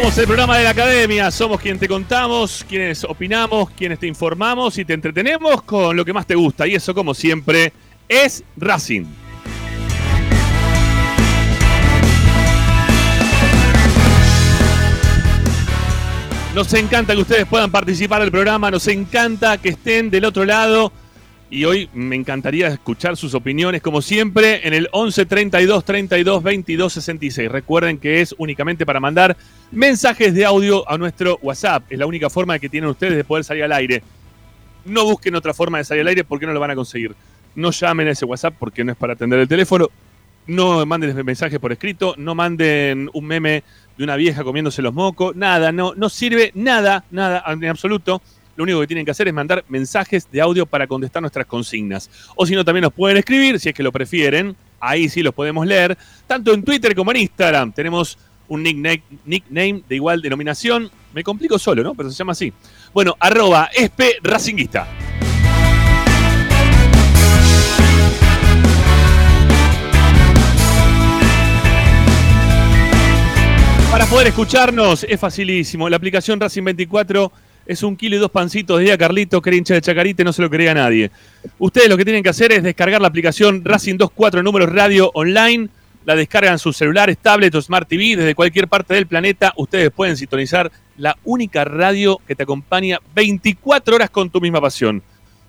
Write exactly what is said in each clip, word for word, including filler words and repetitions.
Somos el programa de la Academia, somos quien te contamos, quienes opinamos, quienes te informamos y te entretenemos con lo que más te gusta. Y eso, como siempre, es Racing. Nos encanta que ustedes puedan participar del programa, nos encanta que estén del otro lado. Y hoy me encantaría escuchar sus opiniones, como siempre, en el once treinta y dos treinta y dos veintidós sesenta y seis. Recuerden que es únicamente para mandar mensajes de audio a nuestro WhatsApp. Es la única forma que tienen ustedes de poder salir al aire. No busquen otra forma de salir al aire porque no lo van a conseguir. No llamen a ese WhatsApp porque no es para atender el teléfono. No manden mensajes por escrito. No manden un meme de una vieja comiéndose los mocos. Nada, no, no sirve nada, nada en absoluto. Lo único que tienen que hacer es mandar mensajes de audio para contestar nuestras consignas. O si no, también nos pueden escribir, si es que lo prefieren. Ahí sí los podemos leer, tanto en Twitter como en Instagram. Tenemos un nickname, nickname de igual denominación. Me complico solo, ¿no? Pero se llama así. Bueno, arroba esperanza racinguista. Para poder escucharnos es facilísimo. La aplicación Racing veinticuatro... es un kilo y dos pancitos, diría Carlito, que era hincha de Chacarita, no se lo creía a nadie. Ustedes lo que tienen que hacer es descargar la aplicación Racing veinticuatro números radio online. La descargan sus celulares, tablets o Smart T V. Desde cualquier parte del planeta ustedes pueden sintonizar la única radio que te acompaña veinticuatro horas con tu misma pasión.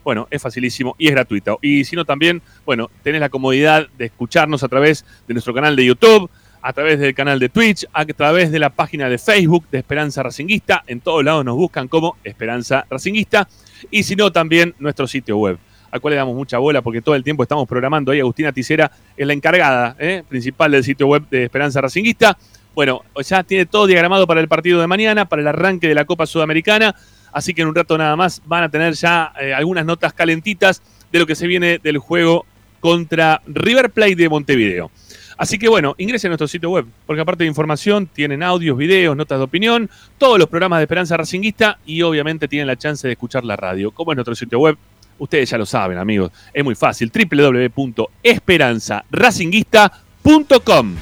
Bueno, es facilísimo y es gratuita. Y si no también, bueno, tenés la comodidad de escucharnos a través de nuestro canal de YouTube, a través del canal de Twitch, a través de la página de Facebook de Esperanza Racinguista. En todos lados nos buscan como Esperanza Racinguista. Y si no, también nuestro sitio web, al cual le damos mucha bola porque todo el tiempo estamos programando ahí. Agustina Tisera es la encargada ¿eh? principal del sitio web de Esperanza Racinguista. Bueno, ya tiene todo diagramado para el partido de mañana, para el arranque de la Copa Sudamericana. Así que en un rato nada más van a tener ya eh, algunas notas calentitas de lo que se viene del juego contra River Plate de Montevideo. Así que bueno, ingresen a nuestro sitio web, porque aparte de información, tienen audios, videos, notas de opinión, todos los programas de Esperanza Racinguista y obviamente tienen la chance de escuchar la radio. ¿Cómo es nuestro sitio web? Ustedes ya lo saben, amigos. Es muy fácil, doble u doble u doble u punto esperanza racinguista punto com.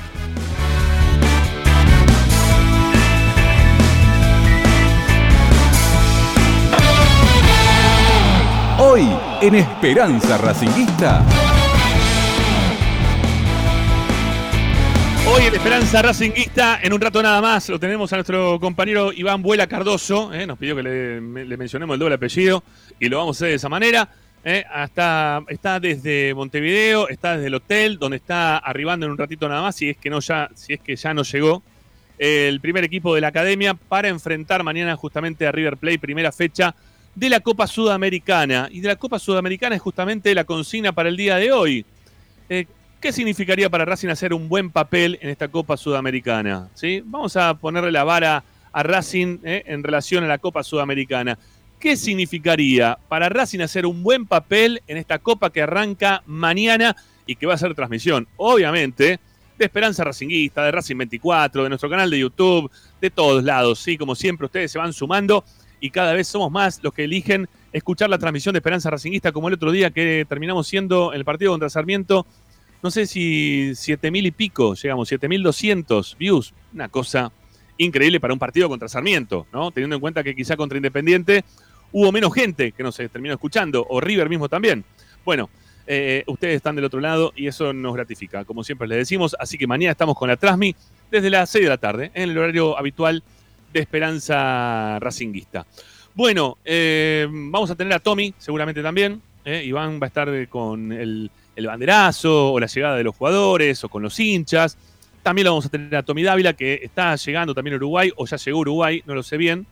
Hoy en Esperanza Racinguista. Hoy en Esperanza Racinguista, en un rato nada más, lo tenemos a nuestro compañero Iván Juela Cardoso. ¿eh? Nos pidió que le, le mencionemos el doble apellido y lo vamos a hacer de esa manera. ¿eh? Hasta, está desde Montevideo, está desde el hotel, donde está arribando en un ratito nada más, si es que no ya, si es que ya no llegó, el primer equipo de la Academia para enfrentar mañana justamente a River Plate, primera fecha de la Copa Sudamericana. Y de la Copa Sudamericana es justamente la consigna para el día de hoy. Eh, ¿Qué significaría para Racing hacer un buen papel en esta Copa Sudamericana? ¿Sí? Vamos a ponerle la vara a Racing ¿eh? en relación a la Copa Sudamericana. ¿Qué significaría para Racing hacer un buen papel en esta Copa que arranca mañana y que va a ser transmisión, obviamente, de Esperanza Racinguista, de Racing veinticuatro, de nuestro canal de YouTube, de todos lados? Sí, como siempre, ustedes se van sumando y cada vez somos más los que eligen escuchar la transmisión de Esperanza Racinguista, como el otro día que terminamos siendo el partido contra Sarmiento. No sé si siete mil y pico, llegamos, siete mil doscientos views. Una cosa increíble para un partido contra Sarmiento, ¿no? Teniendo en cuenta que quizá contra Independiente hubo menos gente que nos terminó escuchando, o River mismo también. Bueno, eh, ustedes están del otro lado y eso nos gratifica, como siempre les decimos. Así que mañana estamos con la Trasmi desde las seis de la tarde, en el horario habitual de Esperanza Racinguista. Bueno, eh, vamos a tener a Tommy seguramente también. ¿eh? Iván va a estar con el... el banderazo, o la llegada de los jugadores, o con los hinchas. También lo vamos a tener a Tommy Dávila, que está llegando también a Uruguay, o ya llegó a Uruguay, no lo sé bien.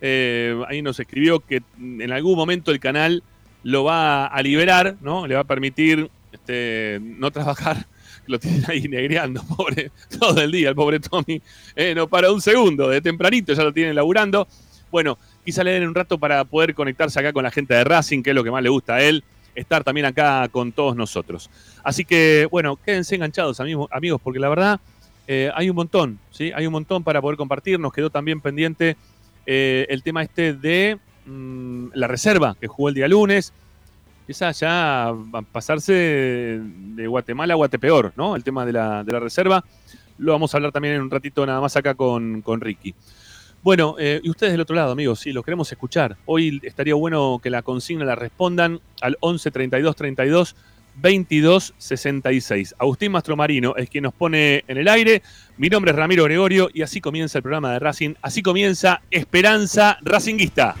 Eh, ahí nos escribió que en algún momento el canal lo va a liberar, ¿no? Le va a permitir este, no trabajar, lo tienen ahí negreando, pobre, todo el día, el pobre Tommy. Eh, no para un segundo, de tempranito ya lo tienen laburando. Bueno, quizá le den un rato para poder conectarse acá con la gente de Racing, que es lo que más le gusta a él, estar también acá con todos nosotros. Así que, bueno, quédense enganchados, amigos, porque la verdad eh, hay un montón, ¿sí? Hay un montón para poder compartir. Nos quedó también pendiente eh, el tema este de mmm, la reserva, que jugó el día lunes. Empieza ya a pasarse de Guatemala a Guatepeor, ¿no? El tema de la, de la reserva. Lo vamos a hablar también en un ratito nada más acá con, con Ricky. Bueno, eh, y ustedes del otro lado, amigos, sí, los queremos escuchar. Hoy estaría bueno que la consigna la respondan al once treinta y dos treinta y dos veintidós sesenta y seis. Agustín Mastromarino es quien nos pone en el aire. Mi nombre es Ramiro Gregorio y así comienza el programa de Racing. Así comienza Esperanza Racinguista.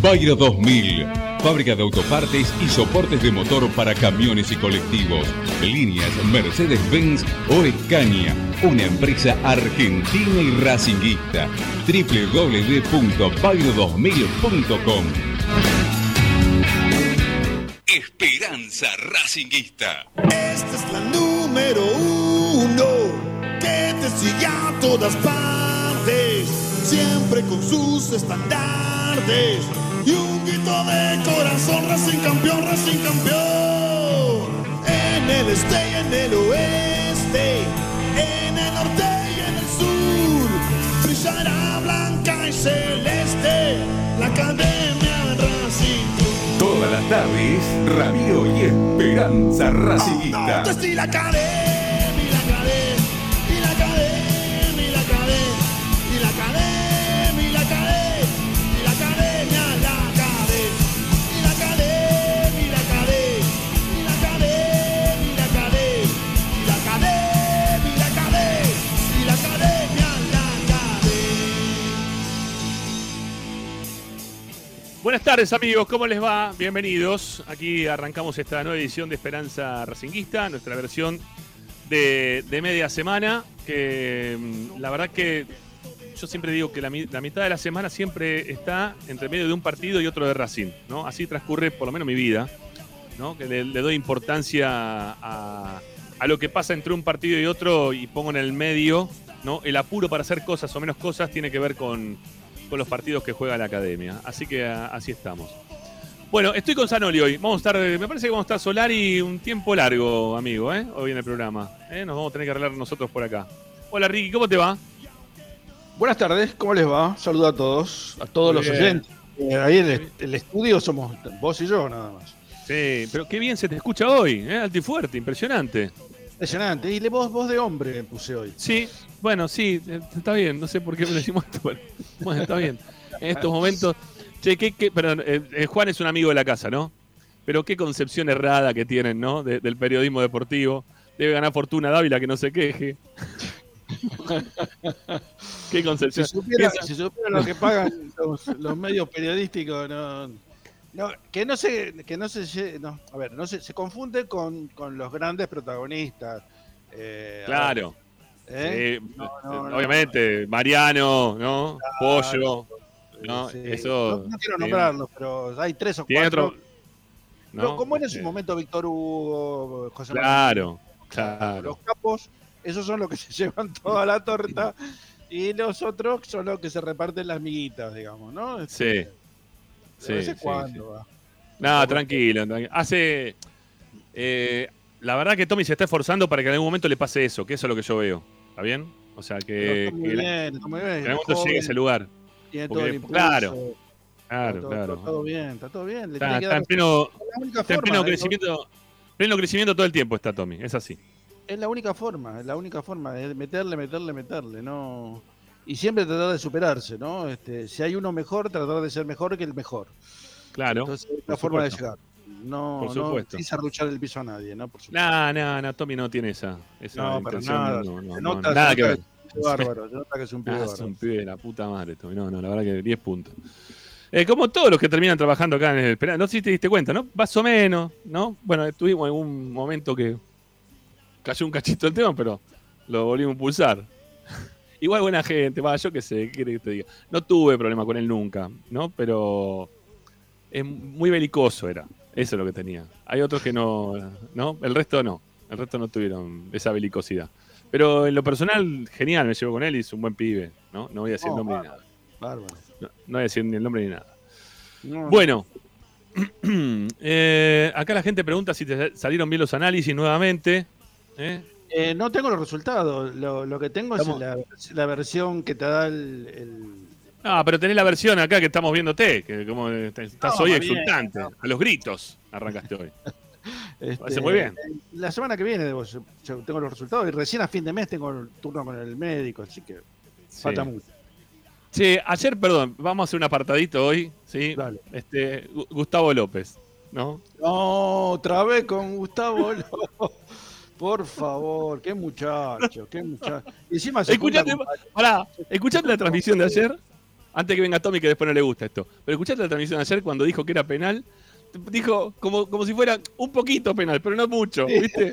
Bayro dos mil, fábrica de autopartes y soportes de motor para camiones y colectivos. Líneas Mercedes-Benz o Escaña, una empresa argentina y racinguista. doble u doble u doble u punto bayro dos mil punto com. Esperanza Racinguista. Esta es la número uno, que te sigue a todas partes, siempre con sus estandartes. Y un grito de corazón, Racing campeón, Racing campeón. En el este y en el oeste, en el norte y en el sur, brillará blanca y celeste la academia Racing. Todas las tardes, Ramiro y Esperanza Racinguista. Oh, no, y la academia, y la academia, y la academia, y la academia, y la academia. Buenas tardes, amigos, ¿cómo les va? Bienvenidos. Aquí arrancamos esta nueva edición de Esperanza Racinguista, nuestra versión de, de media semana, que la verdad que yo siempre digo que la, la mitad de la semana siempre está entre medio de un partido y otro de Racing, ¿no? Así transcurre por lo menos mi vida, ¿no? Que le, le doy importancia a, a lo que pasa entre un partido y otro y pongo en el medio, ¿no? El apuro para hacer cosas o menos cosas tiene que ver con... con los partidos que juega la academia. Así que a, así estamos. Bueno, estoy con Zanoli hoy. Vamos a estar, me parece que vamos a estar Solari un tiempo largo, amigo, ¿eh? Hoy en el programa. ¿Eh? Nos vamos a tener que arreglar nosotros por acá. Hola, Ricky, ¿cómo te va? Buenas tardes, ¿cómo les va? Saludo a todos, a todos los oyentes. Eh, ahí en el, el estudio somos vos y yo, nada más. Sí, pero qué bien se te escucha hoy, ¿eh? Alto y fuerte, impresionante. Impresionante. Y le voz, voz de hombre puse hoy. Sí, bueno, sí, está bien. No sé por qué me decimos esto, pero bueno, está bien. En estos momentos... Che, ¿qué, qué, perdón, eh, Juan es un amigo de la casa, ¿no? Pero qué concepción errada que tienen, ¿no? De, del periodismo deportivo. Debe ganar Fortuna Dávila, que no se queje. Qué concepción. Si supiera, si supiera lo que pagan los, los medios periodísticos, no... No, que no se, que no se, no, a ver, no se, se confunde con, con los grandes protagonistas. Eh, claro. ¿Eh? Sí, no, no, obviamente, no. Mariano, ¿no? Claro, Pollo, ¿no? Sí. Eso, no, no quiero nombrarlos, eh, pero hay tres o cuatro. Otro, ¿no? Pero como en ese momento Víctor Hugo, José claro, Manuel, claro. Los capos, esos son los que se llevan toda la torta y los otros son los que se reparten las miguitas, digamos, ¿no? Sí. Sí, no sé sí, cuándo, sí. No, tranquilo, tranquilo. Hace. Eh, la verdad que Tommy se está esforzando para que en algún momento le pase eso, que eso es lo que yo veo. ¿Está bien? O sea, que. No, que bien, la, bien, en algún momento joven, llegue a ese lugar. Tiene porque, todo el impulso, claro. Claro, todo, claro. Está todo bien, está todo bien. Le está, tiene que está dar en pleno, está forma, pleno, crecimiento, pleno crecimiento todo el tiempo, está Tommy, es así. Es la única forma, es la única forma de meterle, meterle, meterle, no. Y siempre tratar de superarse, ¿no? Este, si hay uno mejor, tratar de ser mejor que el mejor. Claro. Entonces, es la forma de llegar. No, por supuesto. No arruchar el piso a nadie, ¿no? Por supuesto. No, no, no, Tommy no tiene esa, esa no, intención. Nada, no, no, se no, nota, no, nada se que ver. Es bárbaro, se nota que es un pibe ah, bárbaro. Es un pibe de la puta madre, Tommy. No, no, la verdad que diez puntos. Eh, como todos los que terminan trabajando acá en el Esperanza. No sé si te diste cuenta, ¿no? Más o menos, ¿no? Bueno, tuvimos algún momento que cayó un cachito el tema, pero lo volvimos a impulsar. Igual buena gente, va, yo qué sé, ¿qué querés que te diga? No tuve problema con él nunca, ¿no? Pero es muy belicoso era, eso es lo que tenía. Hay otros que no, ¿no? El resto no, el resto no tuvieron esa belicosidad. Pero en lo personal, genial, me llevo con él y es un buen pibe, ¿no? No voy a decir el nombre ni nada. Bárbaro. No, no voy a decir ni el nombre ni nada. No. Bueno, eh, acá la gente pregunta si te salieron bien los análisis nuevamente. ¿Eh? Eh, no tengo los resultados. Lo, lo que tengo estamos... es la, la versión que te da el... el... Ah, pero tenés la versión acá que estamos viéndote, que como estás no, hoy exultante, bien, no. A los gritos arrancaste hoy. Este, hace muy bien. La semana que viene debo, yo tengo los resultados y recién a fin de mes tengo el turno con el médico, así que sí. Falta mucho. Sí, ayer, perdón, vamos a hacer un apartadito hoy, ¿sí? Dale. Este, Gustavo López, ¿no? No, otra vez con Gustavo López. Por favor, qué muchacho, qué muchacho. Encima se escuchate, con... pará, escuchate la transmisión de ayer. Antes que venga Tommy, que después no le gusta esto. Pero escuchaste la transmisión ayer cuando dijo que era penal. Dijo como, como si fuera un poquito penal, pero no mucho, ¿viste?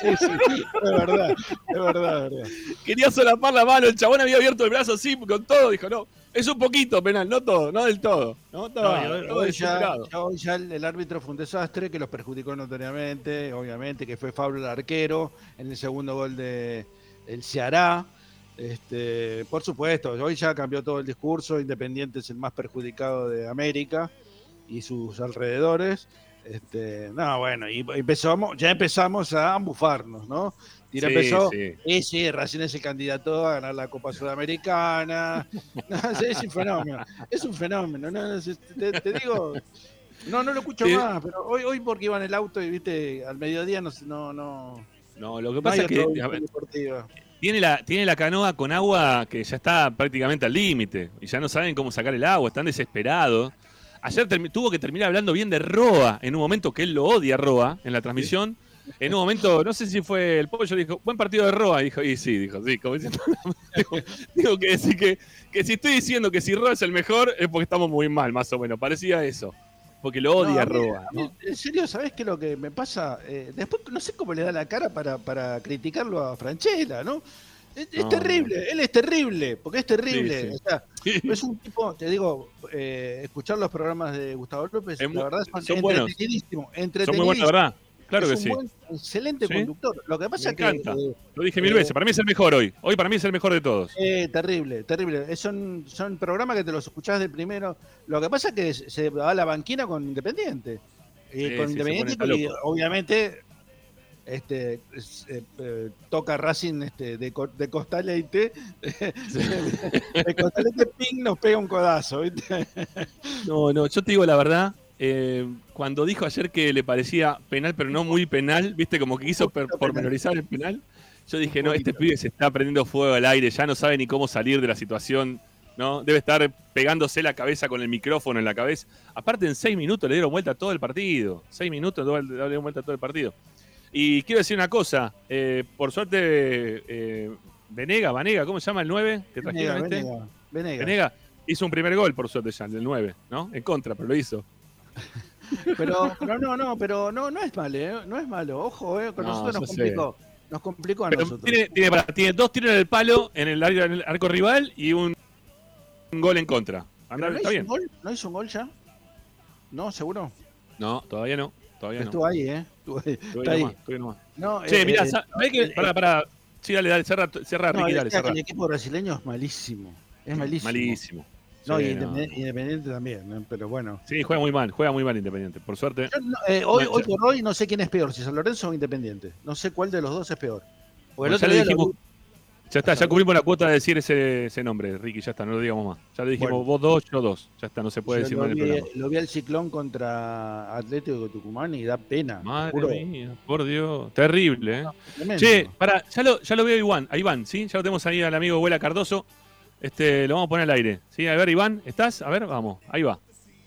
Sí, sí, sí. Es verdad, es verdad, es verdad. Quería solapar la mano, el chabón había abierto el brazo así, con todo. Dijo, no, es un poquito penal, no todo, no del todo. No, todo, no, todo hoy, ya, ya, hoy ya el, el árbitro fue un desastre, que los perjudicó notoriamente, obviamente, que fue Fabio el arquero en el segundo gol de el Ceará. Este, por supuesto, hoy ya cambió todo el discurso. Independiente es el más perjudicado de América y sus alrededores. Este, no, bueno, y empezamos, ya empezamos a embufarnos, ¿no? Y sí, empezó, sí, eh, sí, Racing es el candidato a ganar la Copa Sudamericana. No, es un fenómeno, es un fenómeno. No, no, te, te digo, no, no lo escucho sí. más. Pero hoy, hoy porque iba en el auto y viste, al mediodía no, no, no. No, lo que pasa no es que a ver, deportiva. Tiene la, tiene la canoa con agua que ya está prácticamente al límite. Y ya no saben cómo sacar el agua, están desesperados. Ayer term- tuvo que terminar hablando bien de Roa en un momento que él lo odia, Roa, en la transmisión. Sí. En un momento, no sé si fue el Pollo, dijo, buen partido de Roa. Dijo, y sí, dijo, sí. Como diciendo, digo, digo que, sí que, que si estoy diciendo que si Roa es el mejor es porque estamos muy mal, más o menos. Parecía eso. Porque lo odia, no, Roa, ¿no? En serio, ¿sabés qué es lo que me pasa? Eh, después no sé cómo le da la cara para, para criticarlo a Franchella, ¿no? Es, no, es terrible, no, no. Él es terrible, porque es terrible. Sí, sí. O sea, sí. Es un tipo, te digo, eh, escuchar los programas de Gustavo López, es, la verdad, son, son entretenidísimos. Entretenidísimo. Son muy buenos, la verdad. Claro es que un sí. Buen, excelente ¿Sí? conductor. Lo que pasa me que eh, lo dije mil eh, veces. Para mí es el mejor hoy. Hoy para mí es el mejor de todos. Eh, terrible, terrible. Son, son programas que te los escuchás de primero. Lo que pasa es que se va a la banquina con Independiente. Y eh, con sí, Independiente, y obviamente, este, eh, eh, toca Racing este, de, de Costalete. Sí. De Costalete Ping nos pega un codazo, ¿viste? No, no. Yo te digo la verdad. Eh, cuando dijo ayer que le parecía penal, pero no muy penal, viste, como que quiso per- pormenorizar el penal, yo dije, no, este pibe se está prendiendo fuego al aire, ya no sabe ni cómo salir de la situación, ¿no? Debe estar pegándose la cabeza con el micrófono en la cabeza. Aparte, en seis minutos le dieron vuelta a todo el partido. Seis minutos le dieron vuelta a todo el partido. Y quiero decir una cosa, eh, por suerte, eh, Venega, Vanega, ¿cómo se llama el nueve? Que Venega, Venega, Venega. Venega hizo un primer gol, por suerte, ya, del nueve, ¿no? En contra, pero lo hizo. Pero, pero no, no, pero no, no es malo, ¿eh? No es malo, ojo, ¿eh? Con no, nosotros nos complicó, sé. nos complicó a pero nosotros. Tiene, tiene, para, tiene dos tiros en el palo en el, en el arco rival y un, un gol en contra. Andá, ¿no, está hizo bien. Un gol? ¿No hizo un gol ya? ¿No, seguro? No, todavía no, todavía no. Estuvo ahí, ¿eh? Estuvo ahí, estuvo ahí, ahí. Nomás, estuvo ahí nomás. No, che, eh, mirá, eh, ¿sabés que? Eh, pará, pará, sí, dale, dale, cerra, cerra, no, Ricky, dale, cerra. El equipo brasileño es malísimo, es malísimo. Malísimo. No, sí, y Independiente, no. Independiente también, ¿eh? Pero bueno. Sí, juega muy mal, juega muy mal Independiente, por suerte. Yo, no, eh, hoy, hoy por hoy no sé quién es peor, si San Lorenzo o Independiente. No sé cuál de los dos es peor. Bueno, ya le dijimos, lo... ya está, ya cubrimos la cuota de decir ese, ese nombre, Ricky, ya está, no lo digamos más. Ya le dijimos, bueno, vos dos, yo dos, ya está, no se puede decir más en el programa. Lo vi al Ciclón contra Atlético de Tucumán y da pena. Madre juro. Mía, por Dios, terrible, ¿eh? No, che, para, ya lo, ya lo veo a Iván, a Iván, ¿sí? Ya lo tenemos ahí al amigo Juela Cardoso. Este, lo vamos a poner al aire. Sí, a ver, Iván, ¿estás? A ver, vamos, ahí va.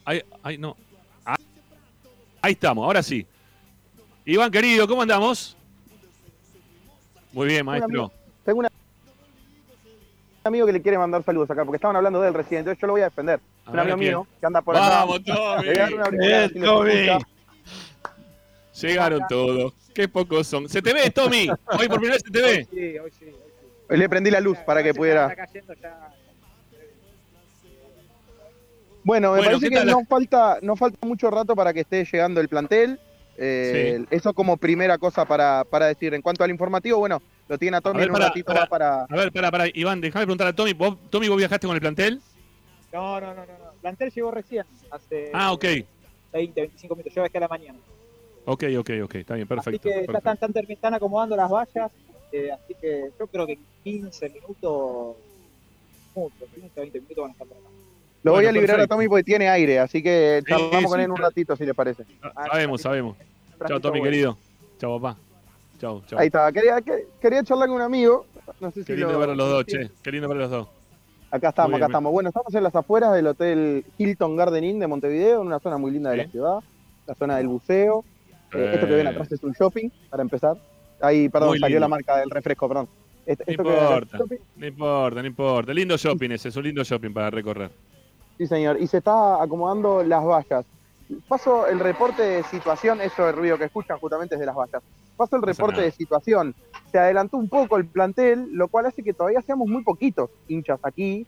Ahí, ahí no. Ahí, ahí estamos, ahora sí. Iván, querido, ¿cómo andamos? Muy bien, maestro. Tengo un amigo que le quiere mandar saludos acá, porque estaban hablando de él recién, entonces yo lo voy a defender. A un amigo mío que anda por acá. ¡Vamos, Tommy! ¡Bien, Tommy! Llegaron todos. Qué pocos son. ¡Se te ve, Tommy! Hoy por primera vez se te ve. Sí, hoy sí. Le prendí la luz para que pudiera. Bueno, me bueno, parece que nos falta, nos falta mucho rato para que esté llegando el plantel. Eh, sí. Eso como primera cosa para, para decir. En cuanto al informativo, bueno, lo tiene a Tommy a ver, en un para, ratito para, va para... A ver, para, para, Iván, déjame preguntar a Tommy. ¿Vos, Tommy, vos viajaste con el plantel? No, no, no, no. El plantel llegó recién, hace ah, okay. veinte, veinticinco minutos. Yo viajé a la mañana. Ok, ok, ok, está bien, perfecto. Así que perfecto. Ya están, están, termi- están acomodando las vallas, eh, así que yo creo que en quince minutos, mucho, quince, veinte minutos van a estar por acá. Lo bueno, voy a liberar perfecto. A Tommy porque tiene aire, así que charlamos sí, sí, con él un ratito, si le parece. Sabemos, sabemos. Chao, Tommy, bueno. Querido. Chao, papá. Chao, chao. Ahí está. Quería, quería charlar con un amigo. No sé si qué lindo lo... ver a los dos, che. Qué lindo ver a los dos. Acá estamos, bien, acá bien. estamos. Bueno, estamos en las afueras del Hotel Hilton Garden Inn de Montevideo, en una zona muy linda de ¿Eh? la ciudad, la zona del buceo. Eh. Eh, esto que ven atrás es un shopping, para empezar. Ahí, perdón, muy salió lindo. La marca del refresco, perdón. Esto, no, esto importa, no importa, no importa. Lindo shopping ese, es un lindo shopping para recorrer. Sí, señor. Y se está acomodando las vallas. Paso el reporte de situación, eso el ruido que escuchan justamente es de las vallas. Paso el reporte de situación. Se adelantó un poco el plantel, lo cual hace que todavía seamos muy poquitos hinchas aquí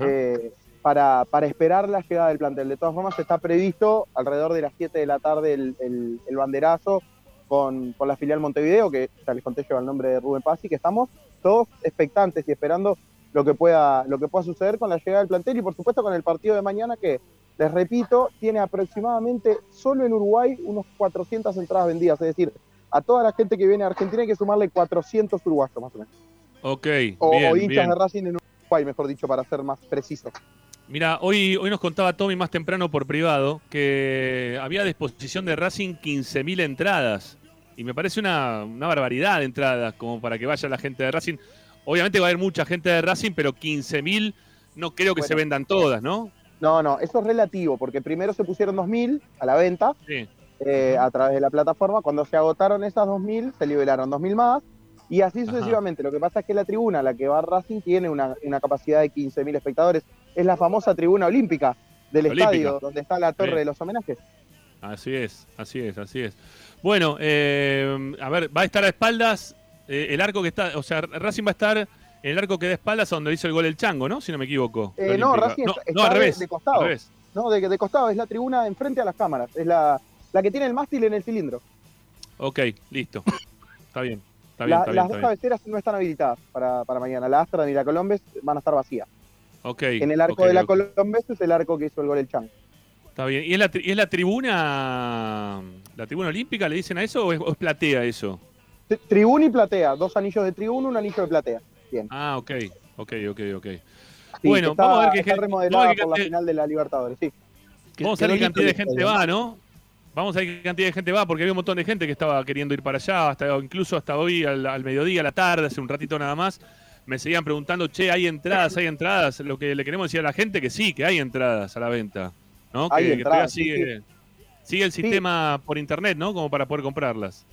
eh, para, para esperar la llegada del plantel. De todas formas, está previsto alrededor de las siete de la tarde el, el, el banderazo con, con la filial Montevideo, que ya les conté lleva el nombre de Rubén Paz, y que estamos todos expectantes y esperando lo que pueda, lo que pueda suceder con la llegada del plantel y por supuesto con el partido de mañana que, les repito, tiene aproximadamente solo en Uruguay unos cuatrocientas entradas vendidas, es decir, a toda la gente que viene a Argentina hay que sumarle cuatrocientos uruguayos más o menos. Ok, o, bien, o hinchas bien. de Racing en Uruguay, mejor dicho, para ser más preciso. Mirá, hoy, hoy nos contaba Tommy más temprano por privado que había a disposición de Racing quince mil entradas y me parece una, una barbaridad de entradas como para que vaya la gente de Racing. Obviamente va a haber mucha gente de Racing, pero quince mil no creo que bueno, se vendan todas, ¿no? No, no, eso es relativo, porque primero se pusieron dos mil a la venta sí. eh, a través de la plataforma. Cuando se agotaron esas dos mil, se liberaron dos mil más y así sucesivamente. Ajá. Lo que pasa es que la tribuna a la que va Racing tiene una, una capacidad de quince mil espectadores. Es la famosa Tribuna Olímpica del Olímpica. Estadio, donde está la Torre sí. de los Homenajes. Así es, así es, así es. Bueno, eh, a ver, va a estar a espaldas eh, el arco que está, o sea, Racing va a estar... El arco que da espaldas a donde hizo el gol el Chango, ¿no? Si no me equivoco. Eh, no, Racing no, está no, al revés, de costado. Al revés. No, de, de costado. Es la tribuna enfrente a las cámaras. Es la, la que tiene el mástil en el cilindro. Ok, listo. Está bien. Está bien la, está las bien, dos está cabeceras bien. No están habilitadas para, para mañana. La Astra y la Colombes van a estar vacías. Ok. En el arco okay, de la okay. Colombes es el arco que hizo el gol el Chango. Está bien. ¿Y es la, tri- es la tribuna la tribuna olímpica? ¿Le dicen a eso o es, o es platea eso? T- tribuna y platea. Dos anillos de tribuna, un anillo de platea. Bien. Ah, ok, ok, ok, ok. Sí, bueno, está, vamos a ver qué gente... remodelada por cante... la final de la Libertadores, sí. Que, vamos que a ver qué cantidad de gente va, ¿no? Vamos a ver qué cantidad de gente va, porque había un montón de gente que estaba queriendo ir para allá, hasta incluso hasta hoy, al, al mediodía, a la tarde, hace un ratito nada más, me seguían preguntando, che, ¿hay entradas, hay entradas? Lo que le queremos decir a la gente que sí, que hay entradas a la venta, ¿no? Hay que, entradas, que sigue, sí, sí. sigue el sistema sí. por internet, ¿no? Como para poder comprarlas.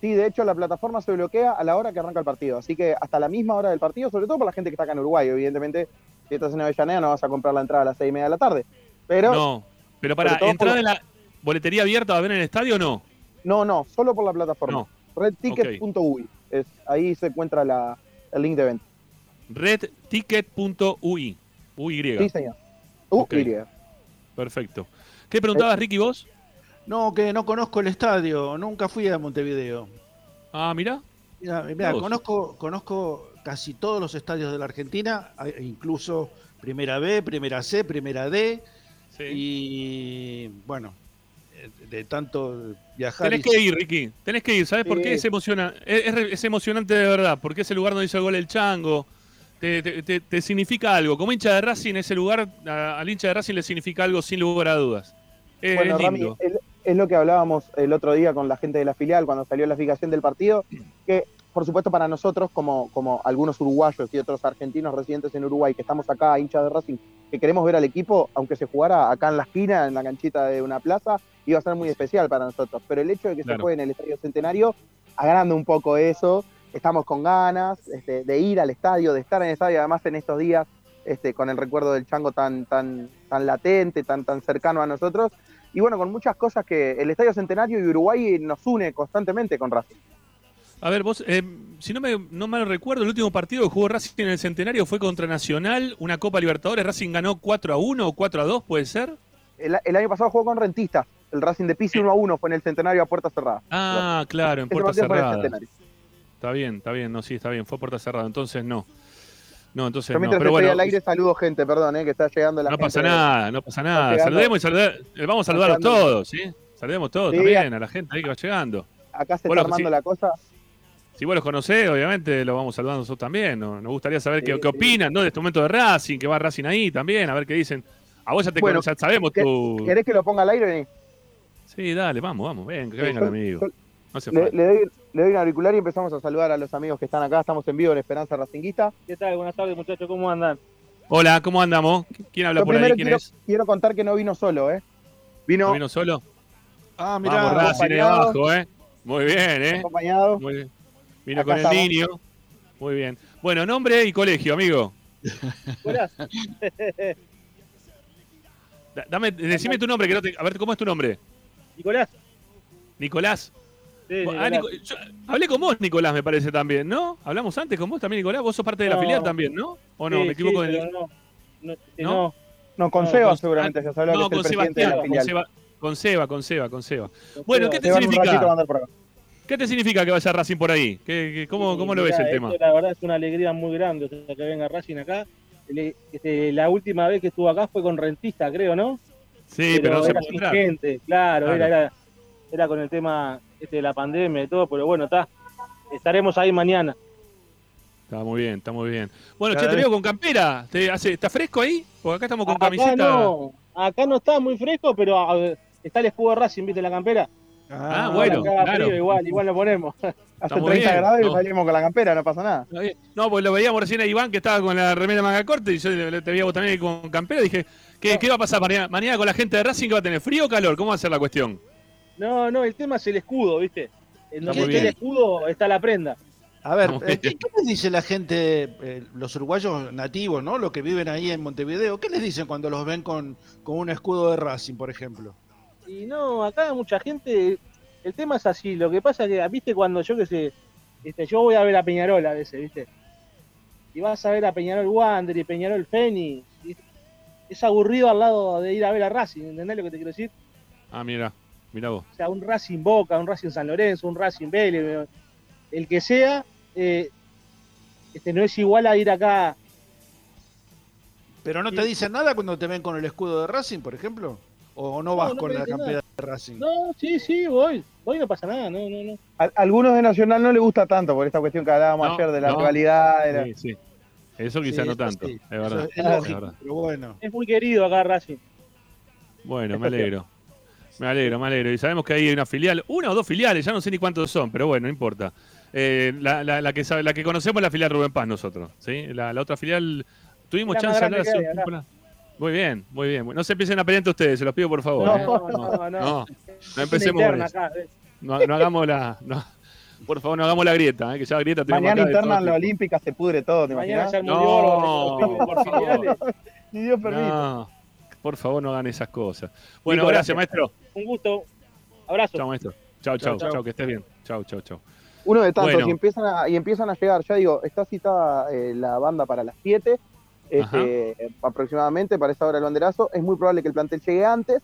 Sí, de hecho la plataforma se bloquea a la hora que arranca el partido, así que hasta la misma hora del partido, sobre todo para la gente que está acá en Uruguay, evidentemente, si estás en Avellaneda no vas a comprar la entrada a las seis y media de la tarde. Pero no, pero para entrar por... en la boletería abierta, ¿va a ver en el estadio o no? No, no, solo por la plataforma. No. Redticket.uy, okay. Ahí se encuentra la, el link de venta. Redticket.uy, U Y. Sí, señor. U Y. Okay. Perfecto. ¿Qué preguntabas, Ricky, vos? No, que no conozco el estadio, nunca fui a Montevideo. Ah, mirá. Mirá, mirá conozco, conozco casi todos los estadios de la Argentina, incluso Primera B, Primera C, Primera D. Sí. Y bueno, de tanto viajar... Tenés y... que ir, Ricky, tenés que ir, ¿sabes sí. por qué? Es, emociona... es, es emocionante de verdad, porque ese lugar donde hizo el gol el Chango, te, te, te, te significa algo. Como hincha de Racing, ese lugar, a, al hincha de Racing le significa algo sin lugar a dudas. Es, bueno, es lindo. Rami, el... Es lo que hablábamos el otro día con la gente de la filial cuando salió la fijación del partido, que por supuesto para nosotros, como, como algunos uruguayos y otros argentinos residentes en Uruguay, que estamos acá, hinchas de Racing, que queremos ver al equipo, aunque se jugara acá en la esquina, en la canchita de una plaza, iba a ser muy especial para nosotros. Pero el hecho de que claro. se juegue en el Estadio Centenario, agranda un poco eso, estamos con ganas este, de ir al estadio, de estar en el estadio, además en estos días, este, con el recuerdo del Chango tan, tan, tan latente, tan, tan cercano a nosotros, y bueno, con muchas cosas que el Estadio Centenario y Uruguay nos une constantemente con Racing. A ver, vos, eh, si no me no mal recuerdo, el último partido que jugó Racing en el Centenario fue contra Nacional, una Copa Libertadores, Racing ganó cuatro a uno o cuatro a dos, ¿puede ser? El, el año pasado jugó con Rentistas, el Racing de Pizzi uno a uno fue en el Centenario a puerta cerrada. Ah, claro, en puerta cerrada. Está bien, está bien, no, sí, está bien, fue a puerta cerrada, entonces no. No, entonces no, pero bueno. Al aire saludo gente, perdón, eh, que está llegando la no gente. No pasa nada, no pasa nada. Saludemos y saludemos, vamos a saludarlos todos, ¿sí? Saludemos todos sí, también a la gente ahí que va llegando. Acá se está los, armando si, la cosa. Si vos los conocés, obviamente los vamos saludando nosotros también. Nos, nos gustaría saber sí, qué, sí. qué opinan, ¿no? De este momento de Racing, que va Racing ahí también, a ver qué dicen. A vos ya te bueno, con, ya sabemos que, tu... ¿Querés que lo ponga al aire, Vení? Sí, dale, vamos, vamos, ven, que sí, venga el amigo. Sol, no se le, le, doy, le doy un auricular y empezamos a saludar a los amigos que están acá. Estamos en vivo en Esperanza Racinguista. ¿Qué tal? Buenas tardes, muchachos, ¿cómo andan? Hola, ¿cómo andamos? ¿Quién habla Yo por ahí? ¿Quién quiero, es? Quiero contar que no vino solo, ¿eh? Vino... ¿No vino solo? Ah, mirá. Vamos, Racing de abajo, ¿eh? Muy bien, ¿eh? Acompañado. Muy bien. Vino acá con estamos. El niño. Muy bien. Bueno, nombre y colegio, amigo. Buenas. Dame, decime tu nombre, que no te, a ver, ¿cómo es tu nombre? Nicolás. ¿Nicolás? Sí, Nicolás. Ah, Nico, yo hablé con vos, Nicolás, me parece también, ¿no? Hablamos antes con vos también, Nicolás. Vos sos parte de la no. filial también, ¿no? ¿O no? Sí, ¿Me equivoco? Sí, de... no, no, no. No, con no, Seba con, seguramente. Ah, se habló no, que es el presidente de la filial. Con Seba, con Seba, con Seba, con Seba. Bueno, ¿qué te Seba significa? ¿Qué te significa que vaya Racing por ahí? ¿Qué, qué, cómo, sí, ¿Cómo lo mira, ves el tema? La verdad es una alegría muy grande, o sea, que venga Racing acá. Este, la última vez que estuvo acá fue con Rentista, creo, ¿no? Sí, pero, pero no se puede entrar. Gente, claro, claro. Era, era, era con el tema este, de la pandemia y todo, pero bueno, está. Estaremos ahí mañana. Está muy bien, está muy bien. Bueno, che, te veo con campera. ¿Te hace, ¿Está fresco ahí? Porque acá estamos con acá camiseta. No, acá no está muy fresco, pero a, a, está el escudo Racing, ¿viste? La campera. Ah, ah bueno, claro. Frío, igual, igual lo ponemos. Hace treinta grados y no. salimos con la campera, no pasa nada. No, pues lo veíamos recién a Iván que estaba con la remera manga corta y yo te veía vos también con campera y dije, ¿qué, no. ¿qué va a pasar mañana? Mañana con la gente de Racing, ¿que va a tener frío o calor? ¿Cómo va a ser la cuestión? No, no, el tema es el escudo, ¿viste? En donde está el escudo está la prenda. A ver, ¿qué, qué les dice la gente, eh, los uruguayos nativos, ¿no? Los que viven ahí en Montevideo, ¿qué les dicen cuando los ven con, con un escudo de Racing, por ejemplo? Y no, acá mucha gente, el tema es así, lo que pasa es que, viste, cuando yo que sé, este, yo voy a ver a Peñarol a veces, viste, y vas a ver a Peñarol Wander y Peñarol Fénix, es aburrido al lado de ir a ver a Racing, ¿entendés lo que te quiero decir? Ah, mira, mira vos. O sea, un Racing Boca, un Racing San Lorenzo, un Racing Vélez, el que sea, eh, este no es igual a ir acá. ¿Pero no te dicen nada cuando te ven con el escudo de Racing, por ejemplo? ¿O no vas no, no con la campera nada. de Racing? No, sí, sí, voy. Voy no pasa nada, no, no, no. A algunos de Nacional no les gusta tanto por esta cuestión que hablábamos no, ayer de la no. rivalidad. De la... Sí, sí. Eso quizá sí, no tanto, sí. es, verdad. Es, lógico, es verdad. Pero bueno. Es muy querido acá Racing. Bueno, es me alegro. Bien. Me alegro, me alegro. Y sabemos que hay una filial, una o dos filiales, ya no sé ni cuántos son, pero bueno, no importa. Eh, la, la, la, que sabe, la que conocemos es la filial Rubén Paz nosotros, ¿sí? La, la otra filial, tuvimos chance de hablar hace un... Muy bien, muy bien. No se empiecen a pelear entre ustedes, se los pido por favor. No, ¿eh? no, no, no, no. No empecemos por eso. No, no hagamos la, no, por favor, no hagamos la grieta, ¿eh? Que ya la grieta. Mañana interna en la Olímpica se pudre todo, ¿te imaginas? No, por favor. Ni Dios permite. No, por favor, no hagan esas cosas. Bueno, Nico, gracias, gracias, maestro. Un gusto. Abrazo. Chao, maestro. Chao, chao, chao, que estés bien. Chao, chao, chao. Uno de tantos bueno. y empiezan a, y empiezan a llegar. Ya digo, está citada eh, la banda para las siete. Este, aproximadamente para esa hora el banderazo, es muy probable que el plantel llegue antes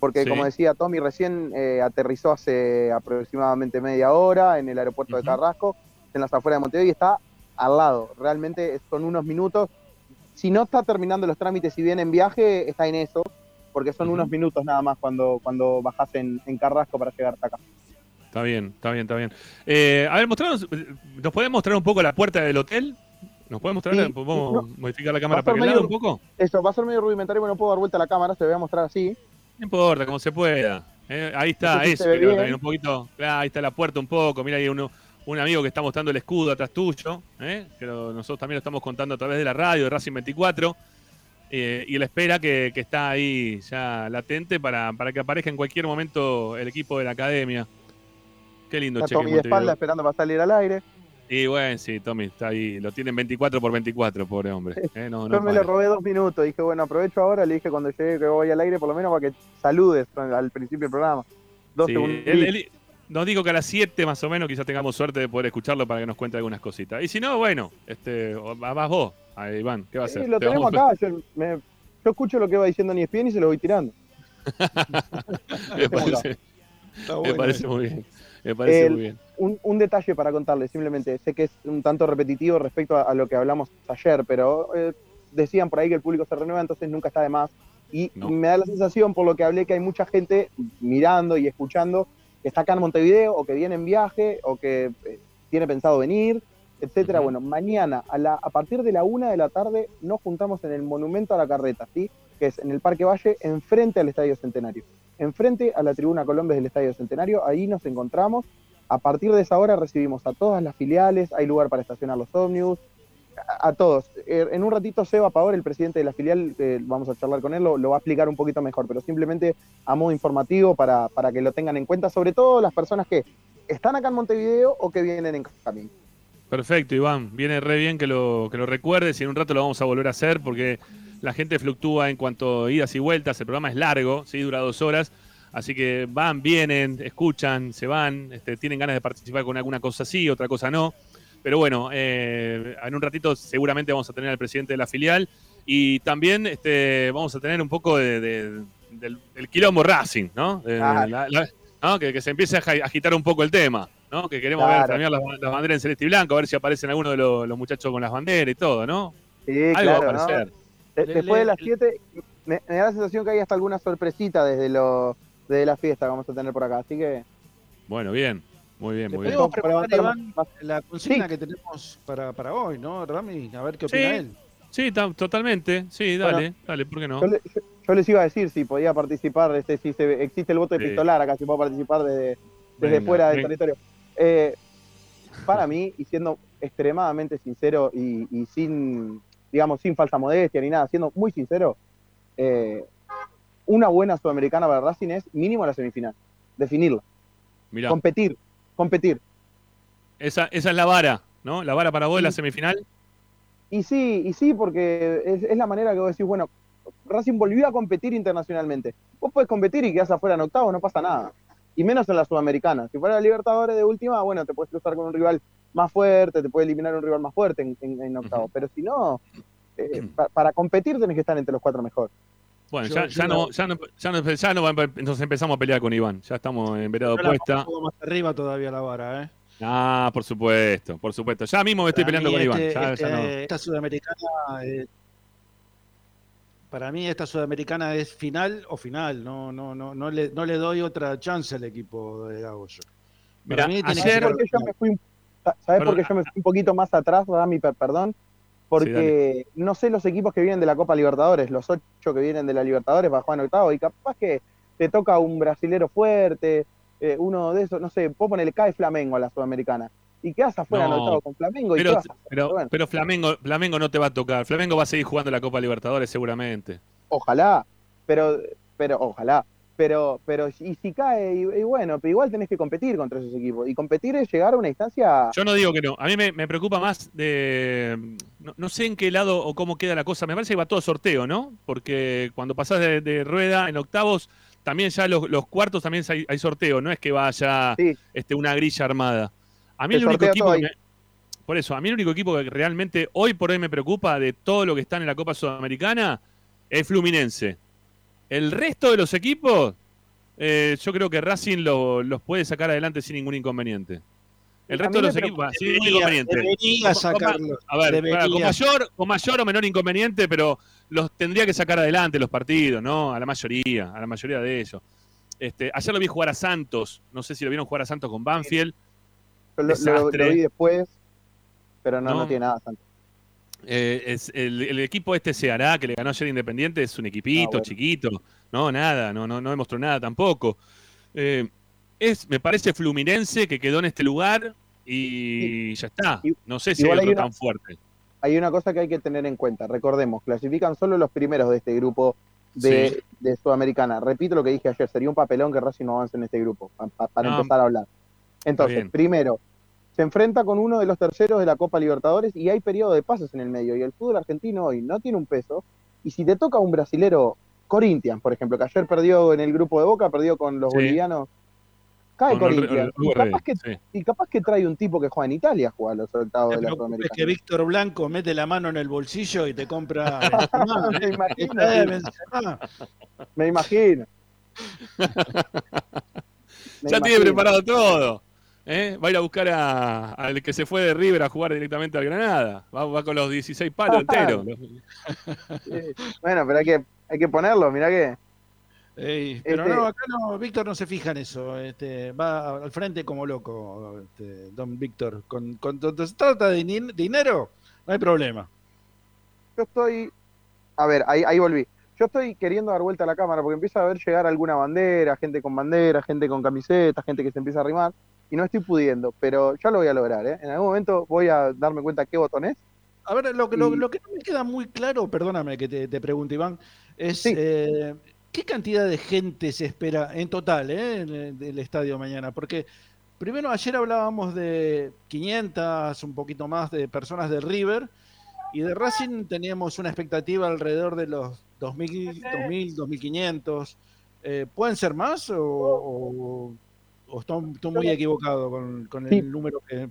porque sí. como decía Tommy recién eh, aterrizó hace aproximadamente media hora en el aeropuerto uh-huh. de Carrasco, en las afueras de Montevideo, y está al lado, realmente son unos minutos, si no está terminando los trámites y viene en viaje, está en eso, porque son uh-huh. unos minutos nada más cuando, cuando bajás en, en Carrasco para llegar hasta acá. Está bien, está bien, está bien. Eh, a ver, mostranos, ¿nos podés mostrar un poco la puerta del hotel? ¿Nos puede mostrar? Sí, ¿Podemos no, modificar la cámara para el lado un poco? Eso, va a ser medio rudimentario, pero no puedo dar vuelta a la cámara, se lo voy a mostrar así. No importa, como se pueda. Eh, ahí está, eso, sí eso también un poquito. Ah, ahí está la puerta un poco, mira ahí uno, un amigo que está mostrando el escudo atrás tuyo, ¿eh? Pero nosotros también lo estamos contando a través de la radio, de Racing veinticuatro, eh, y la espera que, que está ahí ya latente para, para que aparezca en cualquier momento el equipo de la academia. Qué lindo, che. Tommy de espalda esperando para salir al aire. Y bueno, sí, Tommy, está ahí, lo tienen veinticuatro por veinticuatro, pobre hombre. ¿Eh? No, no Yo me para. lo robé dos minutos, dije, bueno, aprovecho ahora, le dije cuando llegue que voy al aire, por lo menos para que saludes al principio del programa. Dos sí, segundos. Él, él nos dijo que a las siete más o menos quizás tengamos suerte de poder escucharlo para que nos cuente algunas cositas. Y si no, bueno, este, vas vos, ahí, Iván, ¿qué va a hacer? Sí, lo Te tenemos vamos... acá, yo, me, yo escucho lo que va diciendo E S P N y se lo voy tirando. me parece, bueno, me parece eh. muy bien. Me parece el, muy bien. Un, un detalle para contarles, simplemente, sé que es un tanto repetitivo respecto a, a lo que hablamos ayer, pero eh, decían por ahí que el público se renueva, entonces nunca está de más y no. me da la sensación, por lo que hablé, que hay mucha gente mirando y escuchando que está acá en Montevideo, o que viene en viaje, o que tiene pensado venir, etcétera. Uh-huh. Bueno, mañana a, la, a partir de la una de la tarde nos juntamos en el Monumento a la Carreta, ¿sí? Que es en el Parque Valle, enfrente al Estadio Centenario, enfrente a la Tribuna Colombes del Estadio Centenario. Ahí nos encontramos. A partir de esa hora recibimos a todas las filiales, hay lugar para estacionar los ómnibus, a, a todos. En un ratito Seba Pavor, el presidente de la filial, eh, vamos a charlar con él, lo, lo va a explicar un poquito mejor, pero simplemente a modo informativo para, para que lo tengan en cuenta, sobre todo las personas que están acá en Montevideo o que vienen en camino. Perfecto, Iván, viene re bien que lo, que lo recuerdes, y en un rato lo vamos a volver a hacer porque la gente fluctúa en cuanto a idas y vueltas, el programa es largo, ¿sí? Dura dos horas. Así que van, vienen, escuchan, se van, este, tienen ganas de participar con alguna cosa sí, otra cosa no. Pero bueno, eh, en un ratito seguramente vamos a tener al presidente de la filial y también este, vamos a tener un poco de, de, del, del quilombo Racing, ¿no? De, claro. la, la, ¿no? Que, que se empiece a agitar un poco el tema, ¿no? Que queremos claro. ver flamear las, las banderas en celeste y blanco, a ver si aparecen algunos de los, los muchachos con las banderas y todo, ¿no? Sí, algo claro, va a aparecer. ¿No? De, después de las siete, me, me da la sensación que hay hasta alguna sorpresita desde los... de la fiesta que vamos a tener por acá, así que... Bueno, bien, muy bien, muy bien. Podemos preguntar, Iván, la consigna sí. que tenemos para, para hoy, ¿no, Rami? A ver qué opina sí. él. Sí, t- totalmente, sí, dale, bueno, dale, ¿por qué no? Yo, le, yo, yo les iba a decir si podía participar, este, si se, existe el voto sí. epistolar acá, si puedo participar desde, desde venga, fuera del venga. territorio. Eh, para mí, y siendo extremadamente sincero y, y sin, digamos, sin falsa modestia ni nada, siendo muy sincero, eh... una buena Sudamericana para Racing es mínimo la semifinal. Definirla. Mirá. Competir. Competir. Esa, esa es la vara, ¿no? La vara para vos es la semifinal. Y sí, y sí, porque es, es la manera que vos decís, bueno, Racing volvió a competir internacionalmente. Vos podés competir y quedás afuera en octavos, no pasa nada. Y menos en la Sudamericana. Si fuera la Libertadores de última, bueno, te podés cruzar con un rival más fuerte, te puede eliminar un rival más fuerte en, en, en octavos. Uh-huh. Pero si no, eh, para, para competir tenés que estar entre los cuatro mejores. Bueno, yo, ya, yo ya, no, ya, no, ya, no, ya no nos empezamos a pelear con Iván. Ya estamos en vereda opuesta. Un poco más arriba todavía la vara, ¿eh? Ah, por supuesto, por supuesto. Ya mismo me estoy para peleando con este, Iván. Ya, este, ya no. Esta Sudamericana, eh, para mí esta Sudamericana es final o final. No, no, no, no le, no le doy otra chance al equipo de Gagoyo. Mira, mí tiene ayer... que... yo me fui, ¿sabes por qué yo me fui un poquito más atrás, Rami? Perdón. Porque sí, no sé los equipos que vienen de la Copa Libertadores, los ocho que vienen de la Libertadores para jugar en octavo, y capaz que te toca un brasilero fuerte, eh, uno de esos, no sé, vos ponele cae Flamengo a la Sudamericana, y quedás afuera no, en octavo con Flamengo pero, y pero, pero, bueno. pero Flamengo, Flamengo no te va a tocar, Flamengo va a seguir jugando la Copa Libertadores seguramente. Ojalá, pero, pero ojalá, pero, pero y si cae, y, y bueno, pero igual tenés que competir contra esos equipos, y competir es llegar a una instancia... Yo no digo que no, a mí me, me preocupa más de... No, no sé en qué lado o cómo queda la cosa, me parece que va todo sorteo, ¿no? Porque cuando pasás de, de rueda en octavos, también ya los, los cuartos también hay, hay sorteo, no es que vaya sí. este, una grilla armada. A mí el, el único equipo... Que me, por eso, a mí el único equipo que realmente hoy por hoy me preocupa de todo lo que están en la Copa Sudamericana es Fluminense. El resto de los equipos, eh, yo creo que Racing lo, los puede sacar adelante sin ningún inconveniente. El resto de los equipos, sí, es inconveniente. Debería sacarlos. A ver, debería. Con, mayor, con mayor o menor inconveniente, pero los tendría que sacar adelante los partidos, ¿no? A la mayoría, a la mayoría de ellos. Este, ayer lo vi jugar a Santos, no sé si lo vieron jugar a Santos con Banfield. Lo, lo, lo vi después, pero no, no, no tiene nada Santos. Eh, es, el, el equipo este Ceará, que le ganó ayer Independiente, es un equipito ah, bueno. chiquito, no, nada, no, no, no demostró nada tampoco. Eh, Es, me parece Fluminense que quedó en este lugar y sí. ya está. No sé si igual hay otro hay una, tan fuerte. Hay una cosa que hay que tener en cuenta. Recordemos, clasifican solo los primeros de este grupo de, sí. de Sudamericana. Repito lo que dije ayer. Sería un papelón que Racing no avance en este grupo para, para no. empezar a hablar. Entonces, primero, se enfrenta con uno de los terceros de la Copa Libertadores y hay periodo de pases en el medio. Y el fútbol argentino hoy no tiene un peso. Y si te toca un brasilero, Corinthians, por ejemplo, que ayer perdió en el grupo de Boca, perdió con los sí. bolivianos. Cae Corinthians. Y capaz, que, sí. y capaz que trae un tipo que juega en Italia a jugar los octavos de la Sudamericana. Es que Víctor Blanco mete la mano en el bolsillo y te compra. Me imagino. Me imagino. Me ya imagino. Tiene preparado todo. ¿eh? Va a ir a buscar a, al que se fue de River a jugar directamente al Granada. Va, va con los dieciséis palos enteros. Sí. Bueno, pero hay que, hay que ponerlo, mirá que... Ey, pero este... no, acá no, Víctor no se fija en eso, este, va al frente como loco, este, don Víctor. Con, con, cuando se trata de dinero, no hay problema. Yo estoy, a ver, ahí, ahí volví. Yo estoy queriendo dar vuelta a la cámara porque empieza a ver llegar alguna bandera, gente con bandera, gente con camiseta, gente que se empieza a arrimar, y no estoy pudiendo, pero ya lo voy a lograr, ¿eh? En algún momento voy a darme cuenta qué botón es. A ver, lo, y... lo, lo que no me queda muy claro, perdóname que te, te pregunte, Iván, es... Sí. Eh, ¿qué cantidad de gente se espera en total, eh, en el, del estadio mañana? Porque primero ayer hablábamos de quinientas, un poquito más de personas de River, y de Racing teníamos una expectativa alrededor de los dos mil, dos mil, dos mil quinientos. Eh, ¿Pueden ser más o, o, o estoy, estoy muy equivocado con, con el sí. número que...?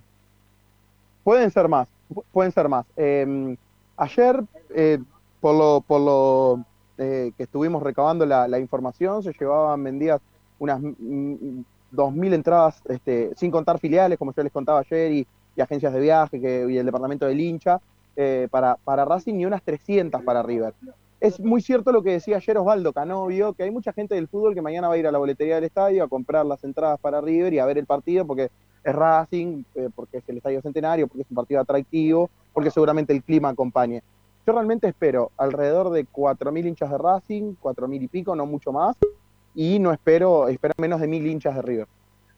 Pueden ser más, pueden ser más. Eh, ayer, eh, por lo... Por lo... Eh, que estuvimos recabando la, la información, se llevaban vendidas unas mm, dos mil entradas, este, sin contar filiales, como yo les contaba ayer, y, y agencias de viaje que, y el departamento del hincha, eh, para, para Racing, y unas trescientas para River. Es muy cierto lo que decía ayer Osvaldo Canovio, que hay mucha gente del fútbol que mañana va a ir a la boletería del estadio a comprar las entradas para River y a ver el partido, porque es Racing, eh, porque es el Estadio Centenario, porque es un partido atractivo, porque seguramente el clima acompañe. Yo realmente espero alrededor de cuatro mil hinchas de Racing, cuatro mil y pico, no mucho más, y no espero, espero menos de mil hinchas de River.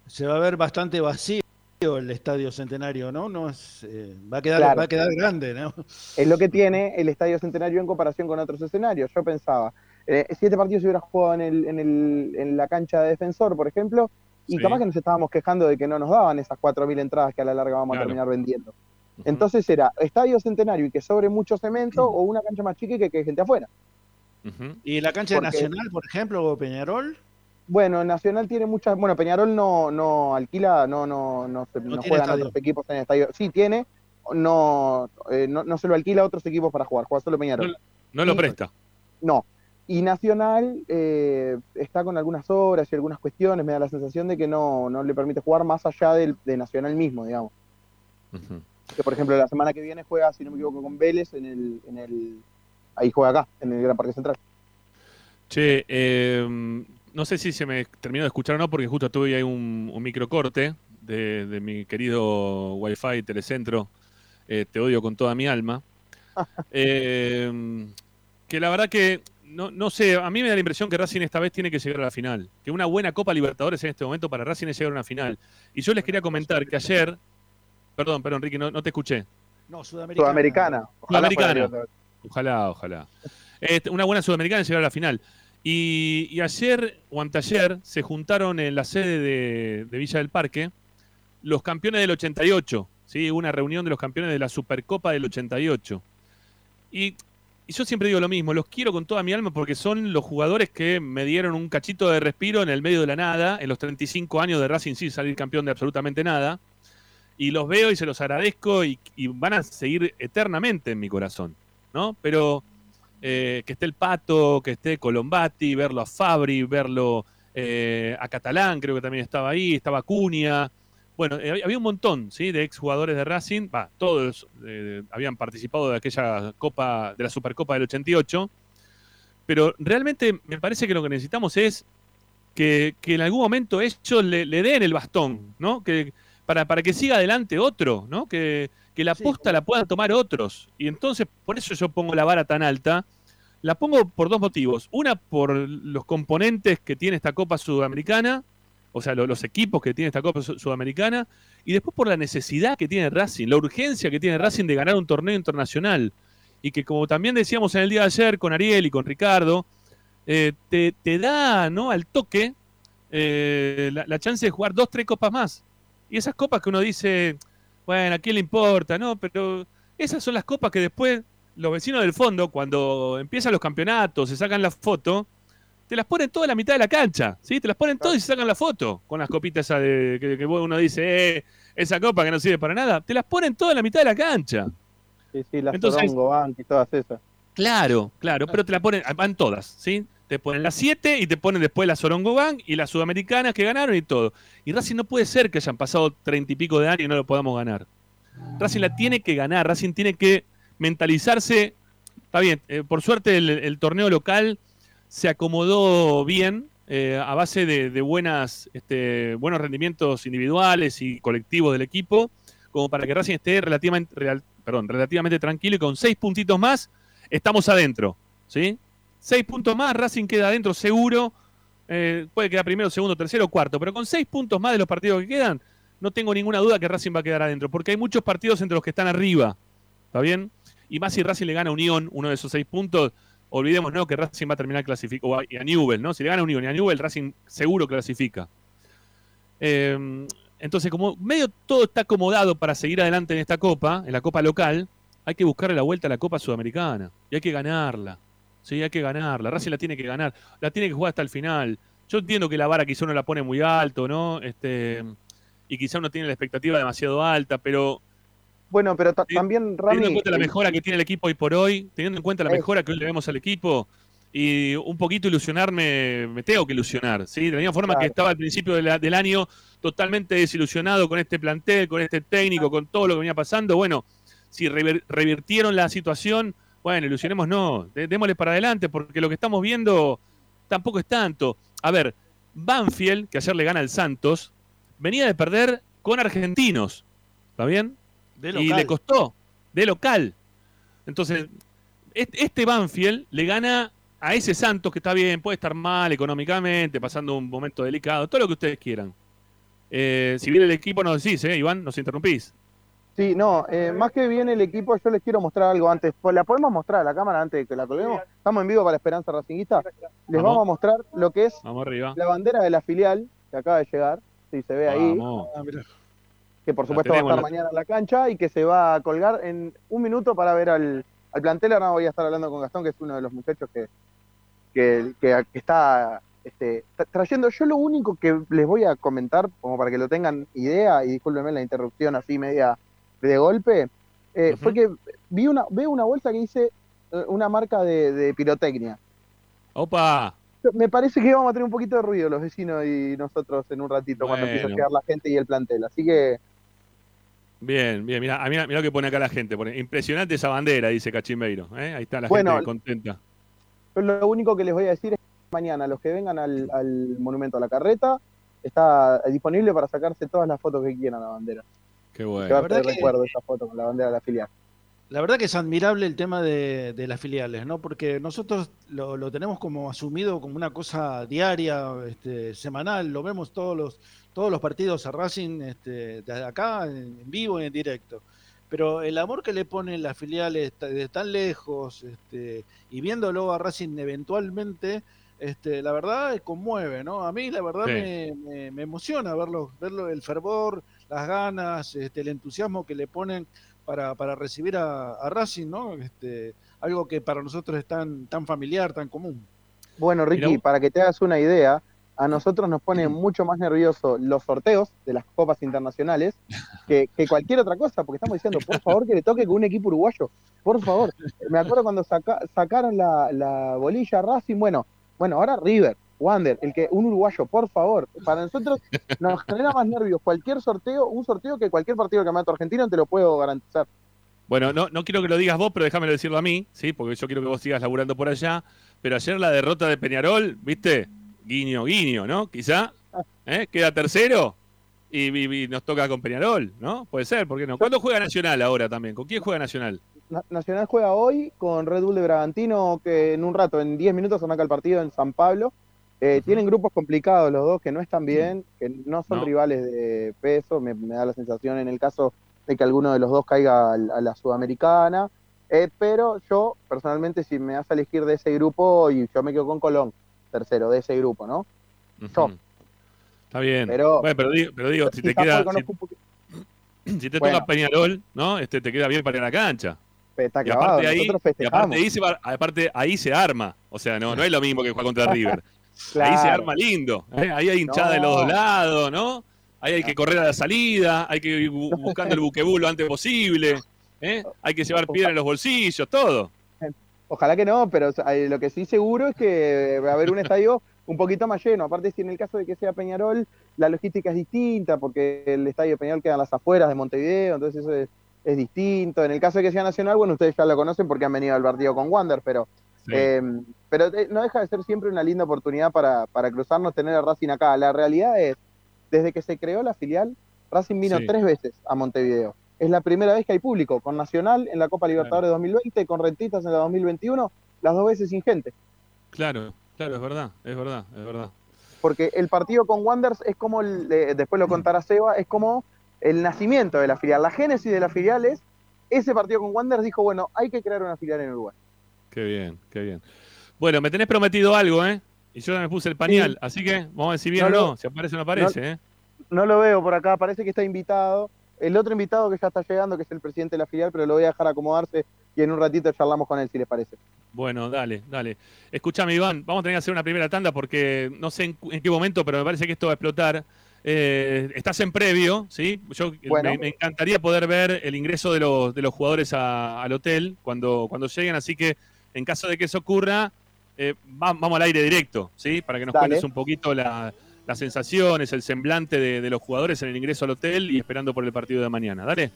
Se va a ver bastante vacío el Estadio Centenario, ¿no? No es, eh, va a quedar, claro, va a quedar grande, ¿no? Es lo que tiene el Estadio Centenario en comparación con otros escenarios. Yo pensaba, eh, si este partido se hubiera jugado en, el, en, el, en la cancha de Defensor, por ejemplo, y sí, capaz que nos estábamos quejando de que no nos daban esas cuatro mil entradas que a la larga vamos claro. a terminar vendiendo. Entonces era Estadio Centenario y que sobre mucho cemento, o una cancha más chica y que quede gente afuera. ¿Y la cancha de Nacional, por ejemplo, o Peñarol? Bueno, Nacional tiene muchas... Bueno, Peñarol no, no alquila, no, no, no, no, no juegan otros equipos en el estadio. Sí, tiene, no, eh, no, no se lo alquila a otros equipos para jugar, juega solo Peñarol. No, no lo presta. No. Y Nacional eh, está con algunas obras y algunas cuestiones, me da la sensación de que no, no le permite jugar más allá del, de Nacional mismo, digamos. Uh-huh. Que por ejemplo la semana que viene juega, si no me equivoco, con Vélez en el, en el ahí juega acá, en el Gran Parque Central. Che, eh, no sé si se me terminó de escuchar o no, porque justo tuve ahí un, un microcorte de, de mi querido Wi-Fi Telecentro, eh, te odio con toda mi alma. eh, que la verdad que no, no sé, a mí me da la impresión que Racing esta vez tiene que llegar a la final, que una buena Copa Libertadores en este momento para Racing es llegar a una final. Y yo les quería comentar que ayer... Perdón, perdón, Ricky, no, no te escuché. No, Sudamericana. Sudamericana. Ojalá, Sudamericana. ojalá. ojalá. Este, una buena Sudamericana llegar a la final. Y, y ayer, o anteayer, se juntaron en la sede de, de Villa del Parque los campeones del ochenta y ocho. ¿Sí? Una reunión de los campeones de la Supercopa del ochenta y ocho. Y, y yo siempre digo lo mismo, los quiero con toda mi alma porque son los jugadores que me dieron un cachito de respiro en el medio de la nada, en los treinta y cinco años de Racing sin salir campeón de absolutamente nada. Y los veo y se los agradezco y, y van a seguir eternamente en mi corazón, ¿no? Pero eh, que esté el Pato, que esté Colombati, verlo a Fabri, verlo eh, a Catalán, creo que también estaba ahí, estaba Cunha. Bueno, eh, había un montón, ¿sí? De exjugadores de Racing, bah, todos eh, habían participado de aquella Copa, de la Supercopa del ochenta y ocho. Pero realmente me parece que lo que necesitamos es que, que en algún momento ellos le, le den el bastón, ¿no? Que... Para, para que siga adelante otro, ¿no? Que, que la posta sí, la puedan tomar otros. Y entonces, por eso yo pongo la vara tan alta. La pongo por dos motivos. Una, por los componentes que tiene esta Copa Sudamericana, o sea, lo, los equipos que tiene esta Copa Sudamericana, y después por la necesidad que tiene Racing, la urgencia que tiene Racing de ganar un torneo internacional. Y que, como también decíamos en el día de ayer con Ariel y con Ricardo, eh, te, te da, ¿no?, al toque eh, la, la chance de jugar dos, tres copas más. Y esas copas que uno dice, bueno, ¿a quién le importa? No, pero esas son las copas que después los vecinos del fondo, cuando empiezan los campeonatos, se sacan la foto, te las ponen toda la mitad de la cancha, ¿sí? Te las ponen todas y se sacan la foto con las copitas esas de, que, que uno dice, eh, esa copa que no sirve para nada, te las ponen toda la mitad de la cancha. Sí, sí, las Torongo, Bank y todas esas. Claro, claro, pero te las ponen, van todas, ¿sí? te ponen las siete y te ponen después las Orangogán y las Sudamericanas que ganaron y todo. Y Racing no puede ser que hayan pasado treinta y pico de años y no lo podamos ganar. Racing la tiene que ganar, Racing tiene que mentalizarse. Está bien, eh, por suerte el, el torneo local se acomodó bien, eh, a base de, de buenas, este, buenos rendimientos individuales y colectivos del equipo, como para que Racing esté relativamente, real, perdón, relativamente tranquilo, y con seis puntitos más estamos adentro, ¿sí? Seis puntos más, Racing queda adentro seguro, eh, puede quedar primero, segundo, tercero, cuarto, pero con seis puntos más de los partidos que quedan, no tengo ninguna duda que Racing va a quedar adentro, porque hay muchos partidos entre los que están arriba, ¿está bien? Y más si Racing le gana a Unión, uno de esos seis puntos, olvidemos, ¿no?, que Racing va a terminar clasificando, y a Newell's, ¿no? Si le gana a Unión y a Newell's, Racing seguro clasifica. Eh, entonces, como medio todo está acomodado para seguir adelante en esta Copa, en la Copa local, hay que buscarle la vuelta a la Copa Sudamericana, y hay que ganarla, sí, hay que ganarla, Racing la tiene que ganar, la tiene que jugar hasta el final. Yo entiendo que la vara quizá uno la pone muy alto, ¿no?, este, y quizá uno tiene la expectativa demasiado alta, pero... Bueno, pero t- también, Rami... Teniendo en cuenta la mejora que tiene el equipo hoy por hoy, teniendo en cuenta la mejora que hoy le vemos al equipo, y un poquito ilusionarme, me tengo que ilusionar, ¿sí? De la misma forma, claro, que estaba al principio de la, del año totalmente desilusionado con este plantel, con este técnico, con todo lo que venía pasando. Bueno, si rever, revirtieron la situación, bueno, ilusionemos no, démosle para adelante, porque lo que estamos viendo tampoco es tanto. A ver, Banfield, que ayer le gana al Santos, venía de perder con Argentinos, ¿está bien? Y le costó, de local. Entonces, este Banfield le gana a ese Santos que está bien, puede estar mal económicamente, pasando un momento delicado, todo lo que ustedes quieran. Eh, si viene el equipo, nos decís, ¿eh, Iván? Nos interrumpís. Sí, no, eh, más que bien el equipo, yo les quiero mostrar algo antes. ¿La podemos mostrar a la cámara antes de que la colguemos? Estamos en vivo para Esperanza Racinguista. Les vamos, vamos a mostrar lo que es la bandera de la filial que acaba de llegar, si se ve, vamos ahí. Que por supuesto tenemos, va a estar la... mañana en la cancha, y que se va a colgar en un minuto para ver al, al plantel. Ahora voy a estar hablando con Gastón, que es uno de los muchachos que, que, que, que está este, trayendo. Yo lo único que les voy a comentar, como para que lo tengan idea, y discúlpenme la interrupción así media de golpe, eh, uh-huh. fue que vi una, veo una bolsa que dice una marca de, de pirotecnia. ¡Opa! Me parece que vamos a tener un poquito de ruido los vecinos y nosotros en un ratito, bueno, cuando empiece a llegar la gente y el plantel. Así que... Bien, bien, mirá, mirá, mirá lo que pone acá la gente. Pone, impresionante esa bandera, dice Cachimbeiro, ¿eh? Ahí está la bueno, gente contenta. Lo único que les voy a decir es que mañana los que vengan al, al Monumento a la Carreta está disponible para sacarse todas las fotos que quieran a la bandera. Qué bueno. La verdad que recuerdo esa foto con la bandera de la filial. La verdad que es admirable el tema de, de las filiales, ¿no? Porque nosotros lo, lo tenemos como asumido como una cosa diaria, este, semanal, lo vemos todos los todos los partidos a Racing, este, desde acá, en vivo y en directo. Pero el amor que le ponen las filiales de tan lejos, este, y viéndolo a Racing eventualmente, este, la verdad conmueve, ¿no? A mí la verdad sí. me, me, me emociona verlo, verlo, el fervor, las ganas, este, el entusiasmo que le ponen para, para recibir a, a Racing, ¿no? Este, algo que para nosotros es tan, tan familiar, tan común. Bueno, Ricky, Mirá. para que te hagas una idea... A nosotros nos pone mucho más nervioso los sorteos de las copas internacionales que, que cualquier otra cosa, porque estamos diciendo, por favor, que le toque con un equipo uruguayo, por favor. Me acuerdo cuando saca, sacaron la, la bolilla Racing, bueno, bueno, ahora River, Wander, el que un uruguayo, por favor. Para nosotros nos genera más nervios cualquier sorteo, un sorteo que cualquier partido del campeonato argentino, te lo puedo garantizar. Bueno, no, no quiero que lo digas vos, pero déjamelo decirlo a mí, sí, porque yo quiero que vos sigas laburando por allá, pero ayer la derrota de Peñarol, ¿viste?, guiño, guiño, ¿no? Quizá, ¿eh? Queda tercero y, y, y nos toca con Peñarol, ¿no? Puede ser, ¿por qué no? ¿Cuándo juega Nacional ahora también? ¿Con quién juega Nacional? Na- Nacional juega hoy con Red Bull de Bragantino, que en un rato, en diez minutos, arranca el partido en San Pablo. Eh, uh-huh. Tienen grupos complicados los dos, que no están bien, que no son no. rivales de peso, me, me da la sensación en el caso de que alguno de los dos caiga a, a la Sudamericana. Eh, pero yo, personalmente, si me vas a elegir de ese grupo, y yo me quedo con Colón. Tercero de ese grupo, ¿no? Uh-huh. Yo. Está bien. Pero, bueno, pero digo, pero digo si te queda. Si, si te bueno. toca Peñarol, ¿no? Este, te queda bien para ir a la cancha. Está y acabado, aparte, ahí, y aparte, ahí se, aparte ahí se arma. O sea, no, no es lo mismo que jugar contra River. Claro. Ahí se arma lindo. ¿Eh? Ahí hay hinchada no. de los dos lados, ¿no? Ahí hay que correr a la salida, hay que ir buscando el buquebú lo antes posible, ¿eh? Hay que llevar piedra en los bolsillos, todo. Ojalá que no, pero lo que sí seguro es que va a haber un estadio un poquito más lleno. Aparte, si en el caso de que sea Peñarol, la logística es distinta, porque el estadio de Peñarol queda en las afueras de Montevideo, entonces eso es, es distinto. En el caso de que sea Nacional, bueno, ustedes ya lo conocen porque han venido al partido con Wander, pero sí. eh, pero no deja de ser siempre una linda oportunidad para, para cruzarnos, tener a Racing acá. La realidad es, desde que se creó la filial, Racing vino sí. tres veces a Montevideo. Es la primera vez que hay público, con Nacional en la Copa Libertadores claro. dos mil veinte, con Rentistas en la dos mil veintiuno, las dos veces sin gente. Claro, claro, es verdad, es verdad, es verdad. Porque el partido con Wanderers es como, el, eh, después lo contará Seba, es como el nacimiento de la filial. La génesis de la filial es, ese partido con Wanderers dijo, bueno, hay que crear una filial en Uruguay. Qué bien, qué bien. Bueno, me tenés prometido algo, ¿eh? Y yo ya me puse el pañal, sí. así que vamos a decir bien no, o no, no, si aparece o no aparece, no, ¿eh? No lo veo por acá, parece que está invitado. El otro invitado que ya está llegando, que es el presidente de la filial, pero lo voy a dejar acomodarse y en un ratito charlamos con él, si les parece. Bueno, dale, dale. Escuchame, Iván, vamos a tener que hacer una primera tanda porque no sé en, en qué momento, pero me parece que esto va a explotar. Eh, estás en previo, ¿sí? Yo bueno. me, me encantaría poder ver el ingreso de los, de los jugadores a, al hotel cuando, cuando lleguen, así que en caso de que eso ocurra, eh, va, vamos al aire directo, ¿sí? Para que nos dale. Cuentes un poquito la... las sensaciones, el semblante de, de los jugadores en el ingreso al hotel y esperando por el partido de mañana. Dale.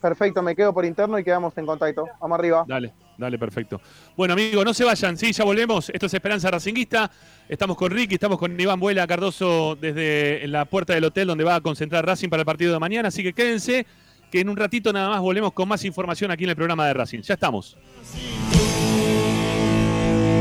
Perfecto, me quedo por interno y quedamos en contacto. Vamos arriba. Dale, dale, perfecto. Bueno, amigos, no se vayan, sí, ya volvemos. Esto es Esperanza Racinguista. Estamos con Ricky, estamos con Iván Juela Cardoso desde la puerta del hotel donde va a concentrar Racing para el partido de mañana. Así que quédense, que en un ratito nada más volvemos con más información aquí en el programa de Racing. Ya estamos.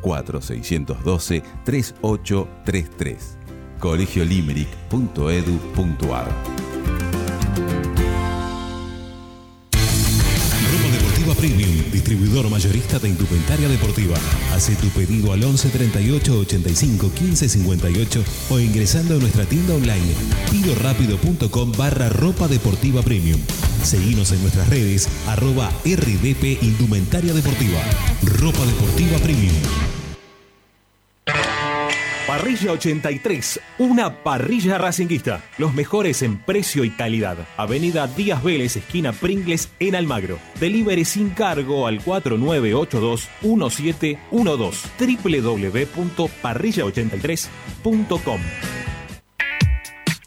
cuatro seis uno dos tres ocho tres tres. colegio limerick punto edu punto ar. Roma Deportiva Premium, distribuidor mayorista de indumentaria deportiva. Hace tu pedido al once treinta y ocho ochenta y cinco quince cincuenta y ocho o ingresando a nuestra tienda online tirorapido.com barra ropa deportiva premium. Seguinos en nuestras redes arroba rdp indumentaria deportiva. Ropa deportiva premium. Parrilla ochenta y tres, una parrilla racinguista. Los mejores en precio y calidad. Avenida Díaz Vélez, esquina Pringles, en Almagro. Delivery sin cargo al cuatro nueve ocho dos uno siete uno dos. doble u doble u doble u punto parrilla ochenta y tres punto com.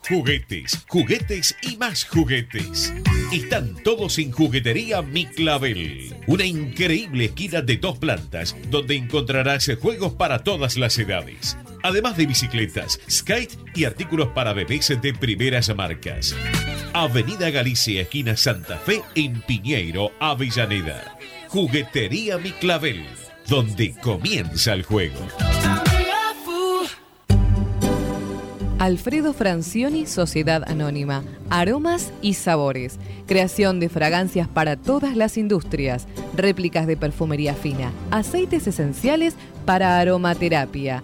Juguetes, juguetes y más juguetes. Están todos en Juguetería Mi Clavel. Una increíble esquina de dos plantas donde encontrarás juegos para todas las edades. Además de bicicletas, skate y artículos para bebés de primeras marcas. Avenida Galicia, esquina Santa Fe, en Piñeiro, Avellaneda. Juguetería Mi Clavel, donde comienza el juego. Alfredo Francioni, Sociedad Anónima. Aromas y sabores. Creación de fragancias para todas las industrias. Réplicas de perfumería fina. Aceites esenciales para aromaterapia.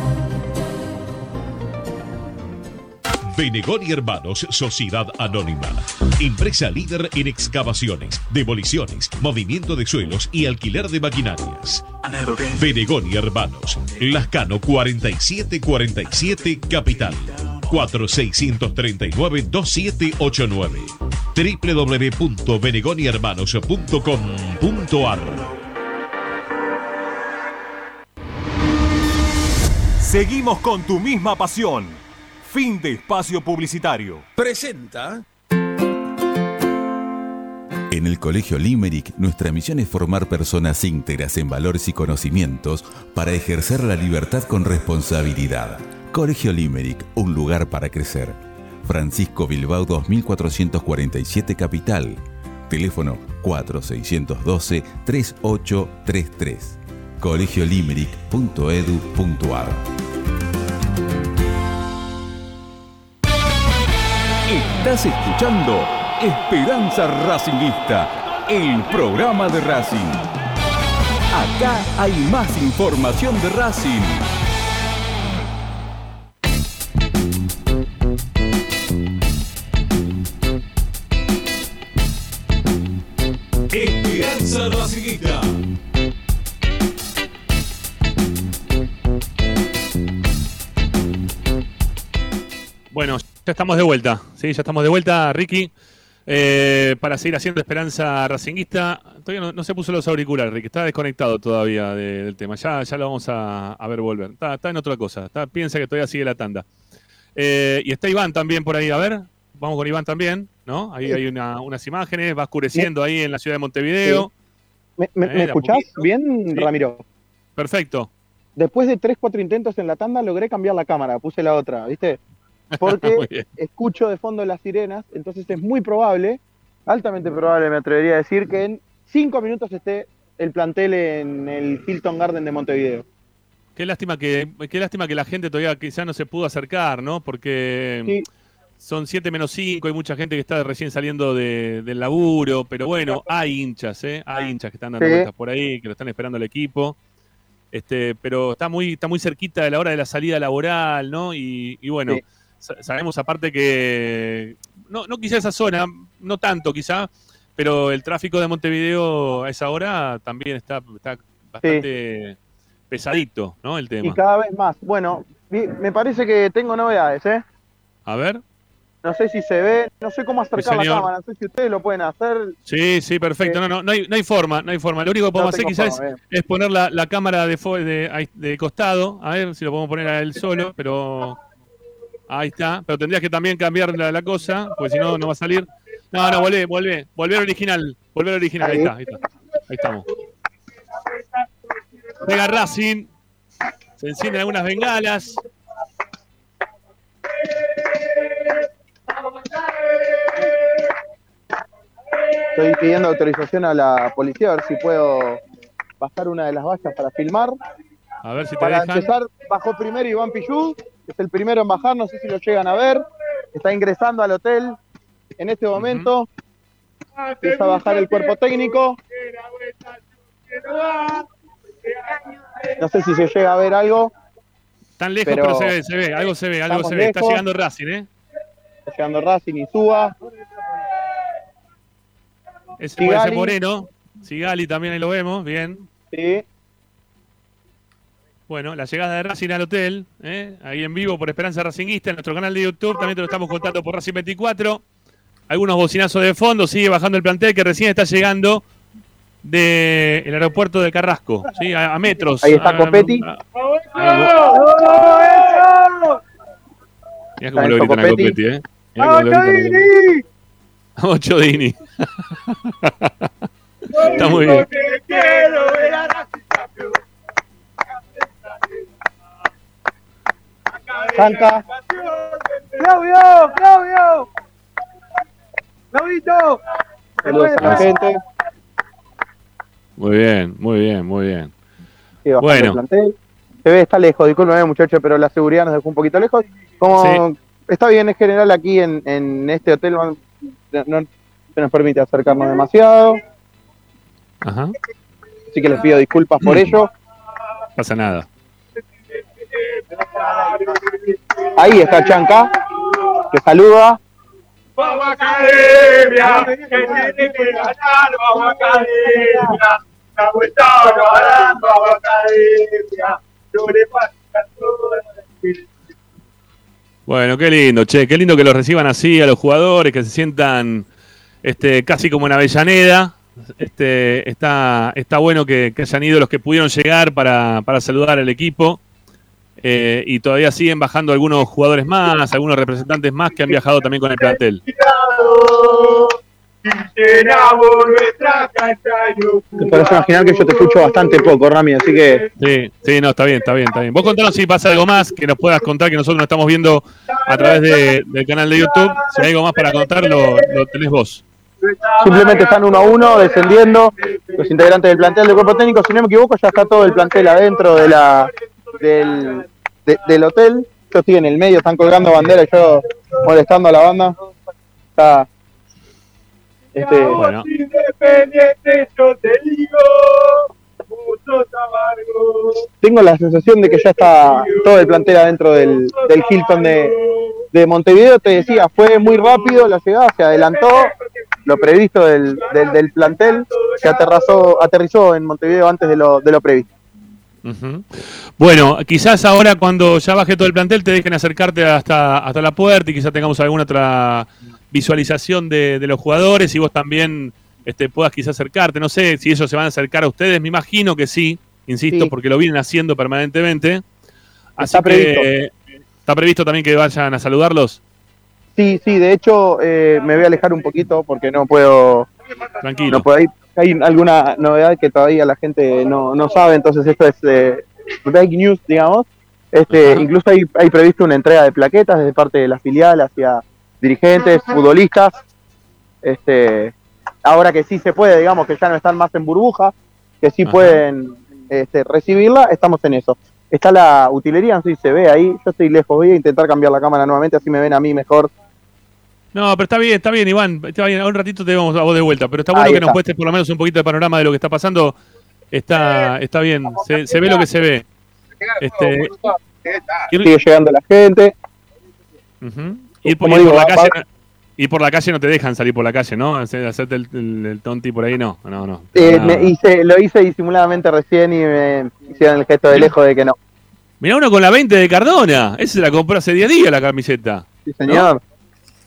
Venegón y Hermanos, Sociedad Anónima. Empresa líder en excavaciones, demoliciones, movimiento de suelos y alquiler de maquinarias. Venegón y Hermanos, Lascano cuarenta y siete cuarenta y siete Capital. cuatro seis tres nueve dos siete ocho nueve. doble u doble u doble u punto venegón y hermanos punto com punto ar. Seguimos con tu misma pasión. Fin de espacio publicitario. Presenta. En el Colegio Limerick, nuestra misión es formar personas íntegras en valores y conocimientos para ejercer la libertad con responsabilidad. Colegio Limerick, un lugar para crecer. Francisco Bilbao dos mil cuatrocientos cuarenta y siete Capital. Teléfono cuatro seis uno dos tres ocho tres tres. colegio limerick punto edu punto ar. Estás escuchando Esperanza Racinguista, el programa de Racing. Acá hay más información de Racing. Esperanza Racinguista. Bueno, ya estamos de vuelta, sí, ya estamos de vuelta, Ricky, eh, para seguir haciendo Esperanza Racinguista. Todavía no, no se puso los auriculares, Ricky, está desconectado todavía de, del tema, ya, ya lo vamos a, a ver volver, está, está en otra cosa, está, piensa que todavía sigue la tanda. Eh, y está Iván también por ahí, a ver, vamos con Iván también, ¿no? Ahí sí. Hay una, unas imágenes, va oscureciendo ahí en la ciudad de Montevideo. Sí. ¿Me, me, eh, ¿me escuchás poquito? Bien, sí. Ramiro? Perfecto. Después de tres, cuatro intentos en la tanda logré cambiar la cámara, puse la otra, ¿viste? Porque escucho de fondo las sirenas, entonces es muy probable, altamente probable me atrevería a decir, que en cinco minutos esté el plantel en el Hilton Garden de Montevideo. Qué lástima que, qué lástima que la gente todavía quizás no se pudo acercar, ¿no? Porque sí. Son siete menos cinco, hay mucha gente que está recién saliendo de, del laburo, pero bueno, hay hinchas, ¿eh? Hay hinchas que están dando sí. vueltas por ahí, que lo están esperando el equipo. Este, pero está muy, está muy cerquita de la hora de la salida laboral, ¿no? Y, y bueno... Sí. Sabemos aparte que, no, no quizá esa zona, no tanto quizá, pero el tráfico de Montevideo a esa hora también está, está bastante sí. pesadito, ¿no? El tema. Y cada vez más. Bueno, me parece que tengo novedades, ¿eh? A ver. No sé si se ve, no sé cómo acercar la cámara, no sé si ustedes lo pueden hacer. Sí, sí, perfecto. Eh, no, no, no hay, no hay forma, no hay forma. Lo único que podemos no hacer quizás es, es poner la, la cámara de, de, de costado, a ver si lo podemos poner a él solo, pero... Ahí está, pero tendrías que también cambiar la, la cosa, porque si no, no va a salir. No, no, volvé, volvé, volver original, volver original, ahí está, ahí está, ahí estamos. Pega Racing, se encienden algunas bengalas. Estoy pidiendo autorización a la policía, a ver si puedo bajar una de las vallas para filmar. A ver si te para dejan. Para empezar, bajó primero Iván Pillú. Es el primero en bajar, no sé si lo llegan a ver. Está ingresando al hotel en este momento. Uh-huh. Empieza a bajar el cuerpo técnico. No sé si se llega a ver algo. Tan lejos, pero, pero se ve, se ve, algo se ve, algo se ve. Lejos. Está llegando Racing, ¿eh? Está llegando Racing y Suba. Ese Sigali. Puede ser Moreno. Sigali también ahí lo vemos, bien. Sí. Bueno, la llegada de Racing al hotel, ¿eh? Ahí en vivo por Esperanza Racinguista, en nuestro canal de YouTube, también te lo estamos contando por Racing veinticuatro. Algunos bocinazos de fondo, sigue bajando el plantel que recién está llegando del aeropuerto de Carrasco, ¿sí? a, a metros. Ahí está Copetti. A, a, a... Mirá cómo lo gritan a Copetti, ¿eh? ¡Vamos, Chiodini! Está muy bien. Santa. ¡Claudio! ¡Claudio! ¡Claudito! Saludos a la gente. Muy bien, muy bien, muy bien. Sí, bueno. Se ve, está lejos, disculpenme muchachos, pero la seguridad nos dejó un poquito lejos. Como sí. Está bien en general aquí en, en este hotel, no, no se nos permite acercarnos demasiado. Ajá. Así que les pido disculpas por ello. No pasa nada. Ahí está Chanca, que saluda. Vamos a Academia, que tiene que ganar, vamos a Academia. La vuelta no hará, vamos a Academia. Yo le paso a todos. Bueno, qué lindo, che, qué lindo que los reciban así a los jugadores, que se sientan este, casi como en Avellaneda. Este, está, está bueno que, que hayan ido los que pudieron llegar para, para saludar al equipo. Eh, y todavía siguen bajando algunos jugadores más, algunos representantes más que han viajado también con el plantel. Te podés imaginar que yo te escucho bastante poco, Rami, así que... Sí, sí, no, está bien, está bien, está bien. Vos contanos si pasa algo más, que nos puedas contar, que nosotros nos estamos viendo a través de, del canal de YouTube. Si hay algo más para contar, lo, lo tenés vos. Simplemente están uno a uno, descendiendo los integrantes del plantel del cuerpo técnico. Si no me equivoco, ya está todo el plantel adentro de la, del, de, del hotel. Yo estoy en el medio, están colgando bandera y yo molestando a la banda. Está... Este, bueno. Tengo la sensación de que ya está todo el plantel adentro del, del Hilton de, de Montevideo. Te decía, fue muy rápido la llegada, se adelantó lo previsto del, del, del plantel, se aterrazó, aterrizó en Montevideo antes de lo, de lo previsto. Uh-huh. Bueno, quizás ahora cuando ya baje todo el plantel te dejen acercarte hasta, hasta la puerta y quizás tengamos alguna otra visualización de, de los jugadores y vos también este, puedas quizás acercarte. No sé si ellos se van a acercar a ustedes, me imagino que sí, insisto, sí, porque lo vienen haciendo permanentemente. Así está previsto. Que, ¿está previsto también que vayan a saludarlos? Sí, sí, de hecho eh, me voy a alejar un poquito porque no puedo... Tranquilo. No puedo ir. Hay alguna novedad que todavía la gente no, no sabe, entonces esto es eh, breaking news, digamos. Este, uh-huh. Incluso hay, hay previsto una entrega de plaquetas desde parte de la filial hacia dirigentes, futbolistas. Este, ahora que sí se puede, digamos, que ya no están más en burbuja, que sí uh-huh. pueden este, recibirla, estamos en eso. Está la utilería, no sé si se ve ahí, yo estoy lejos, voy a intentar cambiar la cámara nuevamente, así me ven a mí mejor. No, pero está bien, está bien, Iván, está bien, un ratito te vamos a vos de vuelta, pero está bueno ahí que está. Nos cueste por lo menos un poquito de panorama de lo que está pasando, está está bien, se, se ve lo que se ve. Este, sigue llegando la gente. Uh-huh. Ir por, ir por la calle, y por la calle no te dejan salir por la calle, ¿no? Hacerte el, el, el tonti por ahí, no, no, no. Eh, me hice, lo hice disimuladamente recién y me hicieron el gesto de lejos de que no. Mirá uno con la veinte de Cardona, ese se la compró hace diez días la camiseta. Sí, señor. ¿No?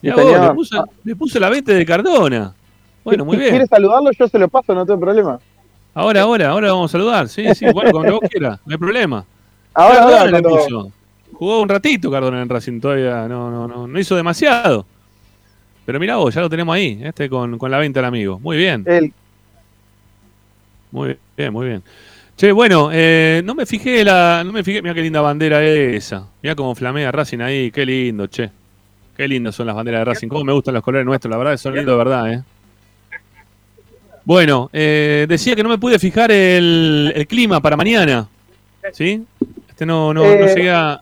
Ya vos, le, puso, le puso la veinte de Cardona. Bueno, muy bien. Si quieres saludarlo, yo se lo paso, no tengo problema. Ahora, ahora, ahora vamos a saludar. Sí, sí, bueno, cuando vos quieras, no hay problema. Ahora, Cardona ahora. Le puso. Jugó un ratito Cardona en Racing, todavía no, no, no, no hizo demasiado. Pero mirá vos, ya lo tenemos ahí, este con, con la veinte al amigo. Muy bien. Él. Muy bien, muy bien. Che, bueno, eh, no me fijé la. No me fijé. Mirá qué linda bandera esa. Mirá cómo flamea Racing ahí, qué lindo, che. Qué lindas son las banderas de Racing, cómo me gustan los colores nuestros, la verdad, son lindos de verdad, ¿eh? Bueno, eh, decía que no me pude fijar el, el clima para mañana, ¿sí? Este no no, eh, no, llega,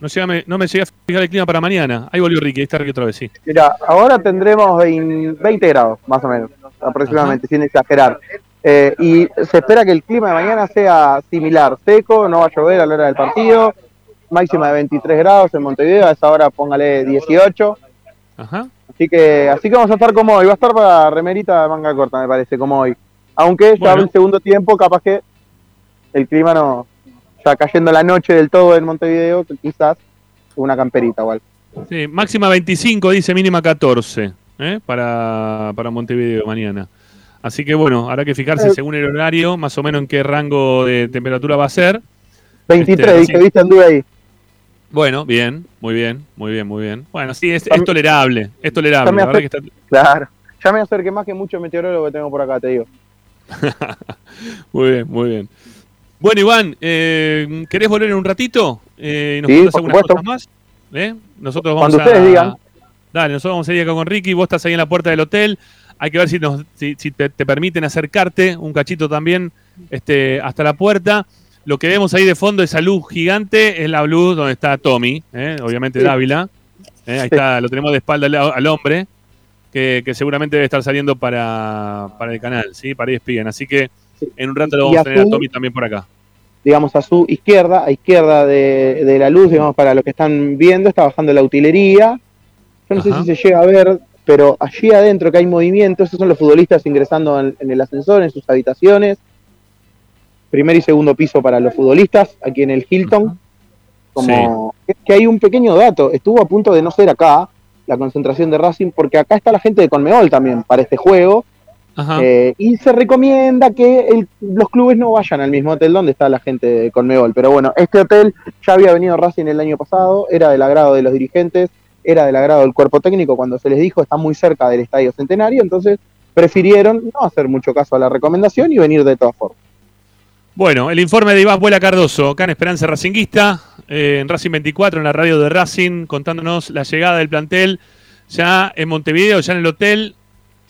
no, llega, no me llegué a fijar el clima para mañana. Ahí volvió Ricky, ahí está Ricky otra vez, sí. Mirá, ahora tendremos veinte grados, más o menos, aproximadamente, ajá, sin exagerar. Eh, y se espera que el clima de mañana sea similar, seco, no va a llover a la hora del partido. Máxima de veintitrés grados en Montevideo, a esa hora póngale dieciocho. Ajá. Así que así que vamos a estar como hoy, va a estar para remerita de manga corta, me parece, como hoy. Aunque ya bueno, en el segundo tiempo, capaz que el clima no... Está cayendo la noche del todo en Montevideo, quizás una camperita igual. Sí, máxima veinticinco, dice, mínima catorce, ¿eh? para, para Montevideo mañana. Así que bueno, habrá que fijarse eh, según el horario, más o menos en qué rango de temperatura va a ser. veintitrés, dije, este, viste, anduve ahí. Bueno, bien, muy bien, muy bien, muy bien. Bueno, sí, es, es tolerable, es tolerable. La verdad que está... Claro, ya me acerqué más que muchos meteorólogos que tengo por acá, te digo. Muy bien, muy bien. Bueno, Iván, eh, ¿querés volver en un ratito? Eh, ¿Nos sí, contás algunas supuesto. Cosas más? ¿Eh? Nosotros vamos Cuando a... ustedes digan. Dale, nosotros vamos a ir acá con Ricky, vos estás ahí en la puerta del hotel. Hay que ver si, nos, si, si te, te permiten acercarte un cachito también este, hasta la puerta. Lo que vemos ahí de fondo, esa luz gigante, es la luz donde está Tommy, ¿eh? Obviamente sí. Dávila. ¿eh? Ahí está, lo tenemos de espalda al, al hombre, que, que seguramente debe estar saliendo para, para el canal, ¿sí? Para E S P N. Así que en un rato lo vamos a, a tener su, a Tommy también por acá. Digamos, a su izquierda, a izquierda de, de la luz, digamos, para los que están viendo, está bajando la utilería. Yo no Ajá. sé si se llega a ver, pero allí adentro que hay movimiento, esos son los futbolistas ingresando en, en el ascensor, en sus habitaciones. Primer y segundo piso para los futbolistas, aquí en el Hilton. Como sí. Que hay un pequeño dato, estuvo a punto de no ser acá la concentración de Racing, porque acá está la gente de Conmebol también para este juego. Ajá. Eh, y se recomienda que el, los clubes no vayan al mismo hotel donde está la gente de Conmebol. Pero bueno, este hotel ya había venido Racing el año pasado, era del agrado de los dirigentes, era del agrado del cuerpo técnico cuando se les dijo, está muy cerca del Estadio Centenario, entonces prefirieron no hacer mucho caso a la recomendación y venir de todas formas. Bueno, el informe de Iván Juela Cardoso, acá en Esperanza Racinguista, eh, en Racing veinticuatro, en la radio de Racing, contándonos la llegada del plantel ya en Montevideo, ya en el hotel,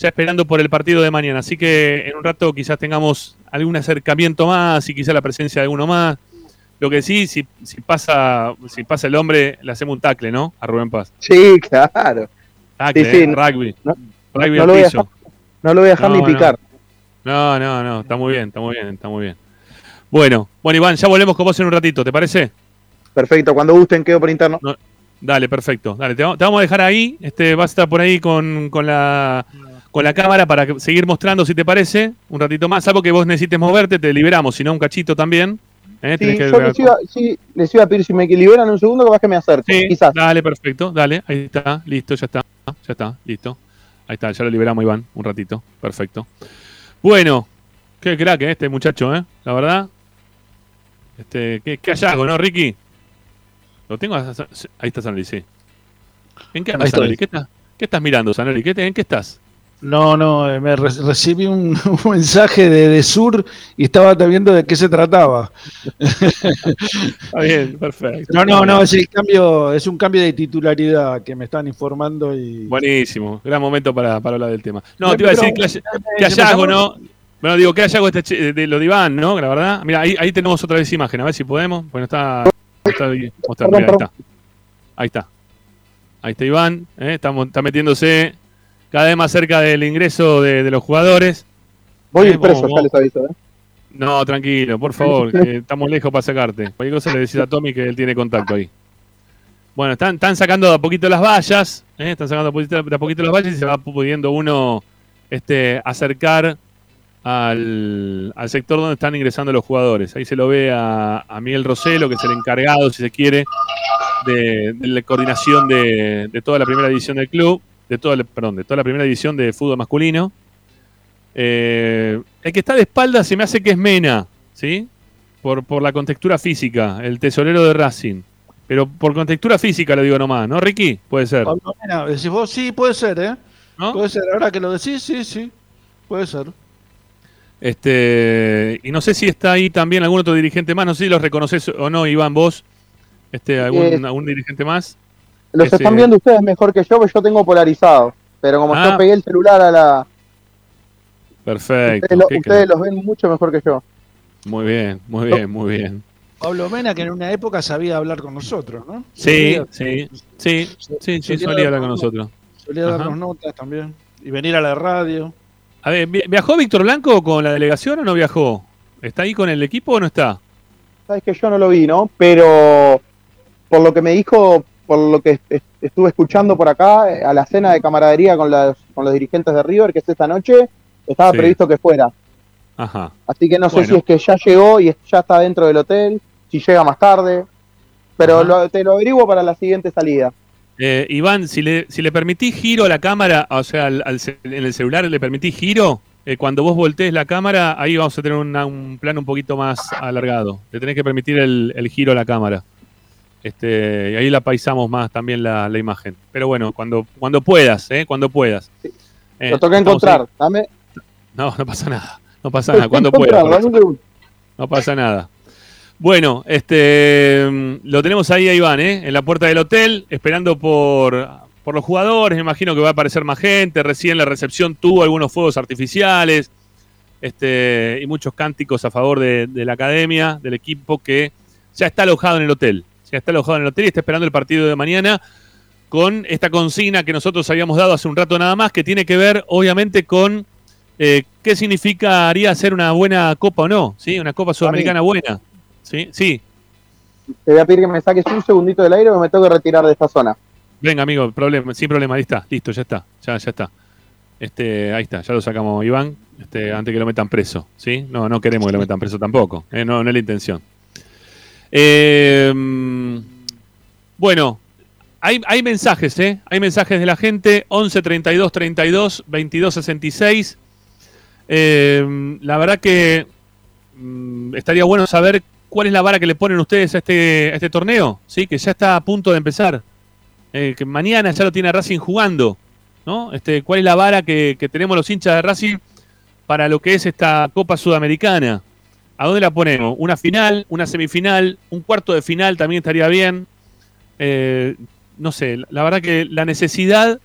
ya esperando por el partido de mañana. Así que en un rato quizás tengamos algún acercamiento más y quizás la presencia de alguno más. Lo que sí, si, si pasa si pasa el hombre, le hacemos un tacle, ¿no? A Rubén Paz. Sí, claro. Tacle, sí, sí. Eh, rugby. No, rugby no, al lo piso. Voy a dejar, no lo voy a dejar no, ni picar. No. no, no, no. Está muy bien, está muy bien, está muy bien. Bueno, bueno Iván, ya volvemos con vos en un ratito, ¿te parece? Perfecto, cuando gusten quedo por interno. No, dale, perfecto. Dale, te, te vamos a dejar ahí. Este, vas a estar por ahí con, con la... con la cámara para seguir mostrando, si te parece, un ratito más, salvo que vos necesites moverte, te liberamos, si no un cachito también. ¿eh? Sí, que yo les iba, sí, les iba a pedir, si me liberan un segundo, que vas que me acerco, sí, quizás. Dale, perfecto, dale, ahí está, listo, ya está, ya está, listo. Ahí está, ya lo liberamos, Iván, un ratito, perfecto. Bueno, qué crack ¿eh? este muchacho, ¿eh? La verdad, este, qué, qué hallazgo, ¿no, Ricky? Lo tengo, a, ahí está Sanoli, sí. ¿En qué andas, Sanoli? ¿Qué, está, ¿Qué estás mirando, Sanoli? ¿Qué te, ¿En qué estás? No, no, me re- recibí un, un mensaje de, de Sur y estaba viendo de qué se trataba. Está bien, perfecto. No, no, no, es, el cambio, es un cambio de titularidad que me están informando. Y... Buenísimo, gran momento para, para hablar del tema. No, pero, te iba a decir que hallazgo, ¿no? Bueno, digo, que hallazgo este de, de lo de Iván, ¿no? La verdad. Mira, ahí, ahí tenemos otra vez imagen, a ver si podemos. Bueno, está, está bien. Mostrarme, ahí está. Ahí está. Ahí está Iván, ¿eh? está, está metiéndose... Cada vez más cerca del ingreso de, de los jugadores. Voy eh, impreso, ya les aviso. ¿eh? No, tranquilo, por favor, que estamos lejos para sacarte. Cualquier cosa le decís a Tommy que él tiene contacto ahí. Bueno, están, están sacando de a poquito las vallas, ¿eh? están sacando de a poquito las vallas y se va pudiendo uno este, acercar al, al sector donde están ingresando los jugadores. Ahí se lo ve a, a Miguel Roselo, que es el encargado, si se quiere, de, de la coordinación de, de toda la primera división del club. De toda, la, perdón, de toda la primera división de fútbol masculino. Eh, el que está de espalda se me hace que es Mena, ¿sí? Por, por la contextura física, el tesorero de Racing. Pero por contextura física lo digo nomás, ¿no, Ricky? Puede ser. Pablo Mena, decís vos, sí, puede ser, ¿eh? ¿No? Puede ser, ahora que lo decís, sí, sí, puede ser. Este, y no sé si está ahí también algún otro dirigente más, no sé si los reconoces o no, Iván, vos, este, algún, eh. algún dirigente más. Los ese... están viendo ustedes mejor que yo, porque yo tengo polarizado. Pero como ah. yo pegué el celular a la... Perfecto. Ustedes, lo, ustedes los ven mucho mejor que yo. Muy bien, muy bien, muy bien. Pablo Mena, que en una época sabía hablar con nosotros, ¿no? Sí, sí, sí, sí, sí, sí solía hablar con nosotros. Solía Ajá. darnos notas también. Y venir a la radio. A ver, ¿viajó Víctor Blanco con la delegación o no viajó? ¿Está ahí con el equipo o no está? Sabes que yo no lo vi, ¿no? Pero por lo que me dijo... por lo que estuve escuchando por acá, a la cena de camaradería con, las, con los dirigentes de River, que es esta noche, estaba sí. previsto que fuera. Ajá. Así que no sé bueno. si es que ya llegó y ya está dentro del hotel, si llega más tarde, pero lo, te lo averiguo para la siguiente salida. Eh, Iván, si le, si le permitís giro a la cámara, o sea, al, al, en el celular le permitís giro, eh, cuando vos voltees la cámara, ahí vamos a tener una, un plano un poquito más alargado. Le tenés que permitir el, el giro a la cámara. Este, y ahí la paisamos más también la, la imagen. Pero bueno, cuando, cuando puedas, ¿eh? Cuando puedas. Sí. Eh, Lo toca encontrar, dame. No, no pasa nada. No pasa nada, cuando puedas. No pasa nada. Bueno, este lo tenemos ahí a Iván, ¿eh? En la puerta del hotel, esperando por, por los jugadores. Me imagino que va a aparecer más gente. Recién la recepción tuvo algunos fuegos artificiales este, y muchos cánticos a favor de, de la academia, del equipo que ya está alojado en el hotel. Ya está alojado en el hotel y está esperando el partido de mañana con esta consigna que nosotros habíamos dado hace un rato nada más, que tiene que ver, obviamente, con eh, qué significaría hacer una buena copa o no, ¿sí? Una copa sudamericana buena. ¿Sí? Sí. Te voy a pedir que me saques un segundito del aire o me tengo que retirar de esta zona. Venga, amigo, problema, sin problema, ahí está, listo, ya está, ya, ya está. Este, ahí está, ya lo sacamos, Iván, este, antes que lo metan preso, ¿sí? No, no queremos que lo metan preso tampoco, ¿eh? no, no es la intención. Eh, bueno, hay, hay mensajes, ¿eh? Hay mensajes de la gente, once treinta y dos treinta y dos veintidós sesenta y seis. Eh, la verdad que mm, estaría bueno saber cuál es la vara que le ponen ustedes a este, a este torneo, ¿sí? Que ya está a punto de empezar, eh, que mañana ya lo tiene Racing jugando, ¿no? Este, ¿cuál es la vara que, que tenemos los hinchas de Racing para lo que es esta Copa Sudamericana? ¿A dónde la ponemos? ¿Una final? ¿Una semifinal? ¿Un cuarto de final también estaría bien? Eh, no sé, la verdad que la necesidad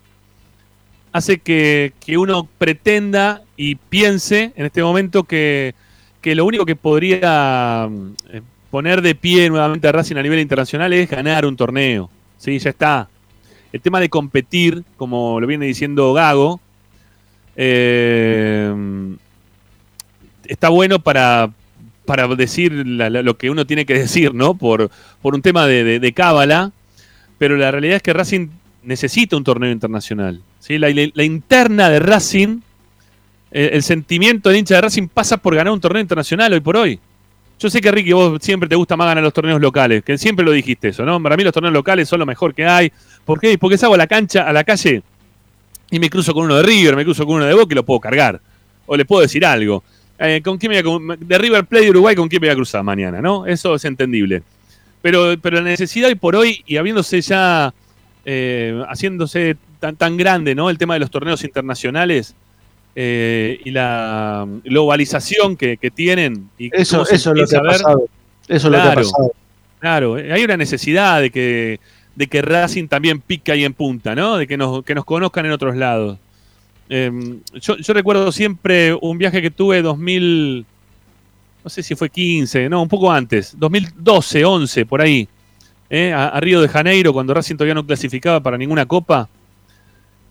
hace que, que uno pretenda y piense en este momento que, que lo único que podría poner de pie nuevamente a Racing a nivel internacional es ganar un torneo. Sí, ya está. El tema de competir, como lo viene diciendo Gago, eh, está bueno para, para decir la, la, lo que uno tiene que decir, ¿no? Por, por un tema de, de, de cábala, pero la realidad es que Racing necesita un torneo internacional. ¿Sí? La, la, la interna de Racing, el, el sentimiento de hincha de Racing pasa por ganar un torneo internacional hoy por hoy. Yo sé que, Ricky, vos siempre te gusta más ganar los torneos locales, que siempre lo dijiste eso, ¿no? Para mí los torneos locales son lo mejor que hay. ¿Por qué? Porque salgo a la cancha, a la calle, y me cruzo con uno de River, me cruzo con uno de Boca y lo puedo cargar. O le puedo decir algo. Eh, ¿con quién me voy a, de River Plate de Uruguay, ¿con quién me voy a cruzar mañana, no? Eso es entendible. Pero, pero la necesidad hoy por hoy, y habiéndose ya, eh, haciéndose tan, tan grande, ¿no? El tema de los torneos internacionales, Eh, y la globalización que, que tienen. Y eso eso es lo que ha pasado. Eso claro, es lo que ha pasado. Claro, hay una necesidad de que, de que Racing también pica ahí en punta, ¿no? De que nos, que nos conozcan en otros lados. Eh, yo, yo recuerdo siempre un viaje que tuve dos mil, no sé si fue quince, no, un poco antes, dos mil doce, once, por ahí, eh, a, a Río de Janeiro, cuando Racing todavía no clasificaba para ninguna copa.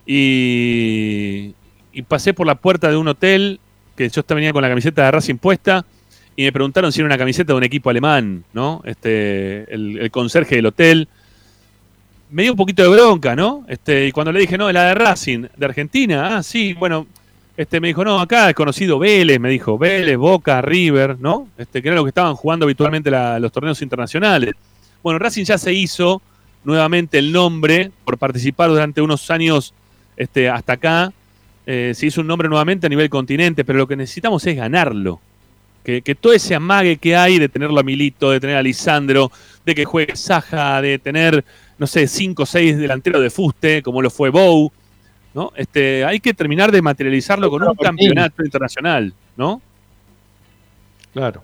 Y... Y pasé por la puerta de un hotel, que yo venía con la camiseta de Racing puesta, y me preguntaron si era una camiseta de un equipo alemán, ¿no? Este, el, el conserje del hotel. Me dio un poquito de bronca, ¿no? Este, y cuando le dije, no, es la de Racing, de Argentina. Ah, sí, bueno, este, me dijo, no, acá he conocido Vélez, me dijo, Vélez, Boca, River, ¿no? Este, que era lo que estaban jugando habitualmente la, los torneos internacionales. Bueno, Racing ya se hizo nuevamente el nombre por participar durante unos años este, hasta acá. Eh, se hizo un nombre nuevamente a nivel continente, pero lo que necesitamos es ganarlo. Que, que todo ese amague que hay de tenerlo a Milito, de tener a Lisandro, de que juegue Saja, de tener, no sé, cinco o seis delanteros de fuste, como lo fue Bou, ¿no? Este, hay que terminar de materializarlo con un campeonato internacional, ¿no? Claro.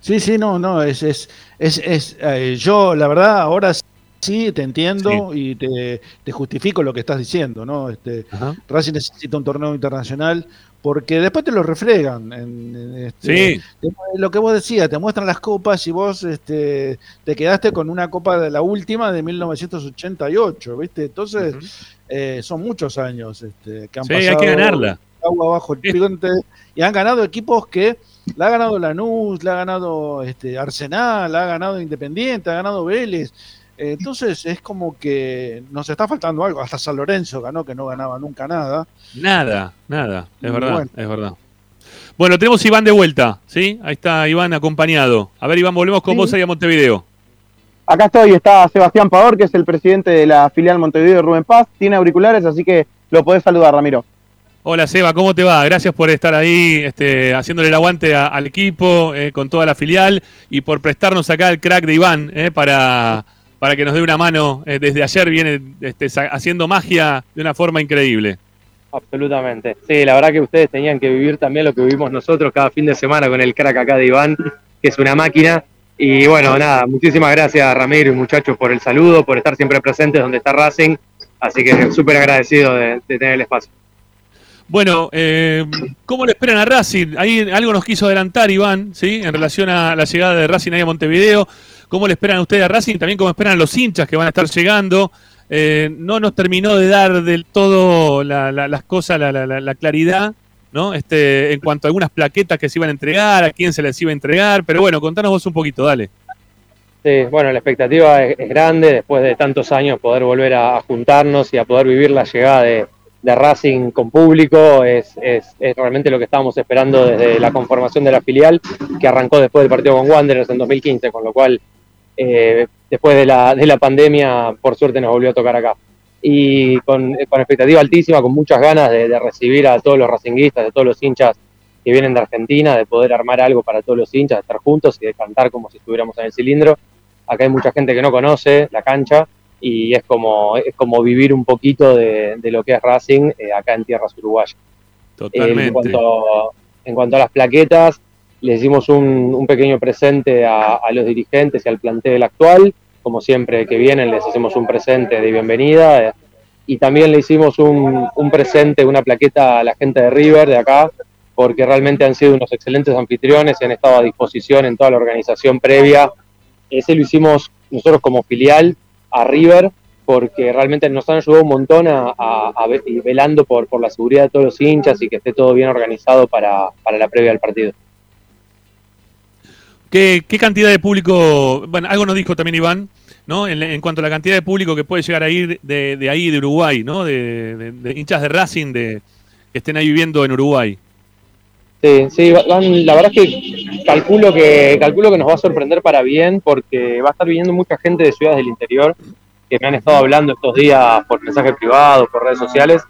Sí, sí, no, no, es, es, es, es eh, yo, la verdad, ahora sí. Sí, te entiendo sí. y te, te justifico lo que estás diciendo, ¿no? Este, Racing necesita un torneo internacional porque después te lo refregan. En, en este, sí. Te, lo que vos decías, te muestran las copas y vos este, te quedaste con una copa de la última de mil novecientos ochenta y ocho, ¿viste? Entonces, uh-huh. eh, son muchos años este, que han sí, pasado. Sí, hay que ganarla. Agua bajo el piconte, y han ganado equipos que la ha ganado Lanús, la ha ganado este, Arsenal, la ha ganado Independiente, ha ganado Vélez. Entonces es como que nos está faltando algo. Hasta San Lorenzo ganó, que no ganaba nunca nada. Nada, nada. Es verdad, bueno. es verdad. Bueno, tenemos a Iván de vuelta, ¿sí? Ahí está Iván acompañado. A ver, Iván, volvemos con sí. vos ahí a Montevideo. Acá estoy, está Sebastián Pavor, que es el presidente de la filial Montevideo de Rubén Paz. Tiene auriculares, así que lo podés saludar, Ramiro. Hola, Seba, ¿cómo te va? Gracias por estar ahí este, haciéndole el aguante a, al equipo, eh, con toda la filial, y por prestarnos acá el crack de Iván eh, para... para que nos dé una mano. Desde ayer viene este, haciendo magia de una forma increíble. Absolutamente. Sí, la verdad que ustedes tenían que vivir también lo que vivimos nosotros cada fin de semana con el crack acá de Iván, que es una máquina. Y bueno, nada, muchísimas gracias, Ramiro y muchachos, por el saludo, por estar siempre presentes donde está Racing. Así que súper agradecido de, de tener el espacio. Bueno, eh, ¿cómo lo esperan a Racing? Ahí algo nos quiso adelantar Iván, ¿sí? En relación a la llegada de Racing ahí a Montevideo. ¿Cómo le esperan ustedes a Racing? También cómo esperan los hinchas que van a estar llegando. Eh, no nos terminó de dar del todo la, la, las cosas, la, la, la claridad, ¿no? Este, en cuanto a algunas plaquetas que se iban a entregar, a quién se les iba a entregar. Pero bueno, contanos vos un poquito, dale. Sí, bueno, la expectativa es, es grande. Después de tantos años poder volver a, a juntarnos y a poder vivir la llegada de, de Racing con público es, es, es realmente lo que estábamos esperando desde la conformación de la filial, que arrancó después del partido con Wanderers en dos mil quince, con lo cual... Eh, después de la, de la pandemia, por suerte nos volvió a tocar acá. Y con, con expectativa altísima, con muchas ganas de, de recibir a todos los racinguistas, de todos los hinchas que vienen de Argentina, de poder armar algo para todos los hinchas, de estar juntos y de cantar como si estuviéramos en el cilindro. Acá hay mucha gente que no conoce la cancha y es como, es como vivir un poquito de, de lo que es Racing eh, acá en tierras uruguayas. Totalmente. Eh, en, cuanto, en cuanto a las plaquetas, le hicimos un, un pequeño presente a, a los dirigentes y al plantel actual. Como siempre que vienen, les hacemos un presente de bienvenida. y también le hicimos un, un presente, una plaqueta a la gente de River, de acá, porque realmente han sido unos excelentes anfitriones, han estado a disposición en toda la organización previa. Ese lo hicimos nosotros como filial a River, porque realmente nos han ayudado un montón a, a, a velando por, por la seguridad de todos los hinchas y que esté todo bien organizado para, para la previa del partido. ¿Qué, qué cantidad de público? Bueno, algo nos dijo también Iván, ¿no? En, en cuanto a la cantidad de público que puede llegar a ir de, de ahí, de Uruguay, ¿no? De, de, de hinchas de Racing de, que estén ahí viviendo en Uruguay. Sí, sí, van, la verdad es que calculo que calculo que nos va a sorprender para bien, porque va a estar viniendo mucha gente de ciudades del interior que me han estado hablando estos días por mensajes privados, por redes sociales,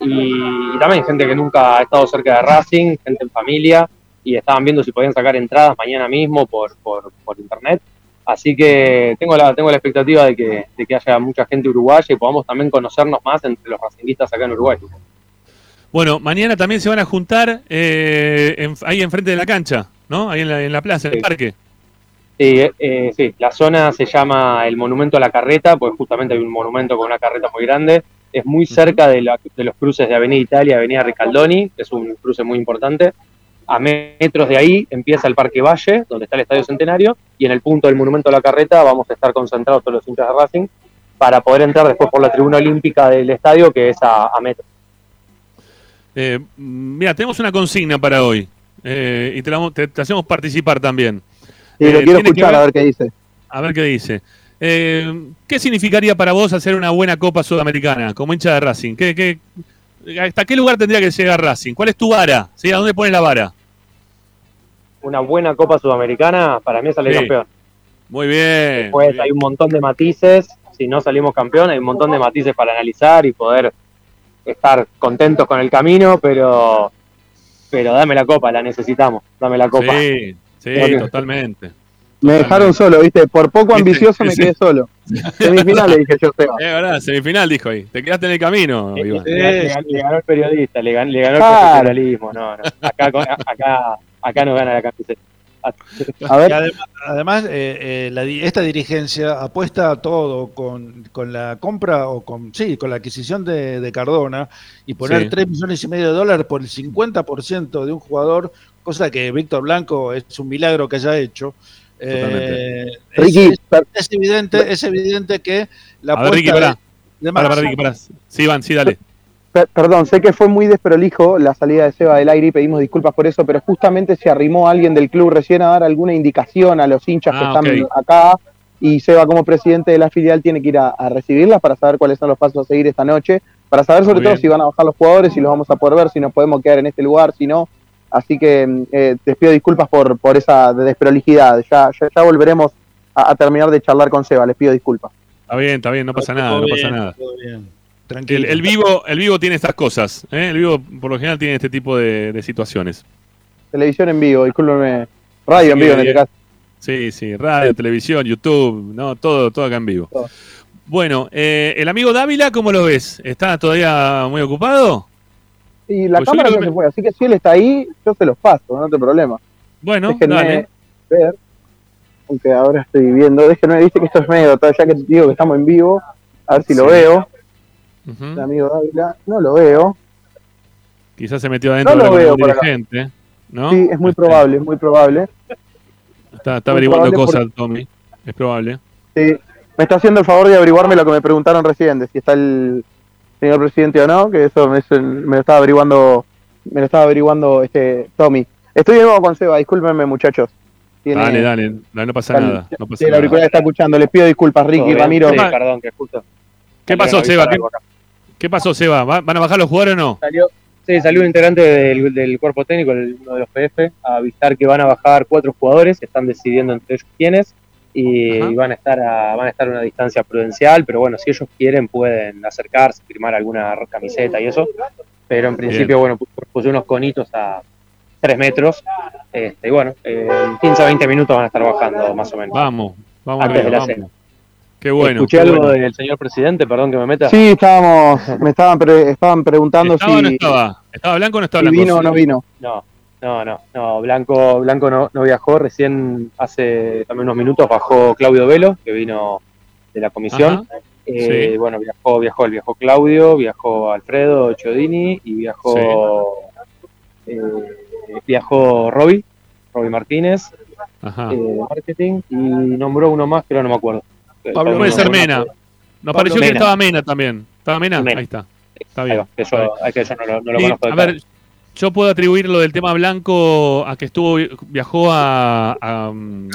y, y también gente que nunca ha estado cerca de Racing, gente en familia, y estaban viendo si podían sacar entradas mañana mismo por, por, por internet. Así que tengo la tengo la expectativa de que, de que haya mucha gente uruguaya y podamos también conocernos más entre los racinguistas acá en Uruguay. Bueno, mañana también se van a juntar eh, en, ahí enfrente de la cancha, ¿no? Ahí en la, en la plaza, en sí. El parque. Sí, eh, sí, la zona se llama el Monumento a la Carreta, porque justamente hay un monumento con una carreta muy grande. Es muy cerca de, la, de los cruces de Avenida Italia, Avenida Ricaldoni, que es un cruce muy importante. A metros de ahí empieza el Parque Valle, donde está el Estadio Centenario, y en el punto del Monumento a la Carreta vamos a estar concentrados todos los hinchas de Racing para poder entrar después por la Tribuna Olímpica del estadio, que es a, a metros. Eh, mira, tenemos una consigna para hoy, eh, y te, la, te, te hacemos participar también. Sí, lo eh, quiero escuchar ver, a ver qué dice. A ver qué dice. Eh, ¿Qué significaría para vos hacer una buena Copa Sudamericana como hincha de Racing? ¿Qué, qué ¿Hasta qué lugar tendría que llegar Racing? ¿Cuál es tu vara? ¿Sí? ¿A dónde pones la vara? Una buena Copa Sudamericana, para mí es salir sí. campeón. Muy bien. Después muy bien. Hay un montón de matices. Si no salimos campeón, hay un montón de matices para analizar y poder estar contentos con el camino, pero pero dame la copa, la necesitamos. Dame la copa. Sí, sí, porque totalmente. Me dejaron solo, ¿viste? Por poco ambicioso me quedé solo. Semifinal le dije yo, Seba. Es verdad, semifinal dijo ahí. Te quedaste en el camino, Iván. Le, le, le ganó el periodista, le ganó, le ganó el profesionalismo. No, no. Acá, acá, acá nos gana la camiseta. A ver. Además, además eh, eh, la, esta dirigencia apuesta a todo con, con la compra o con sí con la adquisición de, de Cardona y poner sí. tres millones y medio de dólares por el cincuenta por ciento de un jugador, cosa que Víctor Blanco es un milagro que haya hecho. Eh, es, Ricky, es, es evidente, es evidente que la apuesta. A ver, Ricky, pará. De, pará, pará, Ricky, pará. Sí, Iván, sí, dale. Perdón, sé que fue muy desprolijo la salida de Seba del aire y pedimos disculpas por eso, pero justamente se arrimó alguien del club recién a dar alguna indicación a los hinchas ah, que están okay. acá, y Seba como presidente de la filial tiene que ir a, a recibirlas para saber cuáles son los pasos a seguir esta noche, para saber sobre todo si van a bajar los jugadores, si los vamos a poder ver, si nos podemos quedar en este lugar, si no. Así que eh, les pido disculpas por, por esa desprolijidad, ya, ya, ya volveremos a, a terminar de charlar con Seba, les pido disculpas. Está bien, está bien, no pasa nada, no pasa nada. Todo bien. El, el vivo el vivo tiene estas cosas, ¿eh? El vivo por lo general tiene este tipo de, de situaciones. Televisión en vivo, discúlpeme, radio sí, en vivo en este caso. Sí, sí, radio, televisión, YouTube, no, todo, todo acá en vivo. Todo. Bueno, eh, el amigo Dávila, ¿cómo lo ves? ¿Está todavía muy ocupado? Y la pues cámara no me... se fue, así que si él está ahí, yo se los paso, no tengo problema. Bueno, déjenme dale. Ver, aunque ahora estoy viendo, déjenme, dice que esto es medio, ya que digo que estamos en vivo, a ver si sí. lo veo. Uh-huh. El amigo Dávila, no lo veo. Quizás se metió adentro no de la dirigente, ¿no? Sí, es muy este... probable, es muy probable. Está, está muy averiguando cosas, por... Tommy, es probable. Sí, me está haciendo el favor de averiguarme lo que me preguntaron recién, de si está el señor presidente o no, que eso me, me lo estaba averiguando, me lo estaba averiguando este Tommy. Estoy de nuevo con Seba, discúlpenme muchachos. Tiene, dale, dale, dale, no pasa dale, nada. No pasa sí, nada. El auricular está escuchando, les pido disculpas, Ricky, bien, Ramiro. Sí, perdón, que justo. ¿Qué pasó, Seba? ¿Qué? ¿Qué pasó, Seba? ¿Van a bajar los jugadores o no? Salió, sí, salió un integrante del, del cuerpo técnico, el, uno de los P F, a avisar que van a bajar cuatro jugadores, están decidiendo entre ellos quiénes, y, y van a estar a, van a estar a una distancia prudencial, pero bueno, si ellos quieren pueden acercarse, firmar alguna camiseta y eso, pero en principio, bien. Bueno, puse unos conitos a tres metros, este, y bueno, en eh, quince a veinte minutos van a estar bajando, más o menos. Vamos, vamos antes arriba, de la vamos. Cena. Qué bueno. Escuché qué algo bueno. del señor presidente, perdón que me meta. Sí, estábamos, me estaban pre, estaban preguntando ¿Estaba si o no estaba? ¿Estaba Blanco o no estaba si Blanco? Vino o no vino. No, no, no, no. Blanco, Blanco no, no viajó, recién hace también unos minutos bajó Claudio Velo, que vino de la comisión. Ajá. Eh, sí. Bueno, viajó, viajó, viajó Claudio, viajó Alfredo Chiodini y viajó, sí. eh, viajó Roby, Roby Martínez, Ajá. Eh, marketing, y nombró uno más, pero no me acuerdo. Pablo puede ser Mena. Nos pareció que estaba Mena también. ¿Estaba Mena? Mena. Ahí está. Está bien. Eso, eso, eso no, no lo y, conozco. A ver, yo puedo atribuir lo del tema Blanco a que estuvo viajó a, a,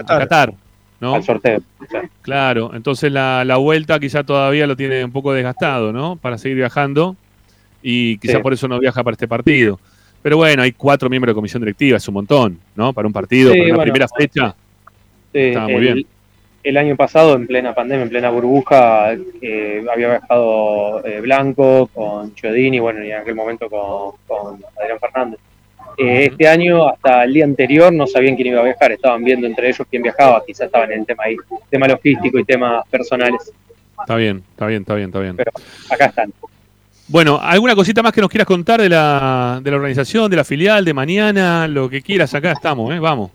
a Qatar, ¿no? Al sorteo. Claro, claro. Entonces la, la vuelta quizá todavía lo tiene un poco desgastado, ¿no? Para seguir viajando y quizá sí. por eso no viaja para este partido. Pero bueno, hay cuatro miembros de comisión directiva, es un montón, ¿no? Para un partido, sí, para una bueno, primera fecha. Sí, está muy el, bien. El año pasado, en plena pandemia, en plena burbuja, eh, había viajado eh, Blanco con Chiodini, bueno, y en aquel momento con, con Adrián Fernández. Eh, este año, hasta el día anterior, no sabían quién iba a viajar, estaban viendo entre ellos quién viajaba, quizás estaban en el tema ahí, tema logístico y temas personales. Está bien, está bien, está bien, está bien. Pero acá están. Bueno, ¿alguna cosita más que nos quieras contar de la, de la organización, de la filial, de mañana, lo que quieras? Acá estamos, ¿eh? Vamos.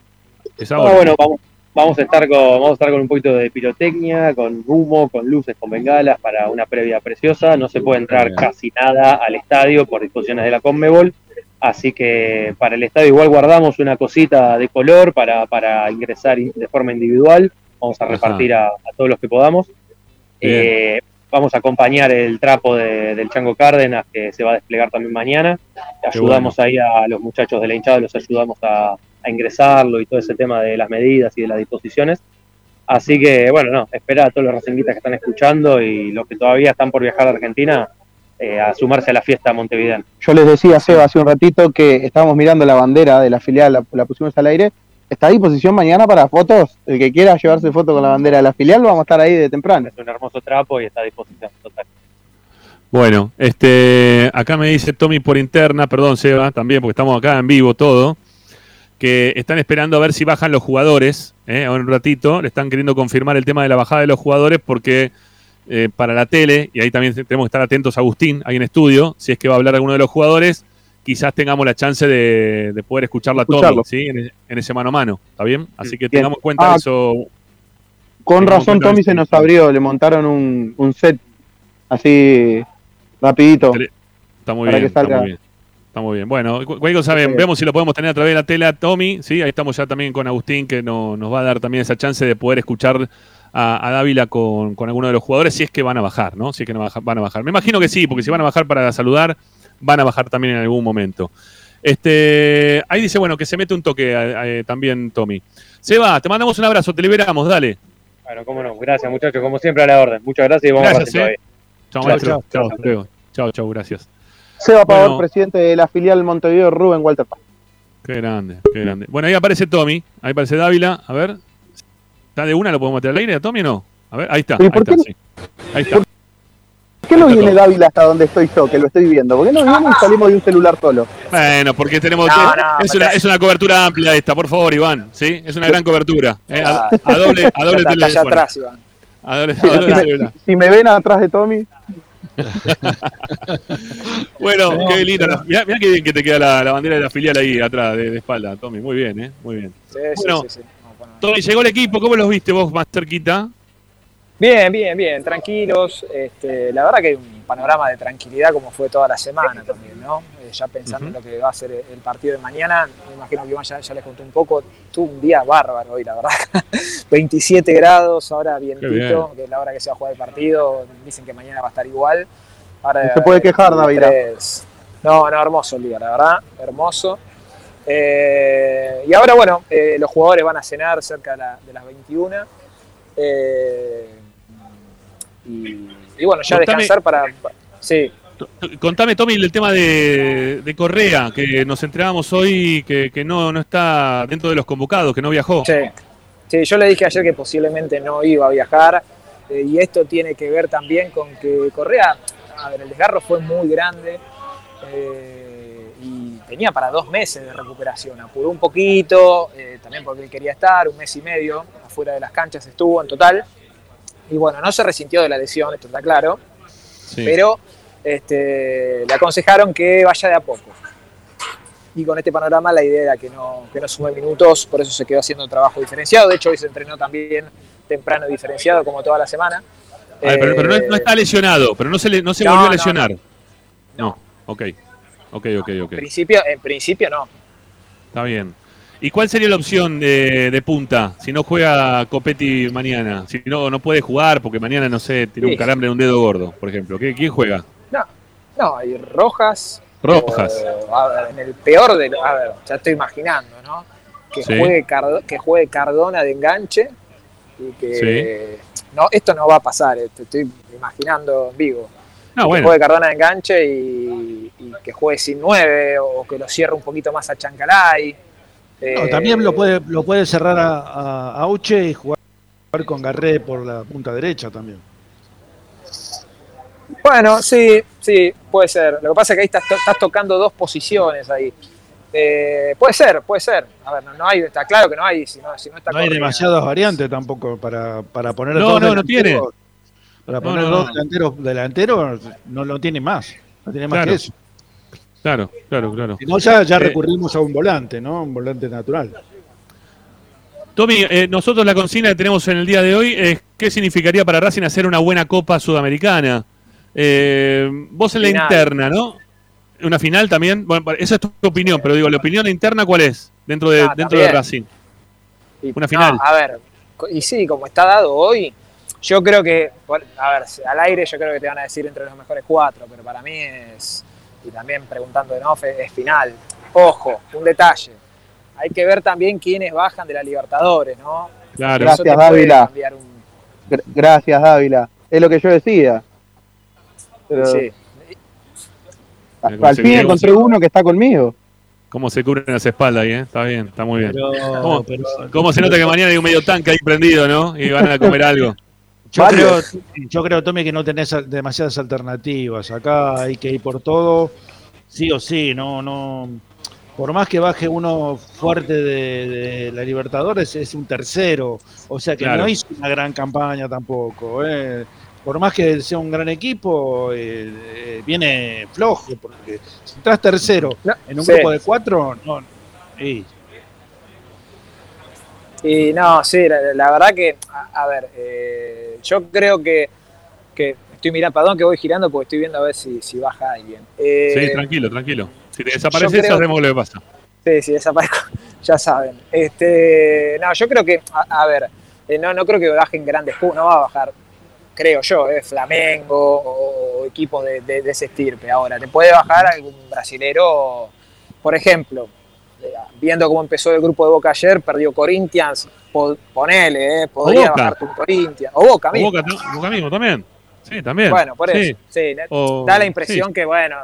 Es ahora. No, bueno, vamos. Vamos a estar con vamos a estar con un poquito de pirotecnia, con humo, con luces, con bengalas para una previa preciosa. No se puede entrar casi nada al estadio por disposiciones de la Conmebol, así que para el estadio igual guardamos una cosita de color para, para ingresar de forma individual. Vamos a repartir a, a todos los que podamos. Eh, vamos a acompañar el trapo de, del Chango Cárdenas, que se va a desplegar también mañana. Ayudamos bueno. ahí a los muchachos de la hinchada, los ayudamos a... a ingresarlo y todo ese tema de las medidas y de las disposiciones. Así que, bueno, no, espera a todos los racinguistas que están escuchando y los que todavía están por viajar a Argentina eh, a sumarse a la fiesta montevideana. Yo les decía, Seba, hace un ratito que estábamos mirando la bandera de la filial, la, la pusimos al aire. Está a disposición mañana para fotos. El que quiera llevarse foto con la bandera de la filial, vamos a estar ahí de temprano. Es un hermoso trapo y está a disposición total. Bueno, este, acá me dice Tommy por interna, perdón, Seba, también, porque estamos acá en vivo todo, que están esperando a ver si bajan los jugadores, ¿eh? Ahora un ratito, le están queriendo confirmar el tema de la bajada de los jugadores porque eh, para la tele, y ahí también tenemos que estar atentos, Agustín, ahí en estudio, si es que va a hablar alguno de los jugadores, quizás tengamos la chance de, de poder escucharla Tommy, ¿sí? en, en ese mano a mano, ¿está bien? Así que bien. Tengamos en cuenta ah, eso. Con razón Tommy eso. Se nos abrió, le montaron un, un set así rapidito. Está muy para bien, que salga. Está muy bien. Está muy bien. Bueno, Guaygo saben, vemos si lo podemos tener a través de la tela, Tommy, sí, ahí estamos ya también con Agustín, que no, nos va a dar también esa chance de poder escuchar a, a Dávila con, con alguno de los jugadores, si es que van a bajar, ¿no? Si es que no van a bajar. Me imagino que sí, porque si van a bajar para saludar, van a bajar también en algún momento. Este, ahí dice, bueno, que se mete un toque eh, también, Tommy. Seba, te mandamos un abrazo, te liberamos, dale. Bueno, cómo no, gracias muchachos, como siempre a la orden. Muchas gracias y vamos gracias, a ver. Eh. Chao, chao, chao, chao, chao, chao, gracias. Seba Pavor, bueno, presidente de la filial Montevideo, Rubén Walter Paz. Qué grande, qué grande. Bueno, ahí aparece Tommy, ahí aparece Dávila. A ver, ¿está de una? ¿Lo podemos meter al aire a Tommy o no? A ver, ahí está. Ahí está, sí. Ahí está. ¿Por qué no viene Dávila hasta donde estoy yo, que lo estoy viendo? ¿Por qué no viene y salimos de un celular solo? Bueno, porque tenemos. No, no, es, una, es una cobertura amplia esta, por favor, Iván. ¿Sí? Es una gran cobertura. ¿Eh? A, a doble, a doble teléfono. Allá atrás, Iván. A doble, a doble si, me, si me ven atrás de Tommy. Bueno, no, qué lindo. No. Mirá, mirá qué bien que te queda la, la bandera de la filial ahí atrás, de, de espalda, Tommy. Muy bien, ¿eh? Muy bien. Sí, bueno, sí, sí, sí. No, Tommy, llegó el equipo. ¿Cómo los viste vos más cerquita? Bien, bien, bien. Tranquilos. Este, la verdad que hay un panorama de tranquilidad como fue toda la semana también, ¿no? Eh, ya pensando uh-huh. en lo que va a ser el partido de mañana. Me imagino que Iván ya, ya les conté un poco. Tuvo un día bárbaro hoy, la verdad. veintisiete grados, ahora vientito, que es la hora que se va a jugar el partido. Dicen que mañana va a estar igual. Ahora, no se puede quejar, Dávila. No, no, hermoso el día, la verdad, hermoso. Eh, y ahora, bueno, eh, los jugadores van a cenar cerca de, la, de las veintiuna. Eh, y, y bueno, ya contame, descansar para... para sí. t- contame, Tommy, el tema de, de Correa, que nos enterábamos hoy que, que no, no está dentro de los convocados, que no viajó. Sí. sí, yo le dije ayer que posiblemente no iba a viajar. Eh, y esto tiene que ver también con que Correa... A ver, el desgarro fue muy grande eh, y tenía para dos meses de recuperación. Apuró un poquito, eh, también porque él quería estar, un mes y medio afuera de las canchas estuvo en total. Y bueno, no se resintió de la lesión, esto está claro, sí. pero este, le aconsejaron que vaya de a poco. Y con este panorama la idea era que no, que no sume minutos, por eso se quedó haciendo trabajo diferenciado. De hecho, hoy se entrenó también temprano diferenciado como toda la semana. A ver, pero, pero no, no está lesionado, pero no se, le, no se no, volvió a lesionar. No, no. no. ok, ok, ok, ok. En principio, en principio no. Está bien. ¿Y cuál sería la opción de, de punta si no juega Copetti mañana? Si no no puede jugar porque mañana, no sé, tiene sí. un calambre en un dedo gordo, por ejemplo. ¿Quién juega? No, no, hay Rojas. Rojas. O, a ver, en el peor de... A ver, ya estoy imaginando, ¿no? Que, sí. juegue, Cardo, que juegue Cardona de enganche y que... Sí. No, esto no va a pasar, esto estoy imaginando en vivo. No, que bueno. juegue Cardona de enganche y, y que juegue sin nueve o que lo cierre un poquito más a Chancalay. No, también lo puede lo puede cerrar a, a, a Uche y jugar con Garré por la punta derecha también. Bueno, sí, sí, puede ser. Lo que pasa es que ahí estás, estás tocando dos posiciones ahí. Eh, puede ser, puede ser. A ver, no, no hay, está claro que no hay, si no, si no está No corrida. Hay demasiadas variantes tampoco para, para poner no, dos no, no tiene. Para poner no, no, dos no. delanteros delanteros no lo tiene más. No tiene más claro. que eso. Claro, claro, claro. Si no, ya, ya recurrimos eh, a un volante, ¿no? Un volante natural. Tommy, eh, nosotros la consigna que tenemos en el día de hoy es ¿qué significaría para Racing hacer una buena Copa Sudamericana? Eh, vos en la final. interna, ¿no? ¿Una final también? Bueno, esa es tu opinión, pero digo, ¿la opinión interna cuál es dentro de, ah, dentro de Racing? Una final. No, a ver, y sí, como está dado hoy, yo creo que, a ver, al aire yo creo que te van a decir entre los mejores cuatro, pero para mí es... y también preguntando de no, es final. Ojo, un detalle. Hay que ver también quiénes bajan de la Libertadores, ¿no? Claro. Gracias, Dávila. Un... Gracias, Dávila. Es lo que yo decía. Pero... Sí. Al fin encontré uno que está conmigo. Cómo se cubren las espaldas ahí, ¿eh? Está bien, está muy bien. Pero, ¿Cómo, pero... ¿Cómo se nota que mañana hay un medio tanque ahí prendido, ¿no? Y van a comer algo. Yo creo, yo creo, Tommy, que no tenés demasiadas alternativas. Acá hay que ir por todo, sí o sí. No, no. Por más que baje uno fuerte de, de la Libertadores, es un tercero. O sea que claro. no hizo una gran campaña tampoco. Eh. Por más que sea un gran equipo, eh, eh, viene flojo. Porque si estás tercero en un sí. grupo de cuatro, no. Eh. Y no, sí, la, la verdad que, a, a ver, eh, yo creo que, que estoy mirando, perdón que voy girando porque estoy viendo a ver si, si baja alguien. Eh, sí, tranquilo, tranquilo. Si te desapareces, sabemos lo que pasa. Sí, si desaparezco, ya saben. Este, no, yo creo que, a, a ver, eh, no, no creo que bajen grandes puntos, no va a bajar, creo yo, eh, Flamengo o, o equipos de, de, de ese estirpe. Ahora, te puede bajar algún brasilero, por ejemplo. Viendo cómo empezó el grupo de Boca ayer, perdió Corinthians, ponele, eh, podría bajar con Corinthians. O Boca mismo. O Boca, Boca mismo también. Sí, también. Bueno, por eso. Sí. Sí, o, da la impresión sí. que, bueno,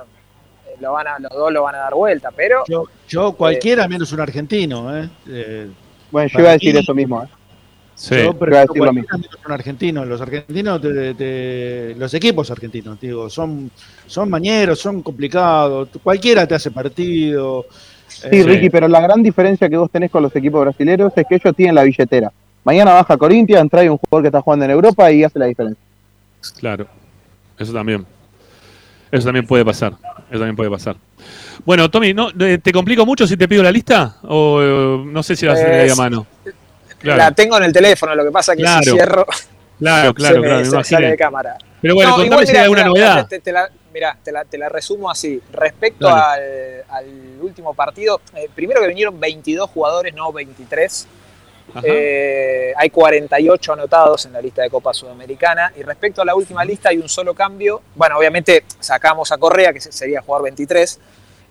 lo van a, los dos lo van a dar vuelta, pero... Yo, yo cualquiera eh, menos un argentino, ¿eh? eh bueno, yo iba a decir eso mismo, ¿eh? Sí. Yo iba a decir lo mismo. Menos un argentino. Los argentinos, te, te, te, los equipos argentinos, digo, son, son mañeros, son complicados. Cualquiera te hace partido... Sí, Ricky, sí. pero la gran diferencia que vos tenés con los equipos brasileños es que ellos tienen la billetera. Mañana baja Corinthians, trae un jugador que está jugando en Europa y hace la diferencia. Claro, eso también. Eso también puede pasar. Eso también puede pasar. Bueno, Tommy, ¿no, ¿te complico mucho si te pido la lista? O no sé si la vas a tener a mano. Claro. La tengo en el teléfono, lo que pasa es que claro. si cierro... Claro, claro, se me, claro. Se me sale de cámara. Pero bueno, no, contame igual, si mirá, hay alguna mirá, novedad. Te, te la, mirá, te la, te la resumo así. Respecto al, al último partido, eh, primero que vinieron veintidós jugadores, no veintitrés. Eh, hay cuarenta y ocho anotados en la lista de Copa Sudamericana. Y respecto a la última lista, hay un solo cambio. Bueno, obviamente sacamos a Correa, que sería jugador veintitrés.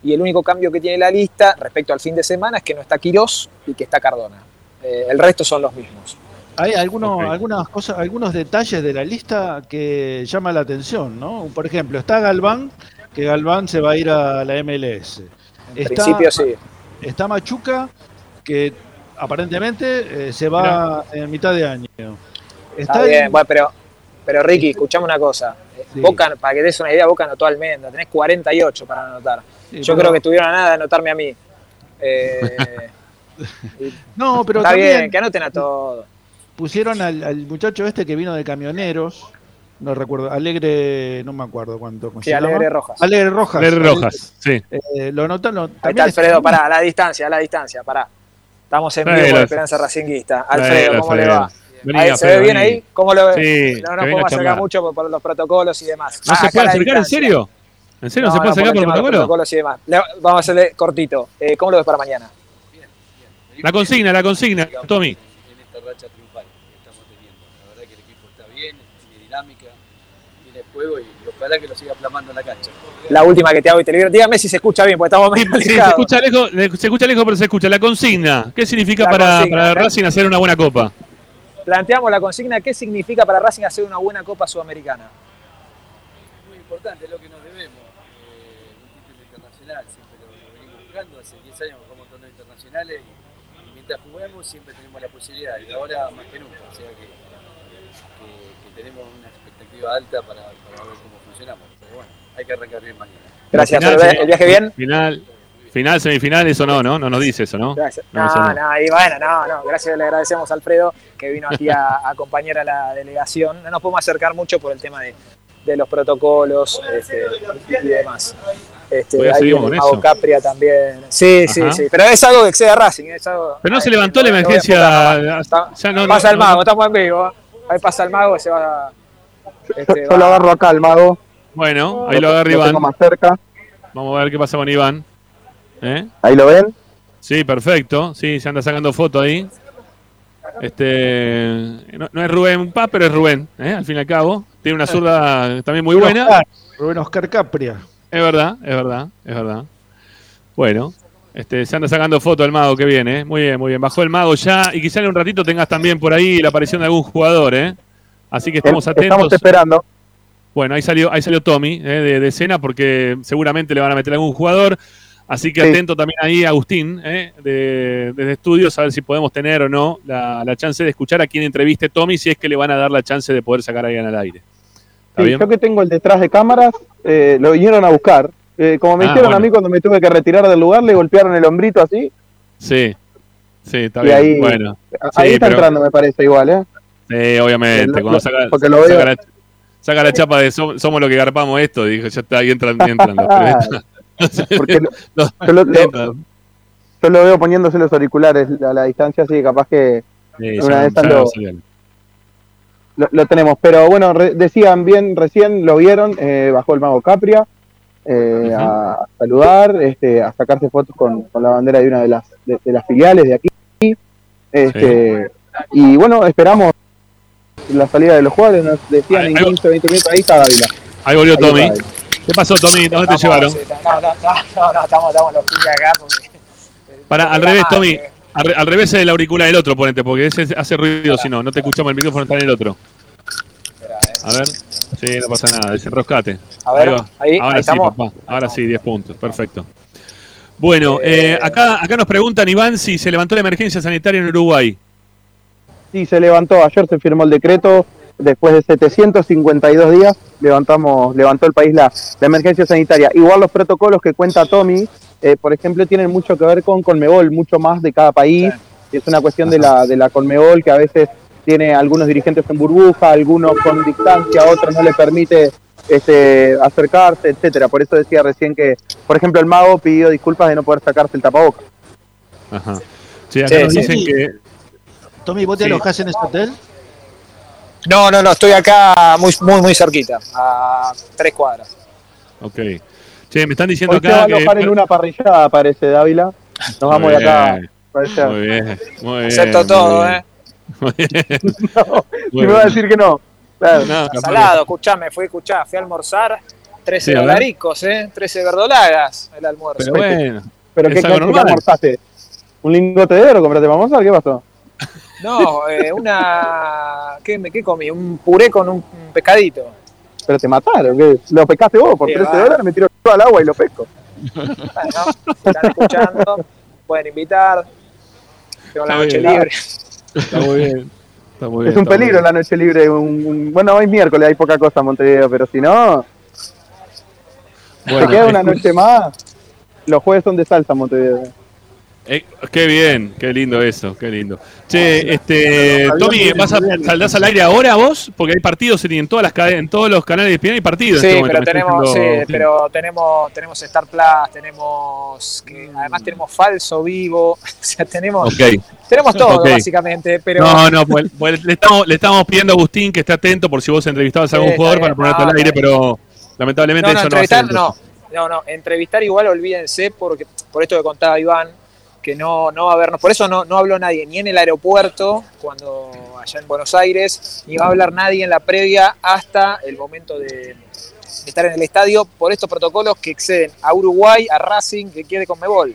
Y el único cambio que tiene la lista respecto al fin de semana es que no está Quirós y que está Cardona. Eh, el resto son los mismos. Hay algunos, okay. algunas cosas, algunos detalles de la lista que llaman la atención, ¿no? Por ejemplo, está Galván, que Galván se va a ir a la M L S. En está, principio sí. Está Machuca, que aparentemente eh, se va no. en mitad de año. Está, está bien, ahí... bueno, pero, pero Ricky, escuchame una cosa. Sí. Boca, para que te des una idea, Boca anotó a Almendra, tenés cuarenta y ocho para anotar. Sí, Yo pero... creo que tuvieron a nada de anotarme a mí. Eh, no, pero está también... bien, que anoten a todos. Pusieron al, al muchacho este que vino de Camioneros, no recuerdo, Alegre, no me acuerdo cuánto. Sí, Alegre Rojas. Alegre Rojas. Alegre Rojas, Alegre, sí. Eh, lo notan. Lo, Ahí está Alfredo, pará, a la distancia, a la distancia, pará. Estamos en vivo de Esperanza Racinguista. Alfredo, ¿cómo le va? Vení, ahí, se ve bien ahí. ¿Cómo lo ves? Sí, no nos podemos acercar mucho por, por los protocolos y demás. ¿No ah, se puede acercar en serio? ¿En serio no, se puede no, acercar por, por los protocolos y demás? Le, vamos a hacerle cortito. Eh, ¿Cómo lo ves para mañana? Bien, bien. La consigna, la consigna, digamos, Tommy. En esta racha triunfal que estamos teniendo. La verdad que el equipo está bien, tiene dinámica, tiene juego y ojalá que lo siga plasmando en la cancha. La última que te hago y te libero. Dígame si se escucha bien, porque estamos medio sí, se escucha lejos, se escucha lejos, pero se escucha. La consigna. ¿Qué significa la para, consigna, para Racing hacer una buena copa? Planteamos la consigna, ¿qué significa para Racing hacer una buena Copa Sudamericana? Muy importante, es lo que nos debemos. Eh, un título internacional, siempre lo, lo venimos buscando, hace diez años jugamos torneos internacionales y, y mientras jugamos siempre tenemos la posibilidad, y ahora más que nunca, o sea que, que, que tenemos una expectativa alta para, para ver cómo funcionamos. Pero bueno, hay que arrancar bien mañana. Gracias, final, el, el viaje bien. Final. Final, semifinal, eso no, ¿no? No nos dice eso, ¿no? Gracias. No, no, no, y bueno, no, no, gracias, le agradecemos a Alfredo que vino aquí a, a acompañar a la delegación. No nos podemos acercar mucho por el tema de, de los protocolos este, y demás. Este, ahí viene Mago Capria también. Sí, ajá. sí, sí, pero es algo que excede a Racing. Es algo, pero no ahí, se levantó la emergencia. Está, ya no, pasa no, el Mago, no. Estamos en vivo. Ahí pasa el Mago, se va. Este, yo va. Lo agarro acá, el Mago. Bueno, ahí lo agarro Iván. Más cerca. Vamos a ver qué pasa con Iván. ¿Eh? ¿Ahí lo ven? Sí, perfecto. Sí, se anda sacando foto ahí. Este, no, no es Rubén Paz, pero es Rubén, ¿eh? Al fin y al cabo. Tiene una zurda también muy buena. Oscar, Rubén Oscar Capria. Es verdad, es verdad, es verdad. Bueno, este, se anda sacando foto el Mago que viene, ¿eh? Muy bien, muy bien. Bajó el Mago ya y quizá en un ratito tengas también por ahí la aparición de algún jugador, ¿eh? Así que estamos atentos. Estamos esperando. Bueno, ahí salió, ahí salió Tommy, ¿eh? de, de escena porque seguramente le van a meter a algún jugador. Así que sí. Atento también ahí, Agustín, ¿eh? de, desde estudios, a ver si podemos tener o no la, la chance de escuchar a quien entreviste Tommy, si es que le van a dar la chance de poder sacar a alguien al aire. ¿Está sí, bien? Yo que tengo el detrás de cámaras, eh, lo vinieron a buscar. Eh, como me ah, hicieron bueno. a mí cuando me tuve que retirar del lugar, le golpearon el hombrito así. Sí, sí, está y bien. Ahí, bueno, ahí sí, está pero, entrando, me parece, igual, ¿eh? Sí, obviamente. El, cuando lo, saca, porque lo saca, la, saca la chapa de somos, somos los que garpamos esto, dije, ya está, ahí entran, entran los periodistas. Porque lo, no, yo, lo, lo, yo lo veo poniéndose los auriculares a la distancia, así que capaz que sí, una de esas lo, lo, lo tenemos. Pero bueno, re, decían bien, recién lo vieron, eh, bajó el Mago Capria eh, uh-huh. a saludar, este, a sacarse fotos con, con la bandera de una de las de, de las filiales de aquí. Este, sí. Y bueno, esperamos la salida de los jugadores, nos decían ahí, en quince, veinte minutos, ahí está Dávila. Ahí volvió ahí Tommy. ¿Qué pasó, Tommy? ¿Dónde estamos, te llevaron? Sí, no, no, no, no, estamos, estamos los pibes acá. Porque, Para, al revés, Tommy, que... al, al revés es la aurícula del otro, ponente, porque ese hace ruido, si no, no te escuchamos, el micrófono está en el otro. Espera, eh. A ver, sí, no pasa nada, desenroscate. A ver, ahí, ahí, ahora ahí sí, estamos. Papá, ahora sí, diez puntos, perfecto. Bueno, eh, acá, acá nos preguntan, Iván, si se levantó la emergencia sanitaria en Uruguay. Sí, se levantó, ayer se firmó el decreto. Después de setecientos cincuenta y dos días levantamos levantó el país la, la emergencia sanitaria. Igual los protocolos que cuenta Tommy, eh, por ejemplo, tienen mucho que ver con Conmebol, mucho más de cada país. Es una cuestión de la de la Conmebol que a veces tiene algunos dirigentes en burbuja, algunos con distancia, otros no le permite este, acercarse, etcétera. Por eso decía recién que, por ejemplo, el Mago pidió disculpas de no poder sacarse el tapabocas. Ajá. Sí, acá sí, nos dicen sí. que... Tommy, ¿vos te sí. alojás en este hotel? No, no, no, estoy acá muy, muy, muy cerquita, a tres cuadras. Ok. Che, me están diciendo acá. Hoy se va a alojar que... en una parrillada, parece, Dávila. Nos vamos de acá. Parece. Muy bien, muy bien. Acepto todo, bien. ¿eh? Muy bien. No, si me va a decir que no. Claro. no Salado, escuchame, fui, escuchá, fui a almorzar. Trece sí, verdaricos, ¿eh? Trece verdolagas el almuerzo. Pero bueno. ¿Pero qué almorzaste? ¿Un lingote de oro compraste para almorzar? ¿Qué pasó? No, eh, una... ¿Qué, ¿Qué comí? Un puré con un pescadito. Pero te mataron, ¿qué? Lo pescaste vos, por trece dólares me tiró al agua y lo pesco. Bueno, están escuchando, pueden invitar. Tengo la noche libre. Está muy bien. Está muy bien. Es un peligro la noche libre. Un, un... Bueno, hoy miércoles hay poca cosa en Montevideo, pero si no... Bueno, te queda una noche más. Los jueves son de salsa en Montevideo. Eh, qué bien, qué lindo eso, qué lindo. Che, este, Tommy, ¿vas a, ¿saldrás al aire ahora vos? Porque hay partidos en, en todas las cadenas, en todos los canales de P I N hay partidos. Sí, este pero tenemos, sí, sí, pero tenemos, tenemos Star Plus, tenemos, que, además tenemos Falso Vivo, o sea, tenemos, okay. tenemos todo okay. básicamente. Pero no, no, pues, pues, le estamos, le estamos pidiendo a Agustín que esté atento por si vos entrevistabas a algún sí, jugador bien, para ponerte no, al aire, pero lamentablemente no, no, eso no. Entrevistar, no, no, no, entrevistar igual, olvídense porque por esto que contaba Iván. Que no, no va a haber, por eso no, no habló nadie, ni en el aeropuerto, cuando allá en Buenos Aires, ni va a hablar nadie en la previa hasta el momento de estar en el estadio por estos protocolos que exceden a Uruguay, a Racing, que quiere Conmebol,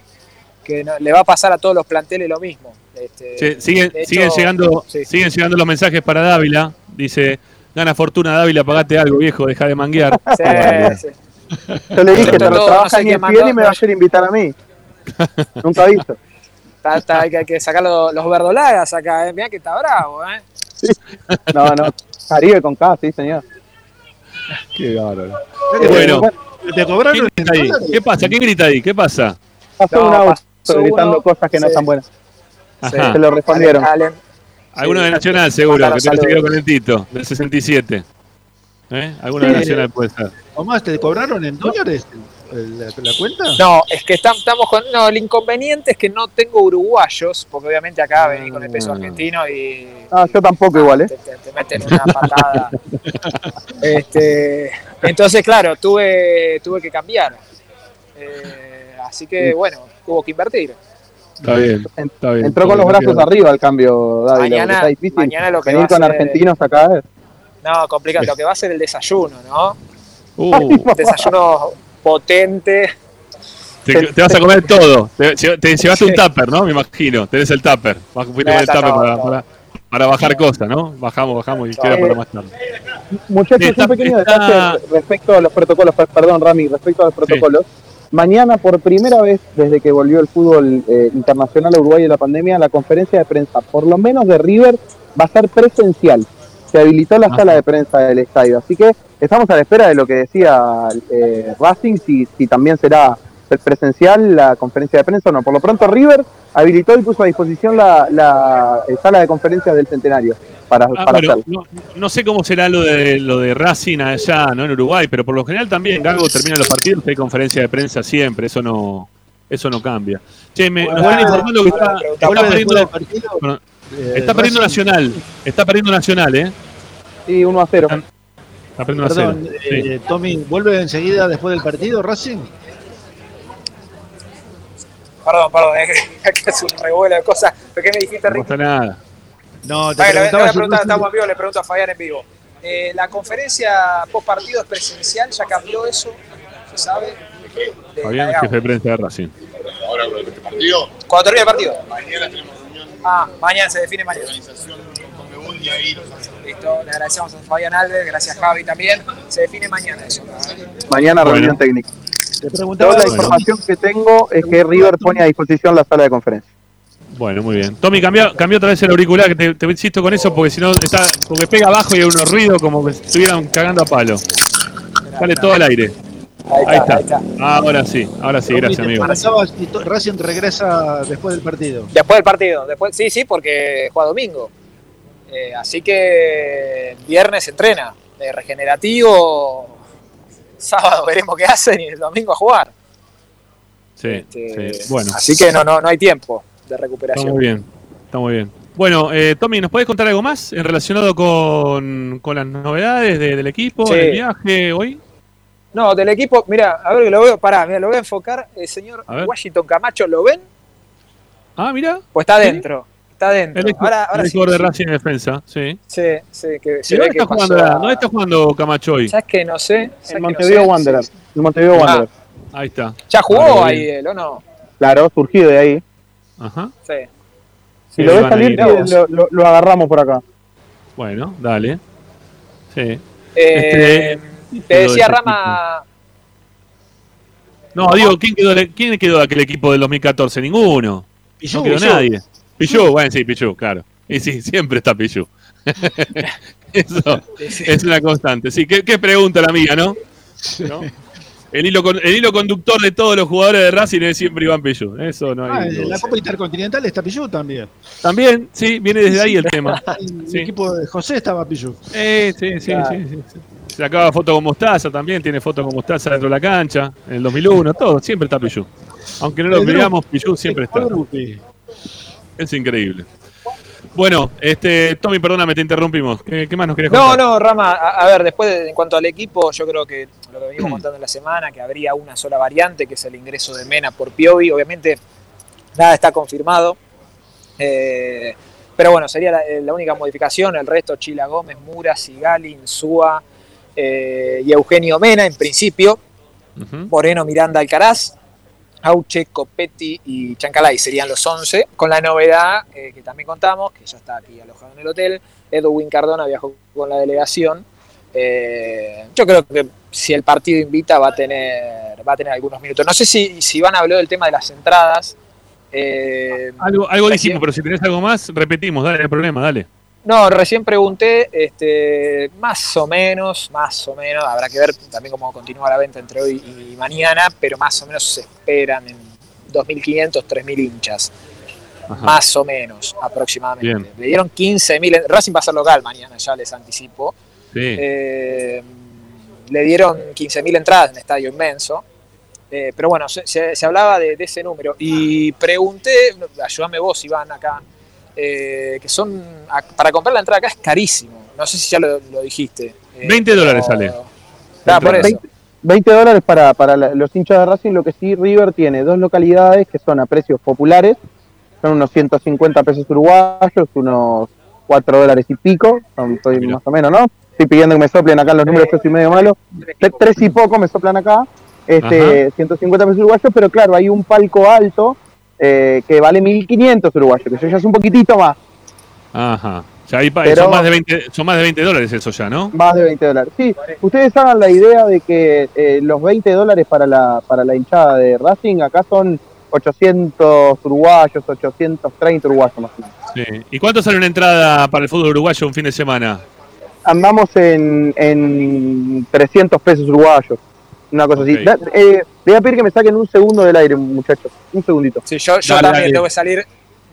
que no, le va a pasar a todos los planteles lo mismo. Este, sí, siguen, hecho, siguen, llegando, sí, sí. siguen llegando los mensajes para Dávila, dice, gana fortuna Dávila, pagate algo viejo, deja de manguear. Sí, sí. Yo le dije, pero no, trabaja en no sé el piel y me va a hacer invitar a mí. Nunca visto. Está, está, hay, que, hay que sacar los, los verdolagas acá, ¿eh? Mirá que está bravo, ¿eh? Sí. No, no. Caribe con K, sí, señor. Qué bárbaro. Bueno, ¿te cobraron? ¿Qué, ahí? ¿Qué pasa? ¿Qué grita ahí? ¿Qué pasa? Pasó no, un auto pasó gritando uno, cosas que sí. no están buenas. Sí. Se lo respondieron. Allen, Allen. Alguno sí. de Nacional, seguro, que te quedó con el Tito, del sesenta y siete. ¿Eh? Alguna sí. de Nacional puede estar. ¿O más? ¿Te cobraron en dólares? La, la cuenta? No, es que estamos con. No, el inconveniente es que no tengo uruguayos, porque obviamente acá venís con el peso argentino y. Ah, yo tampoco, igual, ¿eh? Te, te, te meten una patada. este, entonces, claro, tuve tuve que cambiar. Eh, así que, bueno, hubo que invertir. Está bien. Está bien Entró está con bien, los brazos bien. arriba el cambio, David. Mañana, está difícil. Mañana lo que Venir va con a ser, argentinos acá. Es... No, complicado. Lo que va a ser el desayuno, ¿no? Uh. Desayuno. Potente. Te, te vas a comer todo. Te, te llevaste un tupper, ¿no? Me imagino. Tenés el tupper. Vas no, el tupper no, para, no. Para, para bajar cosas, ¿no? Bajamos, bajamos y no, queda eh, para más tarde. Muchachos, está, un pequeño detalle respecto a los protocolos. Perdón, Rami, respecto a los protocolos. Sí. Mañana, por primera vez desde que volvió el fútbol eh, internacional a Uruguay de la pandemia, la conferencia de prensa, por lo menos de River, va a ser presencial. Se habilitó la ah. sala de prensa del estadio, así que estamos a la espera de lo que decía eh, Racing, si, si también será presencial la conferencia de prensa o no. Por lo pronto River habilitó y puso a disposición la, la eh, sala de conferencias del Centenario para, ah, para bueno, no, no sé cómo será lo de lo de Racing allá, no en Uruguay, pero por lo general también Gago termina los partidos y hay conferencia de prensa siempre, eso no eso no cambia. Che, me, bueno, nos van informando que está, está perdiendo bueno, Está perdiendo Nacional, está perdiendo Nacional, ¿eh? Sí, uno a cero. Está, está perdiendo Perdón, a cero. Eh, sí. Tommy, ¿vuelve enseguida después del partido, Racing? Perdón, perdón, es que es un revuelo de cosas. ¿Por qué me dijiste, Rick? No pasa nada. No, te preguntaba. No, no, estamos en vivo, le pregunto a Fabián en vivo. Eh, ¿La conferencia post partido es presencial? ¿Ya cambió eso? ¿Se sabe? De, Fabián, de jefe de prensa de Racing. Ahora, ¿cuándo termina el partido? Cuando termine el partido. Mañana tenemos. Ah, mañana se define mañana. Listo, le agradecemos a Fabián Alves, gracias Javi también. Se define mañana eso. Mañana reunión técnica. Te preguntaba. Toda la información que tengo es que River pone a disposición la sala de conferencia. Bueno, muy bien. Tommy, cambió, cambió otra vez el auricular, que te, te insisto con eso porque si no está, porque pega abajo y hay unos ruidos como que estuvieran cagando a palo. Sale todo al aire. Ahí, ahí, está, está. ahí está. Ahora sí, ahora sí, gracias amigo. Racing regresa después del partido. Después del partido, después sí, sí, porque juega domingo. Eh, así que viernes entrena, eh, regenerativo, sábado veremos qué hacen y el domingo a jugar. Sí, este, sí. Bueno. Así que no, no, no hay tiempo de recuperación. Está muy bien, está muy bien. Bueno, eh, Tommy, ¿nos podés contar algo más relacionado con, con las novedades de, del equipo, sí. del viaje hoy? No, del equipo, mira, a ver que lo veo, pará, mira, lo voy a enfocar, el señor Washington Camacho, ¿lo ven? Ah, mira. Pues está adentro, ¿sí? está adentro. El ahora, ahora el sí, de Racing en defensa, sí. Sí, sí, que se ve que pasó. ¿Dónde a... ¿no está jugando Camacho hoy? ¿Sabes que no sé? En Montevideo no sé? Wanderers, sí, sí. en Montevideo ah, Wanderers. Ahí está. ¿Ya jugó ahí él o no? Claro, surgido de ahí. Ajá. Sí. Si sí, lo ves salir, lo, lo, lo agarramos por acá. Bueno, dale. Sí. Eh... Este... Te decía Rama. No, digo, ¿quién quedó, ¿quién quedó de aquel equipo del dos mil catorce? Ninguno. Pichu, no quedó Pichu. nadie. Pichu, bueno, sí, Pichu, claro. Y sí, siempre está Pichu. Eso es una constante. Sí, qué, qué pregunta la mía, ¿no? ¿No? El hilo, con, el hilo conductor de todos los jugadores de Racing es siempre Iván Pillú. Eso no hay. Ah, la Copa Intercontinental está Pillú también. También, sí, viene desde ahí el tema. El sí. equipo de José estaba Pillú. Eh, sí, sí, claro. sí, sí, sí. Se acaba foto con Mostaza también, tiene foto con Mostaza dentro de la cancha. En el dos mil uno, todo, siempre está Pillú. Aunque no lo veamos, Pillú siempre está. Es increíble. Bueno, este, Tommy, perdóname, te interrumpimos. ¿Qué, qué más nos querés contar? No, no, Rama, a, a ver, después, de, en cuanto al equipo, yo creo que lo que venimos contando en la semana, que habría una sola variante, que es el ingreso de Mena por Piovi. Obviamente, nada está confirmado. Eh, pero bueno, sería la, la única modificación. El resto, Chila Gómez, Mura, Sigali, Insúa eh, y Eugenio Mena, en principio. Uh-huh. Moreno, Miranda, Alcaraz. Auche, Copetti y Chancalay serían los once, con la novedad eh, que también contamos, que ya está aquí alojado en el hotel. Edwin Cardona viajó con la delegación. Eh, yo creo que si el partido invita va a tener va a tener algunos minutos. No sé si, si Iván habló del tema de las entradas. Eh, algo algo dijimos, pero si tenés algo más, repetimos, dale, no hay problema, dale. No, recién pregunté, este, más o menos, más o menos, habrá que ver también cómo continúa la venta entre hoy y mañana, pero más o menos se esperan en dos mil quinientos, tres mil hinchas. Ajá. Más o menos, aproximadamente. Bien. Le dieron quince mil, Racing va a ser local mañana, ya les anticipo. Sí. Eh, le dieron quince mil entradas en estadio inmenso, eh, pero bueno, se, se, se hablaba de, de ese número. Y pregunté, ayúdame vos, Iván, acá. Eh, que son a, para comprar la entrada acá es carísimo, no sé si ya lo, lo dijiste. Eh, veinte dólares sale. Claro, por eso. veinte dólares para, para los hinchas de Racing. Lo que sí, River tiene dos localidades que son a precios populares, son unos ciento cincuenta pesos uruguayos, unos cuatro dólares y pico, son, estoy Mira. más o menos, ¿no? Estoy pidiendo que me soplen acá los números, yo soy medio malo, tres y poco me soplan acá, este, ciento cincuenta pesos uruguayos, pero claro, hay un palco alto. Eh, que vale mil quinientos uruguayos, que eso ya es un poquitito más. Ajá, ya hay pa- son, más de veinte, son más de veinte dólares eso ya, ¿no? Más de veinte dólares, sí. Ustedes hagan la idea de que eh, los veinte dólares para la, para la hinchada de Racing, acá son ochocientos uruguayos, ochocientos treinta uruguayos más o menos. Sí. ¿Y cuánto sale una entrada para el fútbol uruguayo un fin de semana? Andamos en, en trescientos pesos uruguayos. Una cosa okay. así. Da, eh, voy a pedir que me saquen un segundo del aire, muchachos. Un segundito. Sí, yo, yo dale, también dale. Tengo que salir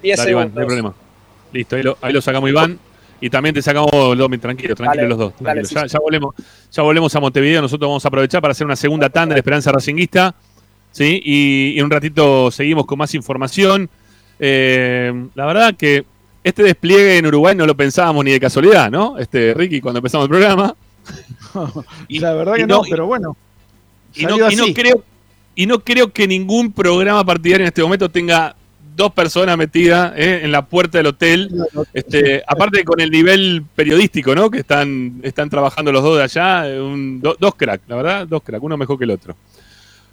diez segundos. Iván, no hay problema. Listo, ahí lo, ahí lo sacamos, Iván. Y también te sacamos los dos, tranquilo, tranquilo dale, los dos. Dale, sí, ya, sí. Ya, volvemos, ya volvemos a Montevideo. Nosotros vamos a aprovechar para hacer una segunda tanda de Esperanza Racinguista. ¿Sí? Y, y en un ratito seguimos con más información. Eh, la verdad que este despliegue en Uruguay no lo pensábamos ni de casualidad, ¿no? Este, Ricky, cuando empezamos el programa. y, la verdad que no, no y, pero bueno. Y no, y, no creo, y no creo que ningún programa partidario en este momento tenga dos personas metidas ¿eh? en la puerta del hotel. Este, aparte con el nivel periodístico, ¿no? Que están, están trabajando los dos de allá. Un, do, dos cracks, la verdad, dos cracks, uno mejor que el otro.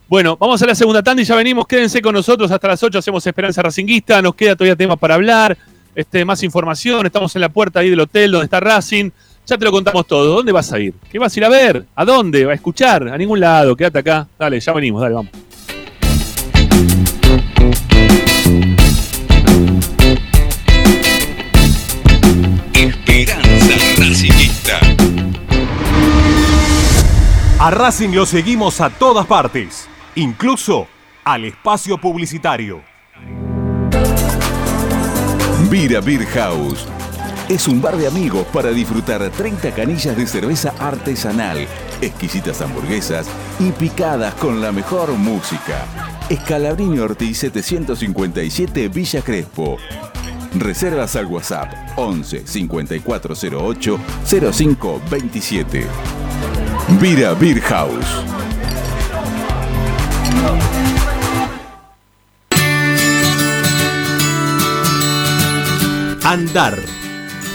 Bueno, vamos a la segunda tanda y ya venimos. Quédense con nosotros hasta las ocho, hacemos Esperanza Racinguista. Nos queda todavía tema para hablar, este, más información. Estamos en la puerta ahí del hotel donde está Racing. Ya te lo contamos todo. ¿Dónde vas a ir? ¿Qué vas a ir a ver? ¿A dónde? ¿A escuchar? A ningún lado. Quédate acá. Dale, ya venimos. Dale, vamos. Esperanza Racinguista. A Racing lo seguimos a todas partes, incluso al espacio publicitario. Vira Beer House. Es un bar de amigos para disfrutar treinta canillas de cerveza artesanal, exquisitas hamburguesas y picadas con la mejor música. Escalabrini Ortiz setecientos cincuenta y siete, Villa Crespo. Reservas al WhatsApp once cincuenta y cuatro cero ocho cero cinco veintisiete. Vira Beer House. Andar.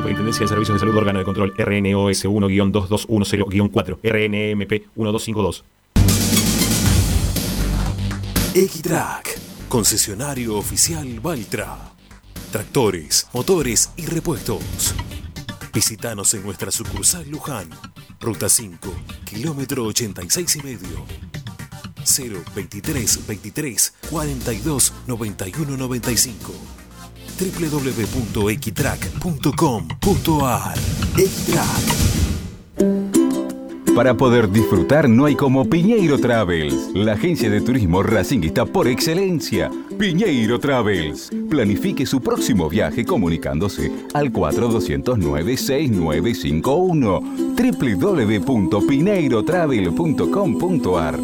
Superintendencia de Servicios de Salud, órgano de control R N O S uno guión dos dos uno cero guión cuatro, R N M P uno dos cinco dos. X-Track, concesionario oficial Valtra. Tractores, motores y repuestos. Visítanos en nuestra sucursal Luján, Ruta cinco, kilómetro ochenta y seis y medio. cero veintitrés veintitrés cuarenta y dos noventa y uno noventa y cinco. doble u doble u doble u punto equitrack punto com punto a r. Xtrack. Para poder disfrutar no hay como Piñeiro Travels, la agencia de turismo racinguista por excelencia. Piñeiro Travels. Planifique su próximo viaje comunicándose al cuatro dos cero nueve seis nueve cinco uno, doble u doble u doble u punto piñeiro travel punto com punto a r.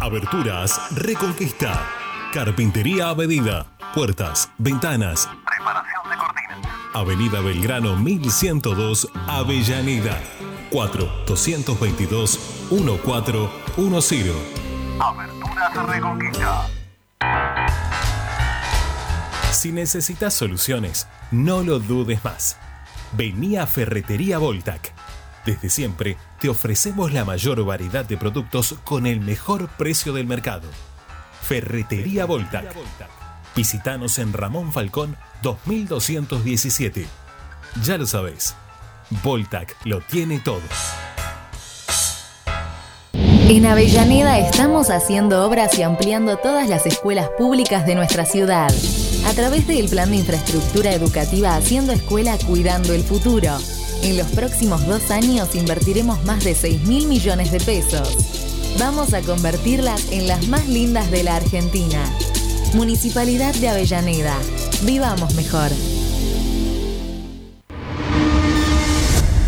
Aberturas Reconquista. Carpintería a medida. Puertas, ventanas. Preparación de cortinas. Avenida Belgrano mil ciento dos, Avellaneda. cuatro dos dos dos uno cuatro uno cero. Aberturas Reconquista. Si necesitas soluciones, no lo dudes más. Vení a Ferretería Voltac. Desde siempre te ofrecemos la mayor variedad de productos con el mejor precio del mercado. Ferretería Voltac. Visítanos en Ramón Falcón dos mil doscientos diecisiete. Ya lo sabés, Voltac lo tiene todo. En Avellaneda estamos haciendo obras y ampliando todas las escuelas públicas de nuestra ciudad. A través del Plan de Infraestructura Educativa Haciendo Escuela, Cuidando el Futuro. En los próximos dos años invertiremos más de seis mil millones de pesos. Vamos a convertirlas en las más lindas de la Argentina. Municipalidad de Avellaneda. Vivamos mejor.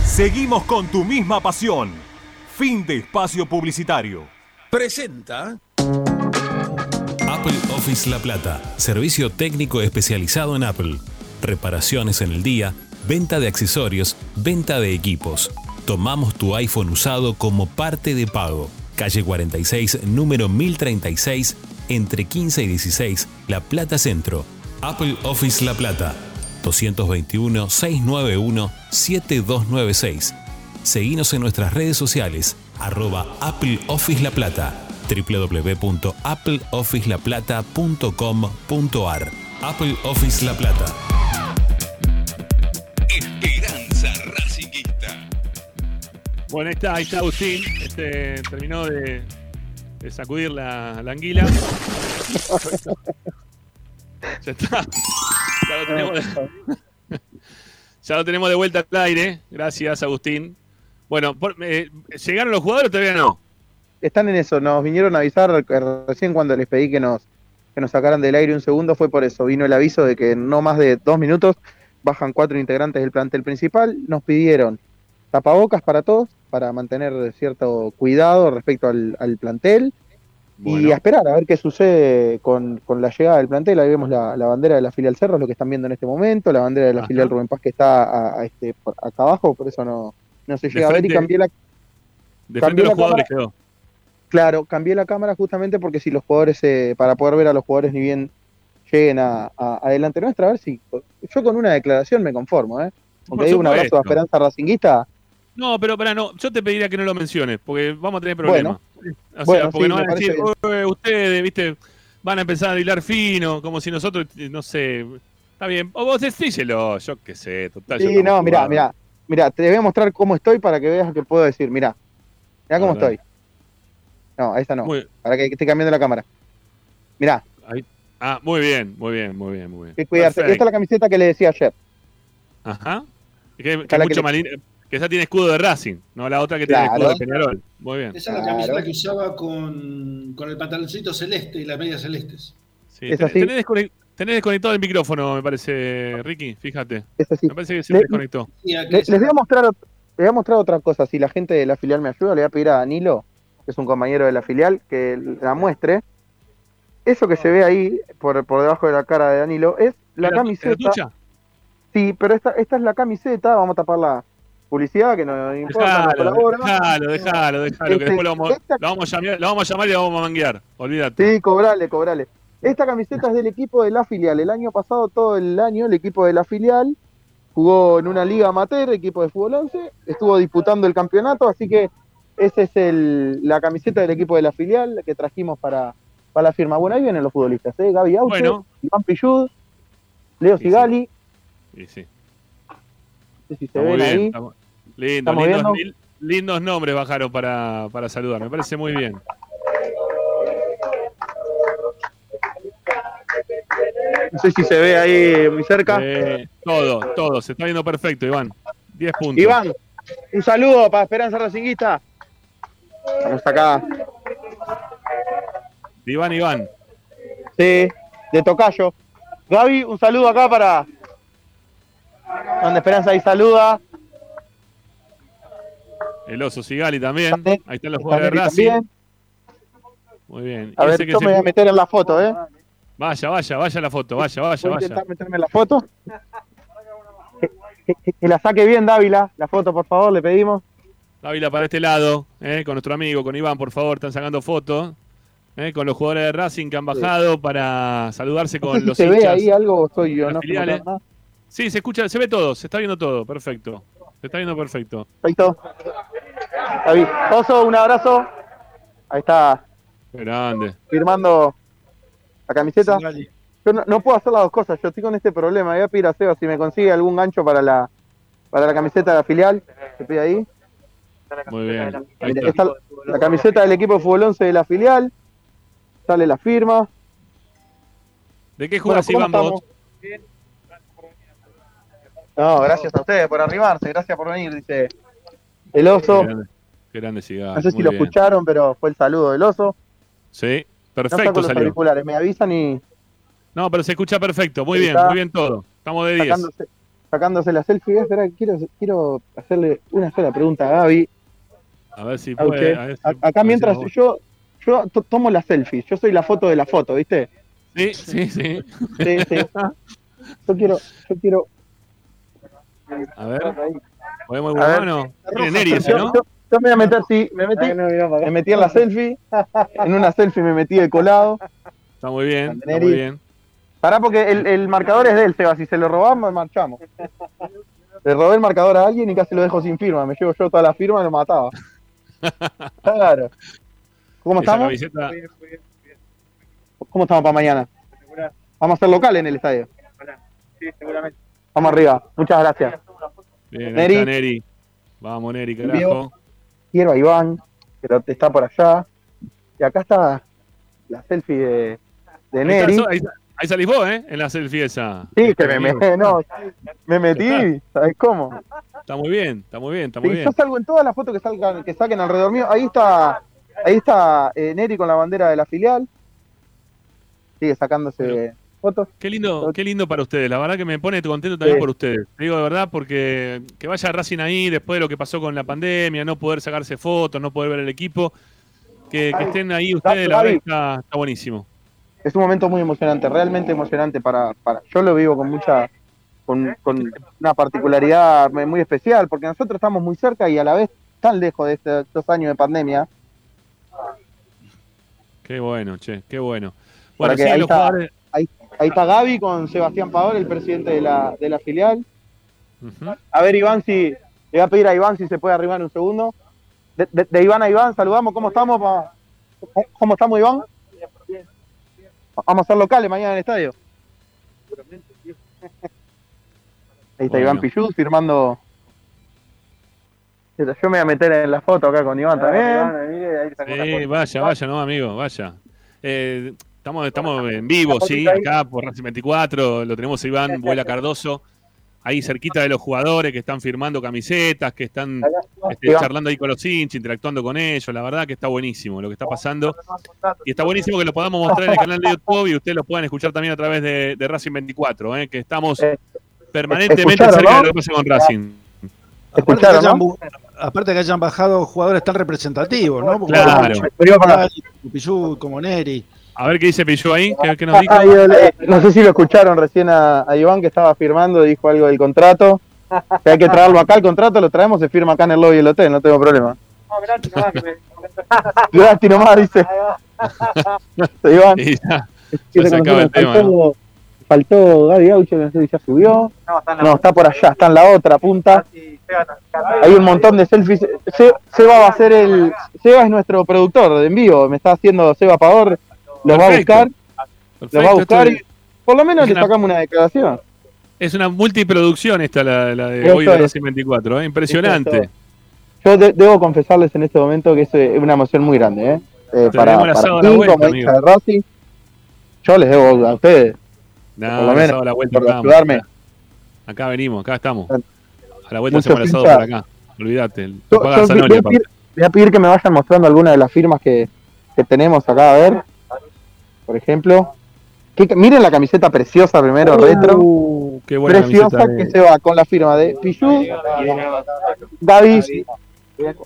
Seguimos con tu misma pasión. Fin de espacio publicitario. Presenta... Apple Office La Plata. Servicio técnico especializado en Apple. Reparaciones en el día, venta de accesorios, venta de equipos. Tomamos tu iPhone usado como parte de pago. Calle cuarenta y seis, número mil treinta y seis, entre quince y dieciséis, La Plata Centro. Apple Office La Plata. dos dos uno seis nueve uno siete dos nueve seis. Seguinos en nuestras redes sociales, arroba Apple Office La Plata. doble u doble u doble u punto apple office la plata punto com punto a r. Apple Office La Plata. Esperanza Racinguista. Bueno, ahí está, ahí está Agustín. Este, terminó de, de sacudir la, la anguila. Ya está. Ya lo tenemos de, ya lo tenemos de vuelta al aire. Gracias, Agustín. Bueno, por, eh, ¿llegaron los jugadores o todavía no? Están en eso, nos vinieron a avisar recién cuando les pedí que nos que nos sacaran del aire un segundo, fue por eso, vino el aviso de que no más de dos minutos bajan cuatro integrantes del plantel principal, nos pidieron tapabocas para todos, para mantener cierto cuidado respecto al, al plantel, bueno. Y a esperar a ver qué sucede con, con la llegada del plantel. Ahí vemos la, la bandera de la filial Cerros, lo que están viendo en este momento, la bandera de la Ajá. filial Rubén Paz que está a, a este, acá abajo, por eso no, no se llega a ver y cambié la... De frente a los jugadores quedó. Claro, cambié la cámara justamente porque si los jugadores, eh, para poder ver a los jugadores ni bien lleguen a, a, adelante nuestra, a ver si... Yo con una declaración me conformo, ¿eh? Aunque diga un abrazo a Esperanza Racinguista. No, pero pará, no, yo te pediría que no lo menciones, porque vamos a tener problemas. Bueno, o sea, bueno, porque sí, nos van a decir, ustedes, viste, van a empezar a hilar fino, como si nosotros, no sé... Está bien, o vos decíselo, yo qué sé, total. Sí, no, mirá, mirá, mirá, te voy a mostrar cómo estoy para que veas lo que puedo decir, mirá. Mirá cómo estoy. No, esta no. Muy... Para que esté cambiando la cámara. Mirá. Ahí. Ah, muy bien, muy bien, muy bien, muy bien. Que cuidarse. Perfect. Esta es la camiseta que le decía ayer. Ajá. Es que, que, es mucho que, mal... le... que esa tiene escudo de Racing, no la otra que claro. tiene escudo de Peñarol. Muy bien. Esa es la claro. camiseta que usaba con, con el pantaloncito celeste y las medias celestes. Sí. ¿Es así? Tenés, desconect... Tenés desconectado el micrófono, me parece, Ricky, fíjate. Es así. Me parece que se le... desconectó. Le... Les voy a mostrar les voy a mostrar otra cosa. Si la gente de la filial me ayuda, le voy a pedir a Danilo, que es un compañero de la filial, que la muestre. Eso que se ve ahí, por, por debajo de la cara de Danilo, es la camiseta. ¿La sí, pero esta, esta es la camiseta, vamos a tapar la publicidad, que no importa, dejalo, no dejalo, dejalo, dejalo, este, que después lo vamos, esta... lo, vamos a llamar, lo vamos a llamar y lo vamos a manguear, olvídate. Sí, cobrale, cobrale. Esta camiseta es del equipo de la filial. El año pasado, todo el año, el equipo de la filial jugó en una liga amateur, equipo de fútbol once, estuvo disputando el campeonato, así que esa es el, la camiseta del equipo de la filial que trajimos para, para la firma. Bueno, ahí vienen los futbolistas, ¿eh? Gaby Auche, bueno. Iván Pillud, Leo Sigali. Sí, sí. No sé si se ven ahí. Estamos... Lindo, lindos, lindos nombres bajaron para, para saludar, me parece muy bien. No sé si se ve ahí muy cerca. Eh, todo, todo, se está viendo perfecto, Iván. diez puntos. Iván, un saludo para Esperanza Racinguista. Vamos acá. Iván, Iván. Sí, de Tocayo. Gaby, un saludo acá para... Donde Esperanza ahí saluda. El oso Sigali también. Ahí están los jugadores de Racing. También. Muy bien. A ver, yo me voy a meter en la foto, ¿eh? Vaya, vaya, vaya la foto, vaya, vaya, vaya. Intentar meterme en la foto. Que, que, que la saque bien Dávila, la foto, por favor, le pedimos. Dávila para este lado, ¿eh? Con nuestro amigo, con Iván, por favor, están sacando fotos. ¿Eh? Con los jugadores de Racing que han bajado sí. para saludarse con no sé si los hinchas. ¿Se ve ahí algo? Soy yo, ¿no? Filiales. Sí, se escucha, se ve todo, se está viendo todo, perfecto. Se está viendo perfecto. Perfecto. David, Oso, un abrazo. Ahí está. Grande. Firmando la camiseta. Yo no, no puedo hacer las dos cosas, yo estoy con este problema. Voy a pedir a Seba si me consigue algún gancho para la para la camiseta de la filial. Se pide ahí. Muy bien. Ahí está. Está la camiseta del equipo de fútbol once de la filial. Sale la firma. ¿De qué juegas, Iván, vos? No, gracias a ustedes por arrimarse, gracias por venir, dice el oso. Qué grande, qué grande ciudad. No sé si muy lo bien. Escucharon, pero fue el saludo del oso. Sí, perfecto. No saco los auriculares, me avisan y... No, pero se escucha perfecto, muy bien, muy bien todo. Estamos de diez. Sacándose, sacándose la selfie. Espera, quiero, quiero hacerle una sola pregunta a Gaby. A ver si puede. A ver si, acá a ver mientras si yo, yo tomo la selfie, yo soy la foto de la foto, ¿viste? Sí, sí, sí. Sí, sí. Yo quiero... Yo quiero a ver, podemos ir bueno. ¿No? Yo, yo me voy a meter, sí, me metí, me metí en la selfie, en una selfie me metí de colado. Está muy bien, está muy bien. Pará porque el, el marcador es de él, Seba, si se lo robamos, marchamos. Le robé el marcador a alguien y casi lo dejo sin firma, me llevo yo toda la firma y lo mataba. Claro. ¿Cómo estamos? Camiseta... ¿Cómo estamos para mañana? Vamos a ser local en el estadio. Sí, seguramente. Vamos arriba, muchas gracias. Bien, Neri. Está Neri. Vamos, Neri, carajo. Quiero a Iván, pero está por allá. Y acá está la selfie de, de Neri. Ahí, está, ahí, ahí salís vos, ¿eh? En la selfie esa. Sí, que me, me, no, me metí, ¿sabés cómo? Está muy bien, está muy bien, está muy sí, bien. Yo salgo en todas las fotos que salgan, que saquen alrededor mío. Ahí está, ahí está eh, Neri con la bandera de la filial. Sigue sacándose... Pero... Fotos. Qué lindo, qué lindo para ustedes, la verdad que me pone contento también sí. por ustedes, te digo de verdad, porque que vaya Racing ahí después de lo que pasó con la pandemia, no poder sacarse fotos, no poder ver el equipo, que, que estén ahí ustedes, la verdad está, está buenísimo. Es un momento muy emocionante, realmente emocionante para, para yo lo vivo con mucha, con, con una particularidad muy especial, porque nosotros estamos muy cerca y a la vez tan lejos de estos años de pandemia. Qué bueno, che, qué bueno. Bueno, sí, los está, jugadores... Ahí, ahí está Gaby con Sebastián Pavor, el presidente de la, de la filial. Uh-huh. A ver, Iván, si le voy a pedir a Iván si se puede arribar un segundo. De, de, de Iván a Iván, saludamos. ¿Cómo estamos? Pa? ¿Cómo estamos, Iván? Vamos a ser locales mañana en el estadio. Ahí está bueno. Iván Pillud firmando. Yo me voy a meter en la foto acá con Iván también. Sí, vaya, vaya, no, amigo, vaya. Eh... Estamos, estamos en vivo, sí, acá por Racing veinticuatro, lo tenemos a Iván Juela Cardoso, ahí cerquita de los jugadores que están firmando camisetas, que están este, charlando ahí con los hinchas, interactuando con ellos, la verdad que está buenísimo lo que está pasando. Y está buenísimo que lo podamos mostrar en el canal de YouTube y ustedes lo puedan escuchar también a través de, de Racing veinticuatro, ¿eh? Que estamos permanentemente cerca de lo que pasa con Racing. Aparte que, hayan, ¿no? aparte que hayan bajado jugadores tan representativos, ¿no? Porque claro. Como Pillú, como Neri. A ver qué dice Pillú ahí, ¿Qué, qué nos dijo? No sé si lo escucharon recién a, a Iván que estaba firmando, dijo algo del contrato. Si hay que traerlo acá, el contrato lo traemos, se firma acá en el lobby del hotel, no tengo problema. No, gratis nomás. Que me... Gratis nomás, dice. Iván. Sí, no se acaba el tema, faltó, ¿no? Faltó Gaby Gaucho, no sé si ya subió. No, está, no, está por allá, está en la otra punta. Hay un montón de selfies. Se, Seba va a ser el... Seba es nuestro productor de en vivo. Me está haciendo Seba Pavor. Los va a buscar. Los va a buscar y por lo menos le sacamos una declaración. Es una multiproducción esta, la, la de hoy de Racing veinticuatro, ¿eh? Impresionante. Yo de, debo confesarles en este momento que es una emoción muy grande, ¿eh? Eh para para ti, como vuelta, hincha de Racing, yo les debo a ustedes. No, por lo menos, la vuelta, por ayudarme. Acá venimos, acá estamos. A la vuelta se hacemos el asado por acá. Olvídate. Yo, yo, Zanolia, voy, a pedir, voy a pedir que me vayan mostrando alguna de las firmas que, que tenemos acá, a ver. Por ejemplo. Que, miren la camiseta preciosa primero, uh, retro. Uh, qué buena preciosa camiseta, que eh. se va con la firma de Pichu. David,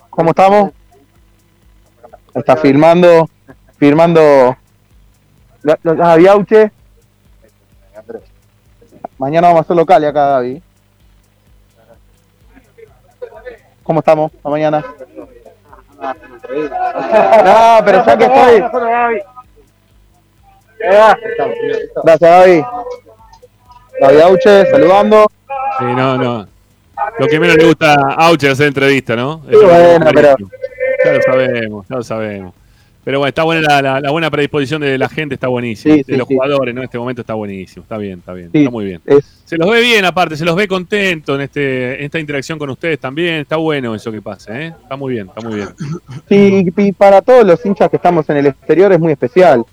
¿cómo estamos? Está firmando, firmando Gaby Auche. Mañana vamos a hacer locales acá, David. ¿Cómo estamos? ¿A mañana? No, pero ya que estoy... Gracias, Gaby. Gaby Auche, saludando. Sí, no, no. Lo que menos le gusta a Auche es hacer entrevista, ¿no? Sí, bueno, pero... Ya lo sabemos, ya lo sabemos. Pero bueno, está buena la, la, la buena predisposición de la gente, está buenísimo. Sí, de sí, los sí. jugadores, ¿no? En este momento está buenísimo, está bien, está bien, sí, está muy bien. Es... Se los ve bien, aparte, se los ve contentos en este en esta interacción con ustedes también. Está bueno eso que pasa, ¿eh? Está muy bien, está muy bien. Sí, y para todos los hinchas que estamos en el exterior es muy especial.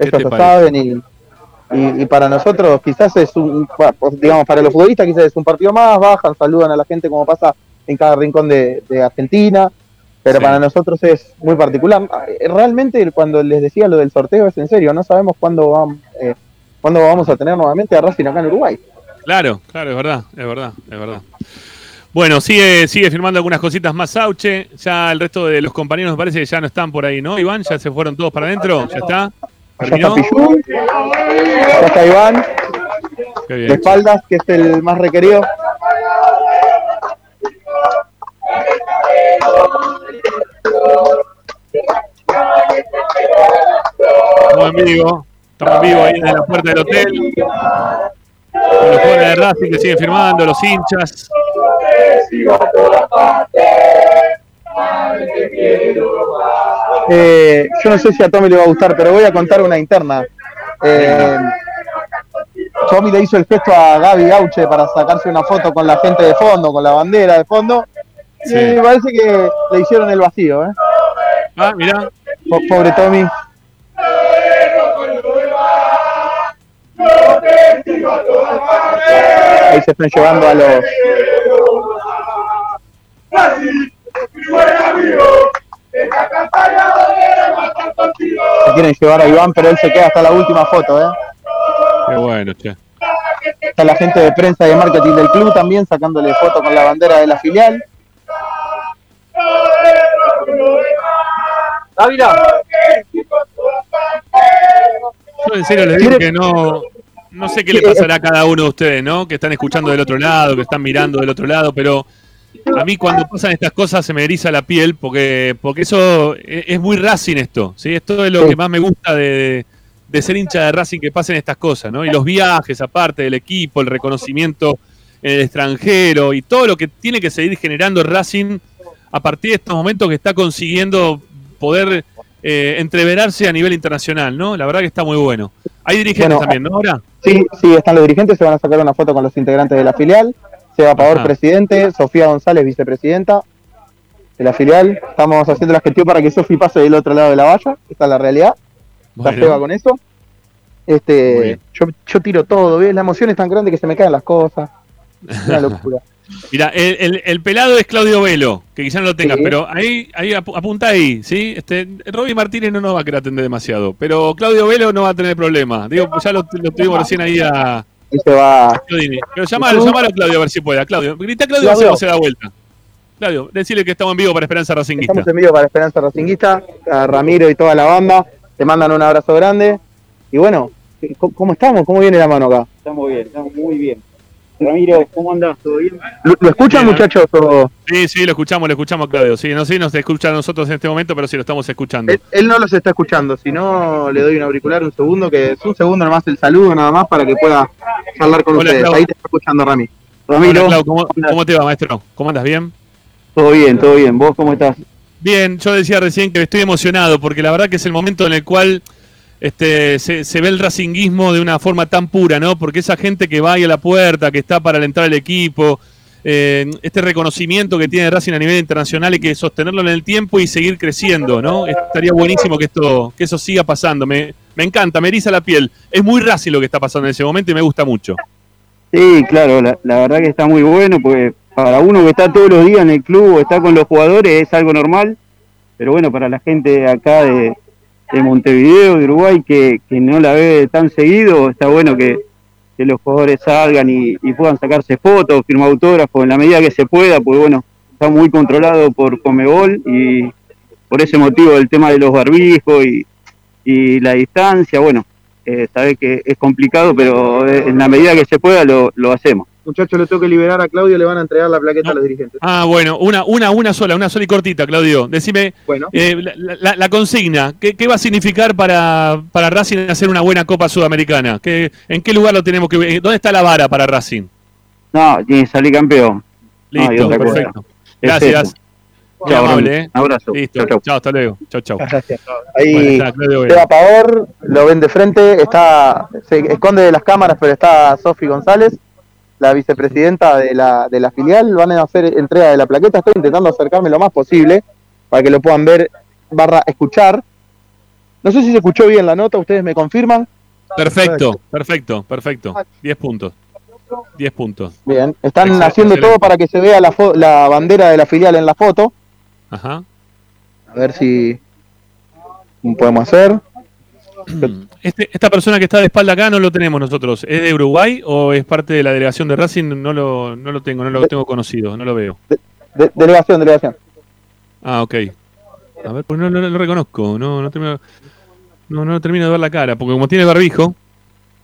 Ellos lo parece? saben y, y, y para nosotros quizás es un, digamos, para los futbolistas quizás es un partido más, bajan, saludan a la gente como pasa en cada rincón de, de Argentina. Pero sí, para nosotros es muy particular. Realmente, cuando les decía lo del sorteo, es en serio, no sabemos cuándo vamos, eh, cuándo vamos a tener nuevamente a Racing acá en Uruguay. Claro, claro, es verdad, es verdad, es verdad. Bueno, sigue sigue firmando algunas cositas más Auche. Ya el resto de los compañeros me parece que ya no están por ahí, ¿no, Iván? Ya se fueron todos para adentro, ya está. ¿Terminó? Ya está Pichu, ya está Iván. Qué bien. De espaldas, que es el más requerido. Estamos en vivo, estamos en vivo ahí desde la puerta del hotel. Con los jóvenes de Racing que siguen firmando, los hinchas. Eh, yo no sé si a Tommy le va a gustar, pero voy a contar una interna. Eh, Tommy le hizo el gesto a Gaby Gauche para sacarse una foto con la gente de fondo, con la bandera de fondo. Sí, sí, parece que le hicieron el vacío, ¿eh? Ah, mirá. P- pobre Tommy. Ahí se están llevando a los... Se quieren llevar a Iván, pero él se queda hasta la última foto, ¿eh? Qué bueno, che. Está la gente de prensa y de marketing del club también sacándole foto con la bandera de la filial. Dávila. Yo en serio les digo que no, no sé qué le pasará a cada uno de ustedes, ¿no? Que están escuchando del otro lado, que están mirando del otro lado, pero a mí cuando pasan estas cosas se me eriza la piel porque porque eso es muy Racing esto, ¿sí? Esto es lo que más me gusta de, de ser hincha de Racing, que pasen estas cosas, ¿no? Y los viajes, aparte del equipo, el reconocimiento en el extranjero y todo lo que tiene que seguir generando Racing a partir de estos momentos que está consiguiendo poder eh, entreverarse a nivel internacional, ¿no? La verdad que está muy bueno. Hay dirigentes bueno, también, ¿no? Ahora. Sí, sí, están los dirigentes, se van a sacar una foto con los integrantes de la filial. Seba Pavor, presidente, Sofía González, vicepresidenta de la filial. Estamos haciendo la gestión para que Sofi pase del otro lado de la valla, esta es la realidad. Bueno. Está Seba con eso. Este, yo, yo tiro todo, ¿ves? La emoción es tan grande que se me caen las cosas. Una locura. Mirá, el, el, el pelado es Claudio Velo, que quizás no lo tengas, sí, pero ahí, ahí apunta ahí, ¿sí? Este, Roby Martínez no nos va a querer atender demasiado, pero Claudio Velo no va a tener problema. Digo, ya lo, lo tuvimos recién ahí a, va. a Chiodini. Pero llamalo, llamalo a Claudio a ver si pueda. Claudio, grita Claudio, Claudio. Si no se da vuelta. Claudio, decirle que estamos en vivo para Esperanza Racinguista. Estamos en vivo para Esperanza Racinguista, a Ramiro y toda la banda, te mandan un abrazo grande. Y bueno, ¿cómo estamos? ¿Cómo viene la mano acá? Estamos bien, estamos muy bien. Ramiro, ¿cómo andás? ¿Todo bien? ¿Lo, lo escuchan, bien, muchachos? ¿O? Sí, sí, lo escuchamos, lo escuchamos, Claudio. Sí, no sé si nos escucha a nosotros en este momento, pero sí, lo estamos escuchando. Él, él no los está escuchando, si no, le doy un auricular un segundo, que es un segundo nomás el saludo, nada más, para que pueda hablar con Hola, ustedes. Clau. Ahí te está escuchando, Rami. Ramiro. Hola, Clau, ¿cómo, ¿cómo te va, maestro? ¿Cómo andas? ¿Bien? Todo bien, todo bien. ¿Vos cómo estás? Bien, yo decía recién que estoy emocionado, porque la verdad que es el momento en el cual... Este, se, se ve el racinguismo de una forma tan pura, ¿no? Porque esa gente que va ahí a la puerta, que está para alentar al equipo, eh, este reconocimiento que tiene Racing a nivel internacional, hay que sostenerlo en el tiempo y seguir creciendo, ¿no? Estaría buenísimo que esto, que eso siga pasando. Me, me encanta, me eriza la piel. Es muy Racing lo que está pasando en ese momento y me gusta mucho. Sí, claro, la, la verdad que está muy bueno, porque para uno que está todos los días en el club o está con los jugadores es algo normal, pero bueno, para la gente acá de... de Montevideo, de Uruguay, que, que no la ve tan seguido, está bueno que, que los jugadores salgan y, y puedan sacarse fotos, firmar autógrafos en la medida que se pueda, porque bueno, está muy controlado por Conmebol y por ese motivo el tema de los barbijos y, y la distancia, bueno, eh, sabés que es complicado, pero en la medida que se pueda lo, lo hacemos. Muchachos, lo tengo que liberar a Claudio, le van a entregar la plaqueta no. a los dirigentes. Ah, bueno, una una una sola, una sola y cortita, Claudio. Decime, bueno. eh, la, la, la consigna, ¿qué, qué va a significar para, para Racing hacer una buena Copa Sudamericana? ¿Qué, ¿En qué lugar lo tenemos que ver? ¿Dónde está la vara para Racing? No, tiene que salir campeón. Listo, no, perfecto. Es Gracias. Eso. Qué amable, ¿eh? Un abrazo. Listo. Chau, chau. Chau, hasta luego. Chau, chau. Gracias. Ahí bueno, está Pavor, lo ven de frente, está, se esconde de las cámaras, pero está Sofía González, la vicepresidenta de la de la filial. Van a hacer entrega de la plaqueta, estoy intentando acercarme lo más posible para que lo puedan ver, barra, escuchar. No sé si se escuchó bien la nota, ustedes me confirman. Perfecto, perfecto, perfecto. Diez puntos. Diez puntos. Bien, están Exacto, haciendo excelente. Todo para que se vea la, fo- la bandera de la filial en la foto. Ajá. A ver si podemos hacer. Este, esta persona que está de espalda acá no lo tenemos nosotros. ¿Es de Uruguay o es parte de la delegación de Racing? No lo, no lo tengo, no lo tengo conocido, no lo veo. De, de, delegación, delegación. Ah, ok. A ver, pues no, no, no lo reconozco, no, no termino, no, no termino de ver la cara, porque como tiene barbijo,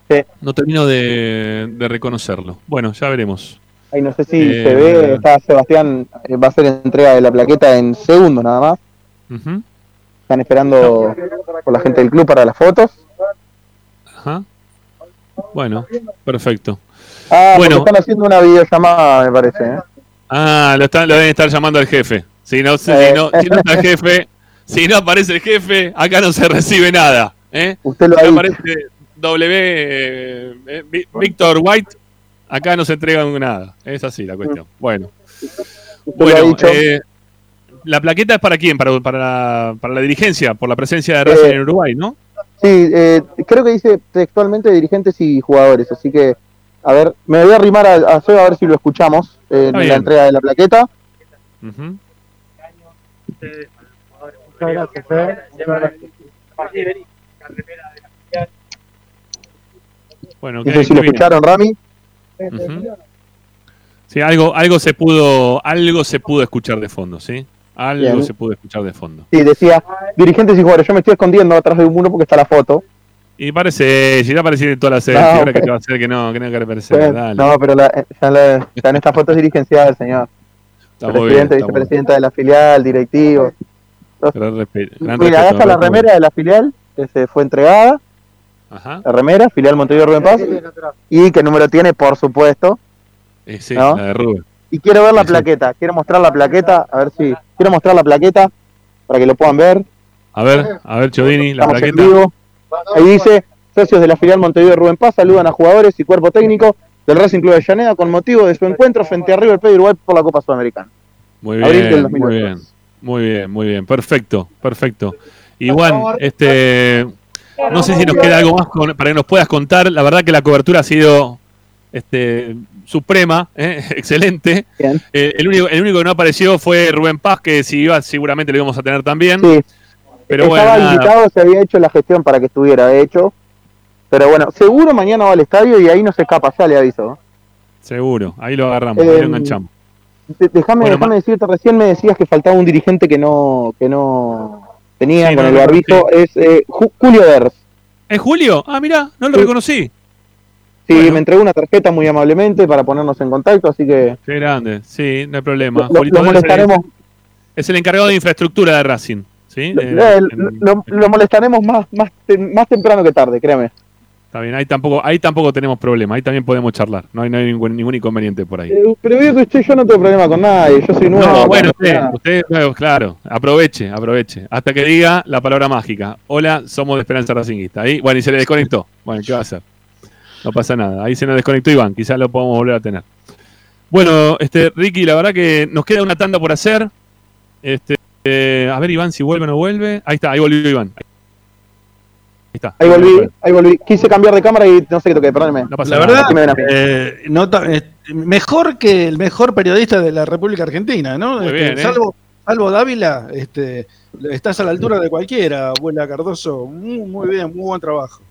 sí. no termino de, de reconocerlo. Bueno, ya veremos. Ay, no sé si eh, se ve, está Sebastián, va a hacer entrega de la plaqueta en segundo nada más. Uh-huh. Están esperando por la gente del club para las fotos. Ajá. Bueno, perfecto. Ah, bueno, están haciendo una videollamada, me parece, ¿eh? Ah, lo están, lo deben estar llamando al jefe. Si no, si eh. no, si no está el jefe, si no aparece el jefe, acá no se recibe nada, ¿eh? Usted lo ha dicho. Aparece W eh, eh, Víctor White, acá no se entregan nada. Es así la cuestión. Bueno. Usted bueno, lo ha dicho. Eh, ¿La plaqueta es para quién? Para, para, para la dirigencia, por la presencia de Racing eh, en Uruguay, ¿no? Sí, eh, creo que dice textualmente dirigentes y jugadores, así que, a ver, me voy a arrimar a, a Seba a ver si lo escuchamos eh, en bien. La entrega de la plaqueta. Uh-huh. Bueno, okay, no sé si lo bien. escucharon, Rami. Uh-huh. Sí, algo, algo se pudo, algo se pudo escuchar de fondo, ¿sí? Algo Bien. se pudo escuchar de fondo. Sí, decía, dirigentes y jugadores, yo me estoy escondiendo atrás de un muro porque está la foto. Y parece, si ya apareció toda la serie, no, ahora okay. que te va a hacer que no, que no quiere aparecer. Pues, dale. No, pero la, ya la, ya en estas fotos es dirigencia del señor. Está Presidente, bien, vicepresidenta bien. de la filial, directivo. Entonces, gran respeto, gran mira, acá está la remera de la filial, que se fue entregada. Ajá. La remera, filial Montevideo Rubén Paz. Y qué número tiene, por supuesto. Eh, sí, ¿no? La de Rubén. Y quiero ver la sí, plaqueta, quiero mostrar la plaqueta, a ver si... Quiero mostrar la plaqueta para que lo puedan ver. A ver, a ver, Chiodini, la Estamos plaqueta. En vivo. Ahí dice, socios de la filial Montevideo Rubén Paz saludan a jugadores y cuerpo técnico del Racing Club de Avellaneda con motivo de su encuentro frente a River Plate Uruguay por la Copa Sudamericana. Muy bien, muy bien, muy bien, muy bien, perfecto, perfecto. Y Juan, este, no sé si nos queda algo más con, para que nos puedas contar. La verdad que la cobertura ha sido... Este, suprema, ¿eh? Excelente. Eh, el único el único que no apareció fue Rubén Paz, que si iba seguramente lo íbamos a tener también. Sí. Pero Estaba bueno, invitado, nada. Se había hecho la gestión para que estuviera, de hecho. Pero bueno, seguro mañana va al estadio y ahí no se escapa, ya le aviso. Seguro, ahí lo agarramos, eh, ahí lo enganchamos. Déjame bueno, déjame decirte, recién me decías que faltaba un dirigente que no que no tenía sí, con no, el barbijo, sí. es eh, Julio Ders. ¿Es Julio? Ah, mirá, no lo sí. reconocí. Sí, bueno, me entregó una tarjeta muy amablemente para ponernos en contacto, así que... Qué grande, sí, no hay problema. Lo, Julito, lo molestaremos. Es el encargado de infraestructura de Racing, ¿sí? Lo, eh, el, en, lo, lo molestaremos más, más, más temprano que tarde, créame. Está bien, ahí tampoco, ahí tampoco tenemos problema, ahí también podemos charlar, no hay, no hay ningún, ningún inconveniente por ahí. Eh, pero veo que usted, yo no tengo problema con nadie, yo soy nuevo. No, bueno, usted, usted nuevo, claro, aproveche, aproveche, hasta que diga la palabra mágica. Hola, somos de Esperanza Racinguista. Ahí, bueno, y se le desconectó. Bueno, ¿qué va a hacer? No pasa nada, ahí se nos desconectó Iván, quizás lo podamos volver a tener. Bueno, este Ricky, la verdad que nos queda una tanda por hacer. Este, eh, a ver Iván si vuelve o no vuelve. Ahí está, ahí volvió Iván. Ahí está. Ahí volví, ahí volví. Quise cambiar de cámara y no sé qué toqué, perdóneme. No pasa la nada. Verdad, eh, nota, eh, mejor que el mejor periodista de la República Argentina, ¿no? Muy bien, este, ¿eh? Salvo, salvo Dávila, este, estás a la altura de cualquiera, Juela Cardoso. Muy, muy bien, muy buen trabajo.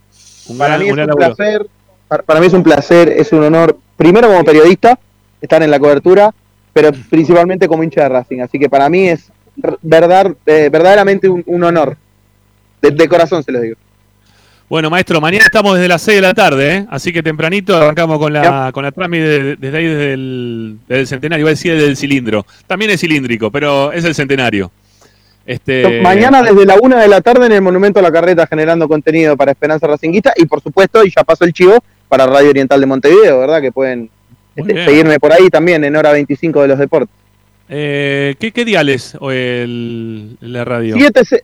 Un para gran, mí es un laburo. placer, para, para mí es un placer, es un honor, primero como periodista, estar en la cobertura, pero principalmente como hincha de Racing. Así que para mí es verdad, eh, verdaderamente un, un honor. De, de corazón se los digo. Bueno, maestro, mañana estamos desde las seis de la tarde, ¿eh? Así que tempranito arrancamos con la con la trámite desde ahí, desde el, desde el Centenario, iba a decir desde el cilindro. También es cilíndrico, pero es el Centenario. Este... Mañana desde la una de la tarde en el Monumento a la Carreta, generando contenido para Esperanza Racinguista y, por supuesto, y ya paso el chivo, para Radio Oriental de Montevideo, ¿verdad? Que pueden este, seguirme por ahí también en Hora veinticinco de los Deportes. Eh, ¿qué, ¿Qué dial es el, la radio?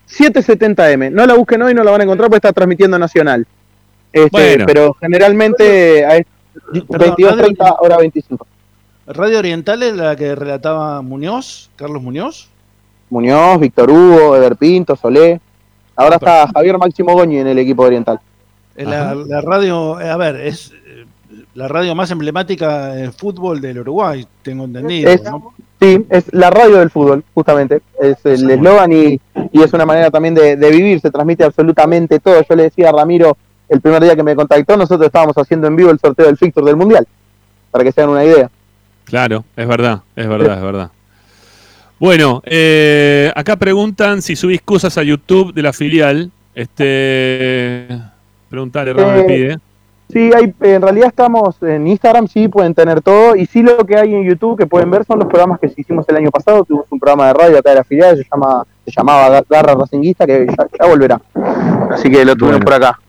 siete setenta eme. No la busquen hoy, no la van a encontrar porque está transmitiendo nacional. Este, bueno. Pero generalmente a veintidós treinta, Hora veinticinco. ¿Radio Oriental es la que relataba Muñoz, Carlos Muñoz? Muñoz, Víctor Hugo, Ever Pinto, Solé. Ahora está Javier Máximo Goñi en el equipo oriental. La, la radio, a ver, es la radio más emblemática del fútbol del Uruguay, tengo entendido, es, ¿no? Sí, es la radio del fútbol, justamente. Es el eslogan y, y es una manera también de, de vivir, se transmite absolutamente todo. Yo le decía a Ramiro el primer día que me contactó, nosotros estábamos haciendo en vivo el sorteo del fixture del Mundial, para que se hagan una idea. Claro, es verdad, es verdad, sí. es verdad. Bueno, eh, acá preguntan si subís cosas a YouTube de la filial. Este, preguntale, eh, Ramón me pide. Sí, hay, en realidad estamos en Instagram, sí, pueden tener todo. Y sí, lo que hay en YouTube que pueden ver son los programas que hicimos el año pasado. Tuvimos un programa de radio acá de la filial, se llama, se llamaba Garra Racinguista, que ya, ya volverá. Así que lo tuvimos bueno. por acá.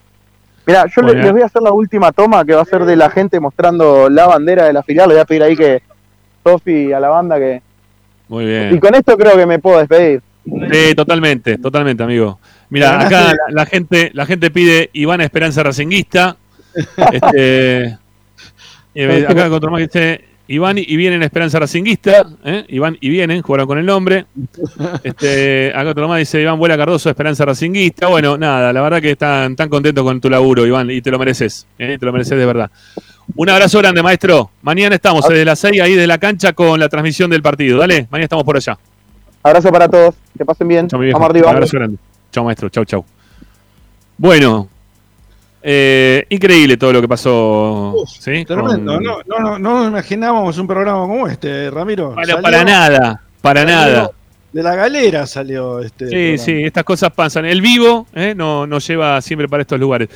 Mirá, yo bueno. les, les voy a hacer la última toma que va a ser de la gente mostrando la bandera de la filial. Le voy a pedir ahí que Sofi a la banda que... Muy bien. Y con esto creo que me puedo despedir. Sí, totalmente, totalmente, amigo. Mira, acá la, la gente la gente pide Iván Esperanza Racinguista. Este, eh, acá contra más que dice Iván y vienen Esperanza Racinguista. ¿eh? Iván y vienen, jugaron con el nombre. Este, acá otro más dice Iván Juela Cardoso, Esperanza Racinguista. Bueno, nada, la verdad que están tan contentos con tu laburo, Iván, y te lo mereces. ¿eh? Te lo mereces de verdad. Un abrazo grande, maestro. Mañana estamos desde las seis ahí de la cancha con la transmisión del partido. Dale, mañana estamos por allá. Abrazo para todos. Que pasen bien. Chau, mi viejo. Vamos arriba. Un abrazo grande. Chau, maestro. Chau, chau. Bueno, eh, increíble todo lo que pasó. Uf, ¿sí? Tremendo. Con... No, no, no, no imaginábamos un programa como este, Ramiro. Bueno, para nada, para nada. De la galera salió este. Sí, programa. sí, estas cosas pasan. El vivo eh, no, nos lleva siempre para estos lugares.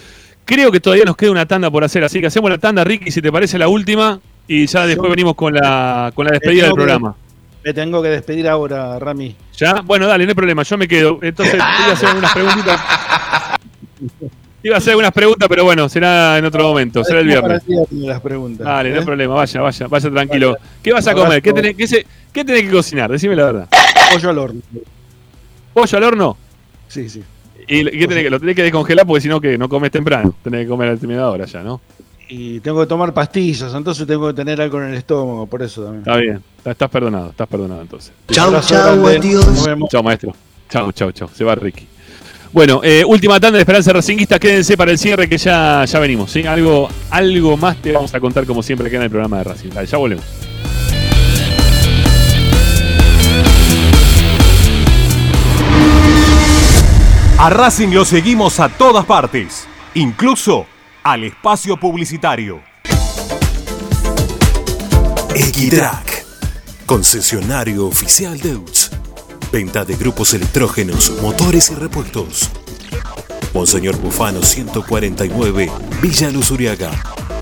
Creo que todavía nos queda una tanda por hacer, así que hacemos la tanda, Ricky, si te parece la última, y ya después venimos con la con la despedida del programa. Me tengo que despedir ahora, Rami. ¿Ya? Bueno, dale, no hay problema, yo me quedo. Entonces, te iba a hacer algunas preguntitas. Te iba a hacer algunas preguntas, pero bueno, será en otro momento, será el viernes. Las preguntas, dale, ¿eh? No hay problema, vaya, vaya, vaya tranquilo. ¿Qué vas a comer? ¿Qué tenés, qué se, qué tenés que cocinar? Decime la verdad. Pollo al horno. ¿Pollo al horno? Sí, sí. ¿Y qué tenés que, lo tenés que descongelar? Porque si no, que no comes temprano. Tenés que comer a determinada hora ya, ¿no? Y tengo que tomar pastillas, entonces tengo que tener algo en el estómago, por eso también. Está bien, estás perdonado, estás perdonado entonces. Chau, chau, adiós. Chau, maestro. Chau, chau, chau. Se va Ricky. Bueno, eh, última tanda de Esperanza Racinguista. Quédense para el cierre que ya, ya venimos, ¿sí? Algo, algo más te vamos a contar como siempre acá en el programa de Racing. Dale, ya volvemos. A Racing lo seguimos a todas partes, incluso al espacio publicitario. Equitrack, concesionario oficial de U T S. Venta de grupos electrógenos, motores y repuestos. Monseñor Bufano ciento cuarenta y nueve, Villa Luzuriaga.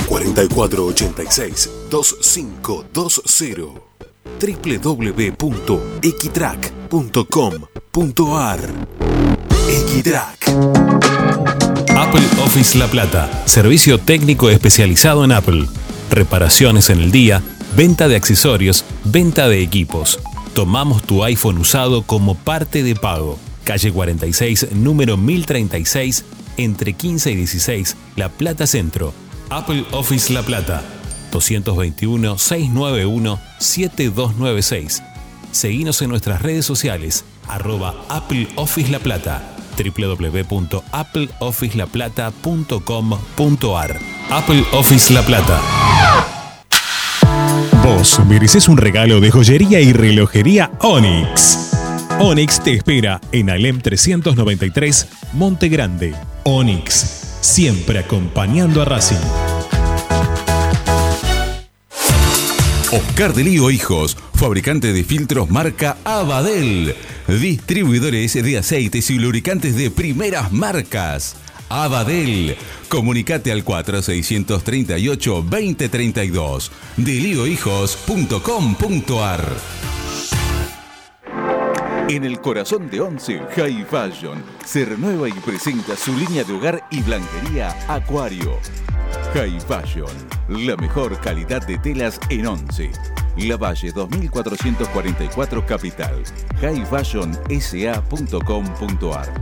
cuatro cuatro ocho seis dos cinco dos cero doble u doble u doble u punto equitrack punto com punto a r Equitrack. Apple Office La Plata, servicio técnico especializado en Apple. Reparaciones en el día, venta de accesorios, venta de equipos. Tomamos tu iPhone usado como parte de pago. Calle cuarenta y seis, número mil treinta y seis, entre quince y dieciséis, La Plata Centro. Apple Office La Plata, dos dos uno seis nueve uno siete dos nueve seis. Seguinos en nuestras redes sociales, arroba Apple Office La Plata, doble u doble u doble u punto apple office la plata punto com punto a r. Apple Office La Plata. Vos mereces un regalo de joyería y relojería Onyx. Onyx te espera en Alem trescientos noventa y tres, Monte Grande. Onyx, siempre acompañando a Racing. Oscar de Lío Hijos, fabricante de filtros marca Abadel. Distribuidores de aceites y lubricantes de primeras marcas. Abadel. Comunicate al cuatro seis tres ocho dos cero tres dos. deliohijos punto com punto a r. En el corazón de Once, High Fashion se renueva y presenta su línea de hogar y blanquería Acuario. High Fashion, la mejor calidad de telas en Once. La Valle dos mil cuatrocientos cuarenta y cuatro Capital. high fashion ese a punto com punto a r.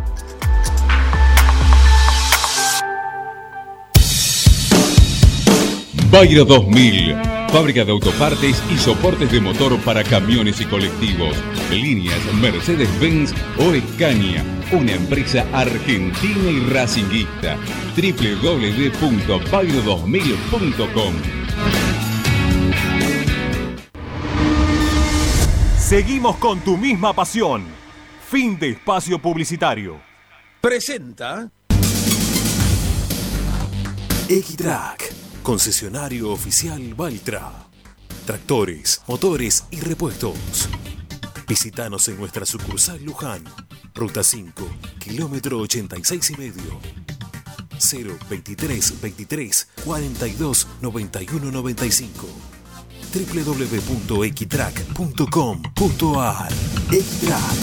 Bayro dos mil, fábrica de autopartes y soportes de motor para camiones y colectivos. Líneas Mercedes-Benz o Escaña, una empresa argentina y racinguista. doble u doble u doble u punto bayro dos mil punto com. Seguimos con tu misma pasión. Fin de espacio publicitario. Presenta X-Track, concesionario oficial Valtra. Tractores, motores y repuestos. Visítanos en nuestra sucursal Luján, Ruta cinco, kilómetro ochenta y seis y medio. cero veintitrés veintitrés cuarenta y dos noventa y uno noventa y cinco. doble u doble u doble u punto equitrack punto com punto a r. Equitrack.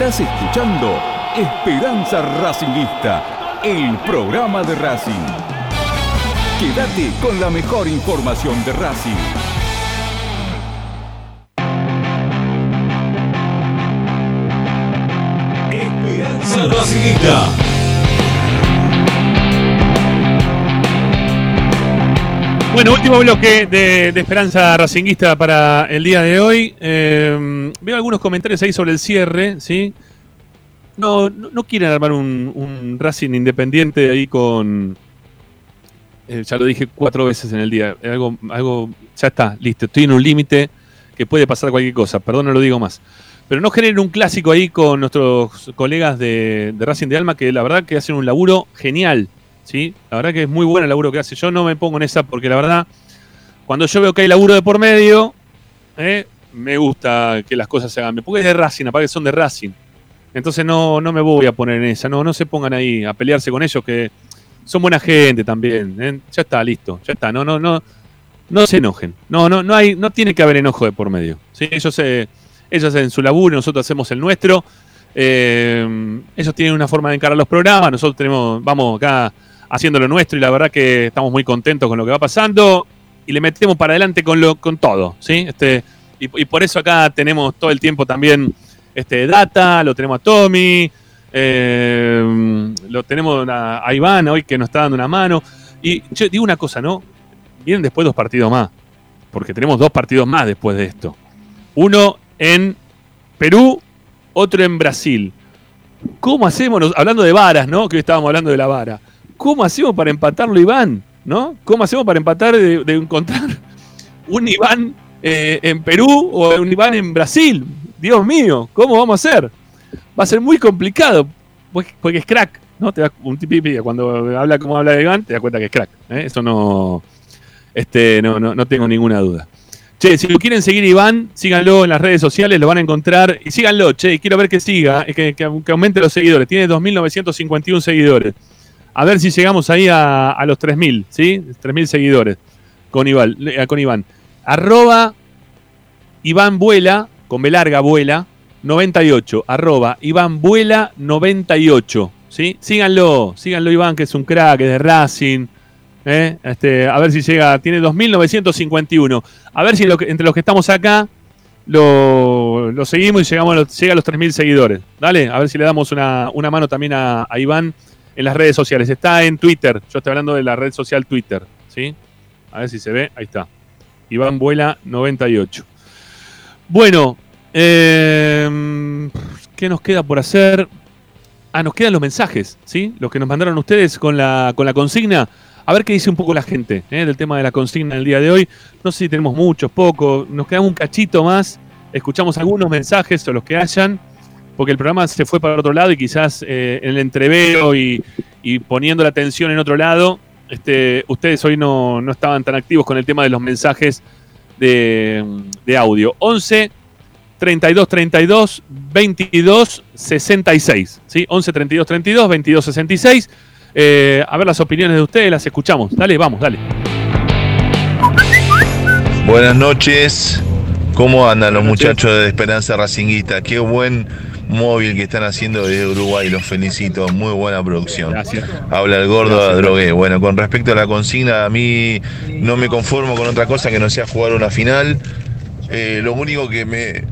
Estás escuchando Esperanza Racinguista, el programa de Racing. Quédate con la mejor información de Racing. Racinguista. Bueno, último bloque de, de Esperanza Racinguista para el día de hoy. Eh, veo algunos comentarios ahí sobre el cierre, ¿sí? No, no, no quieren armar un, un Racing independiente ahí con... Eh, ya lo dije cuatro veces en el día. Algo, algo, ya está, listo. Estoy en un límite que puede pasar cualquier cosa. Perdón, no lo digo más. Pero no generen un clásico ahí con nuestros colegas de, de Racing de Alma, que la verdad que hacen un laburo genial, ¿sí? La verdad que es muy bueno el laburo que hace. Yo no me pongo en esa porque la verdad, cuando yo veo que hay laburo de por medio, ¿eh? me gusta que las cosas se hagan. Porque es de Racing, aparte son de Racing. Entonces no, no me voy a poner en esa. No, no se pongan ahí a pelearse con ellos, que son buena gente también, ¿eh? Ya está, listo, ya está. No, no, no, no se enojen. No, no, no hay, no tiene que haber enojo de por medio, ¿sí? Yo sé... Ellos hacen su laburo, nosotros hacemos el nuestro. Eh, ellos tienen una forma de encarar los programas, nosotros tenemos, vamos acá haciendo lo nuestro y la verdad que estamos muy contentos con lo que va pasando y le metemos para adelante con lo, con todo, ¿sí? Este, y, y por eso acá tenemos todo el tiempo también este data, lo tenemos a Tommy, eh, lo tenemos a, a Iván hoy que nos está dando una mano. Y yo digo una cosa, ¿no? Vienen después dos partidos más, porque tenemos dos partidos más después de esto. Uno en Perú, otro en Brasil. ¿Cómo hacemos? Hablando de varas, ¿no? Que hoy estábamos hablando de la vara. ¿Cómo hacemos para empatarlo, Iván? ¿No? ¿Cómo hacemos para empatar de, de encontrar un Iván eh, en Perú o un Iván en Brasil? Dios mío, ¿cómo vamos a hacer? Va a ser muy complicado, porque es crack, ¿no? Te da un tipipi cuando habla como habla de Iván, te das cuenta que es crack, ¿eh? Eso no, este, no, no, no tengo ninguna duda. Che, si lo quieren seguir Iván, síganlo en las redes sociales, lo van a encontrar. Y síganlo, che, quiero ver que siga, que, que, que aumente los seguidores. Tiene dos mil novecientos cincuenta y uno seguidores. A ver si llegamos ahí a, a los tres mil, ¿sí? tres mil seguidores con Iván, con Iván. Arroba Iván Vuela, con B larga Vuela, noventa y ocho. Arroba Iván Vuela noventa y ocho, ¿sí? Síganlo, síganlo Iván, que es un crack, es de Racing. ¿eh? Este, a ver si llega, tiene dos mil novecientos cincuenta y uno. A ver si lo, entre los que estamos acá lo, lo seguimos y llegamos a, llega a los tres mil seguidores. Dale, a ver si le damos una, una mano también a, a Iván en las redes sociales. Está en Twitter, yo estoy hablando de la red social Twitter, ¿sí? A ver si se ve, ahí está. Iván Vuela noventa y ocho. Bueno, eh, ¿qué nos queda por hacer? Ah, nos quedan los mensajes, ¿sí? Los que nos mandaron ustedes con la, con la consigna. A ver qué dice un poco la gente ¿eh? del tema de la consigna el día de hoy. No sé si tenemos muchos, pocos. Nos queda un cachito más. Escuchamos algunos mensajes o los que hayan, porque el programa se fue para otro lado y quizás eh, en el entrevero y, y poniendo la atención en otro lado, este, ustedes hoy no, no estaban tan activos con el tema de los mensajes de, de audio. once treinta y dos treinta y dos veintidós sesenta y seis, ¿sí? once treinta y dos treinta y dos veintidós sesenta y seis. Eh, a ver las opiniones de ustedes, las escuchamos. Dale, vamos, dale. Buenas noches. ¿Cómo andan los muchachos de Esperanza Racinguista? Qué buen móvil que están haciendo desde Uruguay, los felicito, muy buena producción. Gracias. Habla el gordo de Drogué. Bueno, con respecto a la consigna, a mí no me conformo con otra cosa que no sea jugar una final. Eh, lo único que me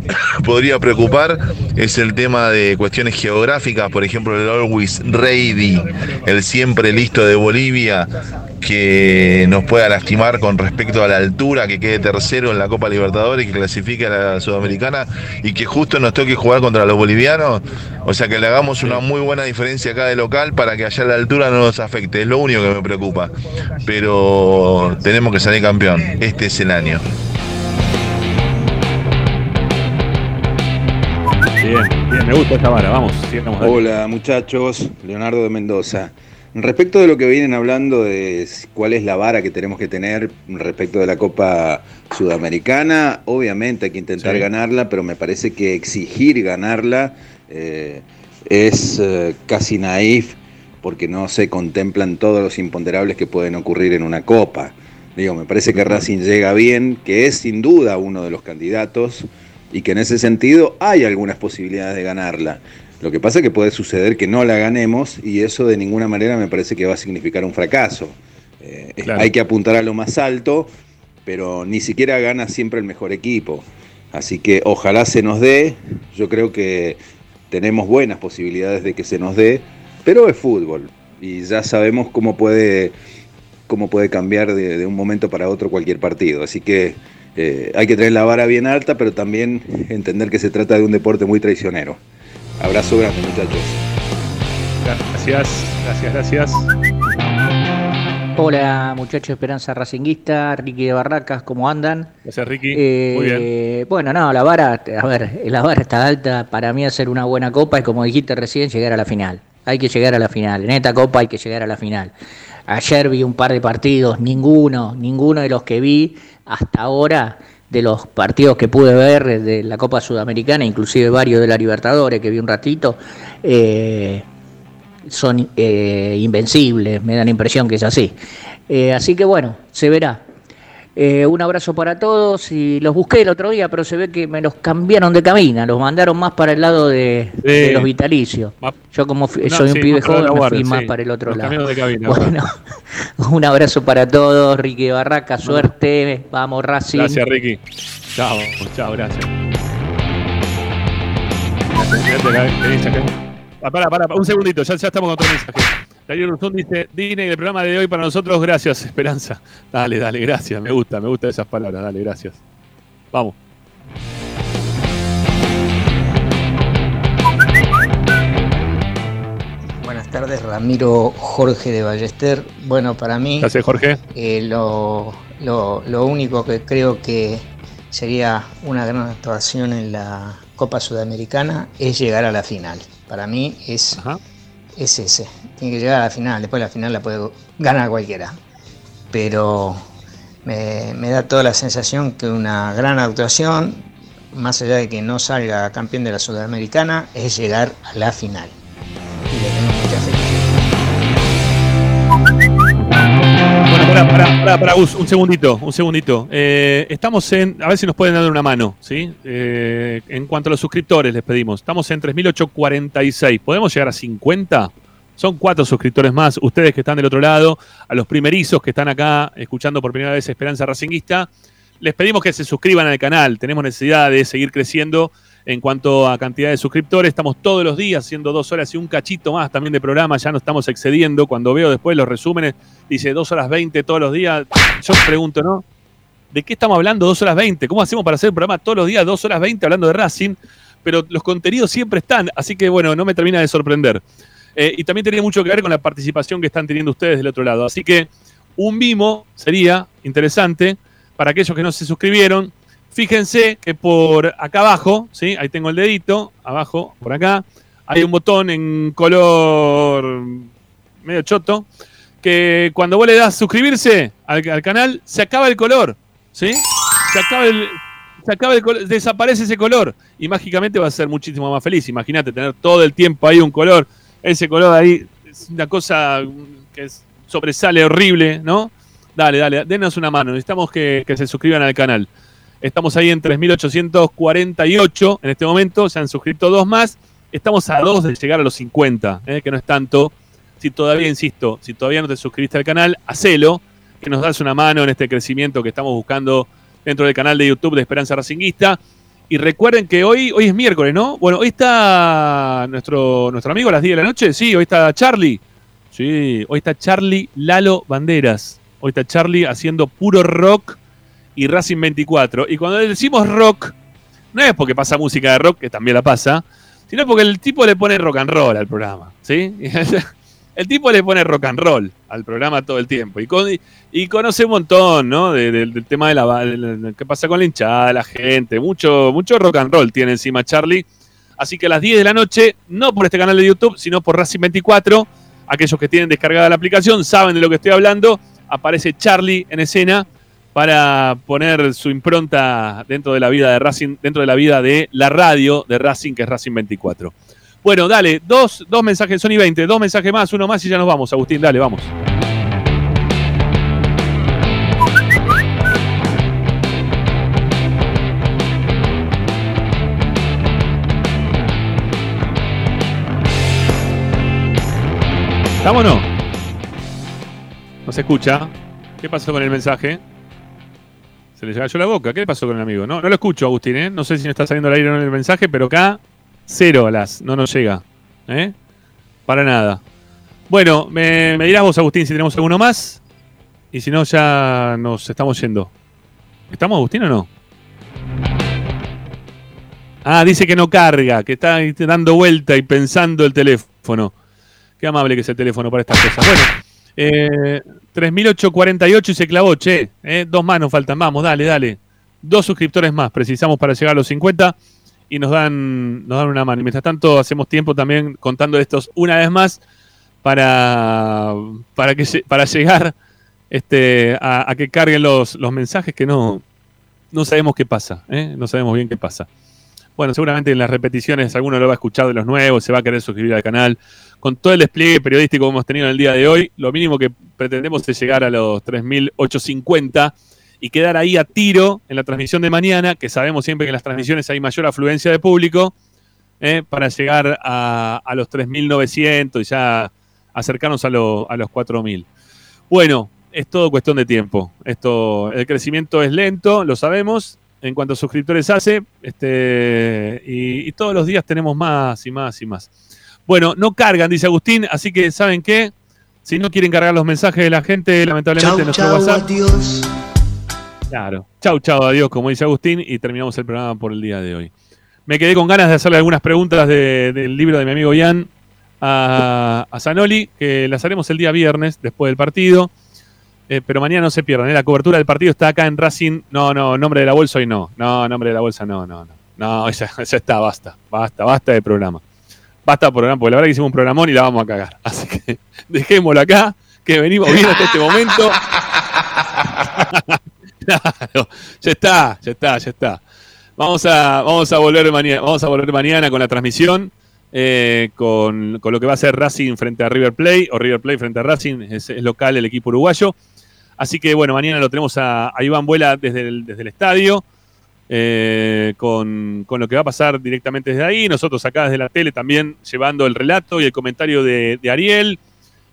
podría preocupar es el tema de cuestiones geográficas, por ejemplo el Always Ready, el siempre listo de Bolivia, que nos pueda lastimar con respecto a la altura, que quede tercero en la Copa Libertadores, que clasifique a la Sudamericana y que justo nos toque jugar contra los bolivianos, o sea que le hagamos una muy buena diferencia acá de local para que allá la altura no nos afecte, es lo único que me preocupa, pero tenemos que salir campeón, este es el año. Bien, bien, me gusta esta vara, vamos. Sigamos. Hola muchachos, Leonardo de Mendoza. Respecto de lo que vienen hablando de cuál es la vara que tenemos que tener respecto de la Copa Sudamericana, obviamente hay que intentar sí. ganarla, pero me parece que exigir ganarla eh, es eh, casi naif, porque no se contemplan todos los imponderables que pueden ocurrir en una Copa. Digo, me parece que Racing llega bien, que es sin duda uno de los candidatos, y que en ese sentido hay algunas posibilidades de ganarla. Lo que pasa es que puede suceder que no la ganemos y eso de ninguna manera me parece que va a significar un fracaso. Eh, claro. Hay que apuntar a lo más alto, pero ni siquiera gana siempre el mejor equipo. Así que ojalá se nos dé. Yo creo que tenemos buenas posibilidades de que se nos dé, pero es fútbol y ya sabemos cómo puede, cómo puede cambiar de, de un momento para otro cualquier partido. Así que Eh, hay que tener la vara bien alta, pero también entender que se trata de un deporte muy traicionero. Abrazo grande, muchachos. Gracias, gracias, gracias. Hola, muchachos de Esperanza Racinguista, Ricky de Barracas, ¿cómo andan? Gracias, Ricky. Eh, muy bien. Bueno, no, la vara, a ver, la vara está alta. Para mí, hacer una buena copa es, como dijiste recién, llegar a la final. Hay que llegar a la final. En esta copa hay que llegar a la final. Ayer vi un par de partidos, ninguno, ninguno de los que vi hasta ahora, de los partidos que pude ver de la Copa Sudamericana, inclusive varios de la Libertadores que vi un ratito, eh, son eh, invencibles, me da la impresión que es así. Eh, así que bueno, se verá. Eh, un abrazo para todos y los busqué el otro día, pero se ve que me los cambiaron de cabina, los mandaron más para el lado de, sí. de los vitalicios. Yo como fui, no, soy un sí, pibe joven, me fui sí, más para el otro los lado. De cabina, bueno, un abrazo para todos, Ricky Barraca, suerte, no. Vamos Racing. Gracias Ricky. Chao, chao, gracias. Pará, pará, un segundito, ya, ya estamos con otro mensaje. Darío Ruzón dice, Dine, el programa de hoy para nosotros, gracias, Esperanza. Dale, dale, gracias, me gusta, me gustan esas palabras, dale, gracias. Vamos. Buenas tardes, Ramiro Jorge de Ballester. Bueno, para mí, gracias, Jorge. Eh, lo, lo, lo único que creo que sería una gran actuación en la Copa Sudamericana es llegar a la final. Para mí es... Ajá. Es ese, tiene que llegar a la final, después de la final la puede ganar cualquiera, pero me, me da toda la sensación que una gran actuación, más allá de que no salga campeón de la Sudamericana, es llegar a la final. Y le tengo mucha fe. Pará, pará, pará, pará, un, un segundito, un segundito. Eh, estamos en, a ver si nos pueden dar una mano, ¿sí? Eh, en cuanto a los suscriptores les pedimos, estamos en tres mil ochocientos cuarenta y seis, ¿podemos llegar a cincuenta? Son cuatro suscriptores más, ustedes que están del otro lado, a los primerizos que están acá escuchando por primera vez Esperanza Racinguista, les pedimos que se suscriban al canal, tenemos necesidad de seguir creciendo en cuanto a cantidad de suscriptores, estamos todos los días haciendo dos horas y un cachito más también de programa, ya no estamos excediendo, cuando veo después los resúmenes, dice dos horas veinte todos los días, yo pregunto, ¿no? ¿De qué estamos hablando dos horas veinte? ¿Cómo hacemos para hacer el programa todos los días dos horas veinte hablando de Racing? Pero los contenidos siempre están, así que bueno, no me termina de sorprender. Eh, y también tiene mucho que ver con la participación que están teniendo ustedes del otro lado, así que un mimo sería interesante para aquellos que no se suscribieron. Fíjense que por acá abajo, ¿sí? Ahí tengo el dedito, abajo, por acá, hay un botón en color medio choto, que cuando vos le das suscribirse al, al canal, se acaba el color, ¿sí? Se acaba el, se acaba el color, desaparece ese color, y mágicamente va a ser muchísimo más feliz. Imagínate tener todo el tiempo ahí un color, ese color ahí, es una cosa que es, sobresale horrible, ¿no? Dale, dale, denos una mano, necesitamos que, que se suscriban al canal. Estamos ahí en tres mil ochocientos cuarenta y ocho en este momento, se han suscrito dos más. Estamos a dos de llegar a los cincuenta, ¿eh? Que no es tanto. Si todavía, insisto, si todavía no te suscribiste al canal, hacelo, que nos das una mano en este crecimiento que estamos buscando dentro del canal de YouTube de Esperanza Racinguista. Y recuerden que hoy, hoy es miércoles, ¿no? Bueno, hoy está nuestro, nuestro amigo a las diez de la noche. Sí, hoy está Charlie. Sí, hoy está Charlie Lalo Banderas. Hoy está Charlie haciendo puro rock y Racing veinticuatro. Y cuando decimos rock, no es porque pasa música de rock, que también la pasa, sino porque el tipo le pone rock and roll al programa, ¿sí? El tipo le pone rock and roll al programa todo el tiempo. Y, con, y conoce un montón, ¿no? De, de, del tema de la de qué pasa con la hinchada, la gente. Mucho, mucho rock and roll tiene encima Charlie. Así que a las diez de la noche, no por este canal de YouTube, sino por Racing veinticuatro. Aquellos que tienen descargada la aplicación saben de lo que estoy hablando. Aparece Charlie en escena para poner su impronta dentro de la vida de Racing, dentro de la vida de la radio de Racing, que es Racing veinticuatro. Bueno, dale, dos, dos mensajes, son y veinte, dos mensajes más, uno más y ya nos vamos, Agustín, dale, vamos. ¿Estamos o no? No se escucha. ¿Qué pasó con el mensaje? Se le cayó la boca. ¿Qué le pasó con el amigo? No, no lo escucho, Agustín, ¿eh? No sé si no está saliendo al aire o no el mensaje, pero acá cero las. No nos llega. ¿Eh? Para nada. Bueno, me, me dirás vos, Agustín, si tenemos alguno más. Y si no, ya nos estamos yendo. ¿Estamos, Agustín, o no? Ah, dice que no carga, que está dando vuelta y pensando el teléfono. Qué amable que es el teléfono para estas cosas. Bueno. Eh, tres mil ochocientos cuarenta y ocho y se clavó, che, eh, dos más nos faltan, vamos, dale, dale, dos suscriptores más precisamos para llegar a los cincuenta y nos dan, nos dan una mano. Y mientras tanto hacemos tiempo también contando estos una vez más para, para, que, para llegar este, a, a que carguen los, los mensajes que no, no sabemos qué pasa, eh, no sabemos bien qué pasa. Bueno, seguramente en las repeticiones alguno lo va a escuchar de los nuevos, se va a querer suscribir al canal. Con todo el despliegue periodístico que hemos tenido en el día de hoy, lo mínimo que pretendemos es llegar a los tres mil ochocientos cincuenta y quedar ahí a tiro en la transmisión de mañana, que sabemos siempre que en las transmisiones hay mayor afluencia de público, eh, para llegar a, a los tres mil novecientos y ya acercarnos a, lo, a los cuatro mil. Bueno, es todo cuestión de tiempo. Esto, el crecimiento es lento, lo sabemos. En cuanto a suscriptores hace, este, y, y todos los días tenemos más y más y más. Bueno, no cargan, dice Agustín, así que ¿saben qué? Si no quieren cargar los mensajes de la gente, lamentablemente chau, nuestro chau, WhatsApp. Adiós. Claro, chau, chau, adiós, como dice Agustín, y terminamos el programa por el día de hoy. Me quedé con ganas de hacerle algunas preguntas de, del libro de mi amigo Ian a, a Zanoli, que las haremos el día viernes, después del partido. Eh, pero mañana no se pierdan, ¿eh? La cobertura del partido está acá en Racing. No, no, nombre de la bolsa hoy no. No, nombre de la bolsa no, no, no. No, ya, ya está, basta, basta, basta de programa. Basta de programa, porque la verdad que hicimos un programón y la vamos a cagar. Así que dejémoslo acá, que venimos bien hasta este momento. Claro, ya está, ya está, ya está. Vamos a, vamos a volver mañana, vamos a volver mañana con la transmisión. Eh, con, con lo que va a ser Racing frente a River Plate o River Plate frente a Racing, es, es local el equipo uruguayo. Así que, bueno, mañana lo tenemos a, a Iván Juela desde el, desde el estadio, eh, con, con lo que va a pasar directamente desde ahí. Nosotros acá desde la tele también llevando el relato y el comentario de, de Ariel,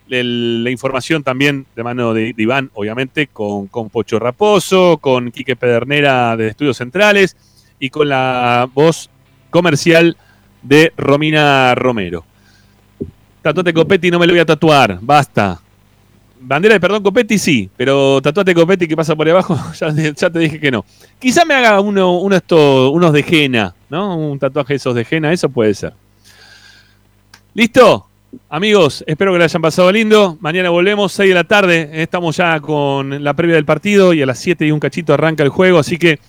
el, la información también de mano de, de Iván, obviamente, con, con Pocho Raposo, con Quique Pedernera desde Estudios Centrales y con la voz comercial de Romina Romero. Tatuate Copetti no me lo voy a tatuar, basta. Bandera de perdón Copetti sí, pero tatuate Copetti que pasa por ahí abajo, ya, ya te dije que no. Quizá me haga uno, uno esto, unos de henna, ¿no? Un tatuaje de esos de henna, eso puede ser. ¿Listo? Amigos, espero que lo hayan pasado lindo. Mañana volvemos, seis de la tarde. Estamos ya con la previa del partido y a las siete y un cachito arranca el juego, así que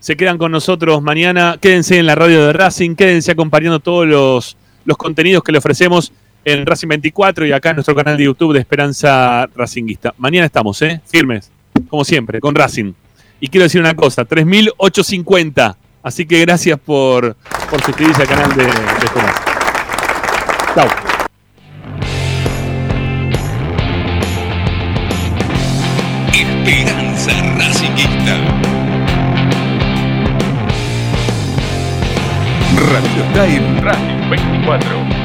se quedan con nosotros mañana. Quédense en la radio de Racing, quédense acompañando todos los, los contenidos que le ofrecemos en Racing veinticuatro y acá en nuestro canal de YouTube de Esperanza Racinguista. Mañana estamos, ¿eh? Firmes, como siempre, con Racing. Y quiero decir una cosa, tres mil ochocientos cincuenta. Así que gracias por, por suscribirse al canal de, de Tomás. Chao. Esperanza Racinguista. Radio está en Racing veinticuatro.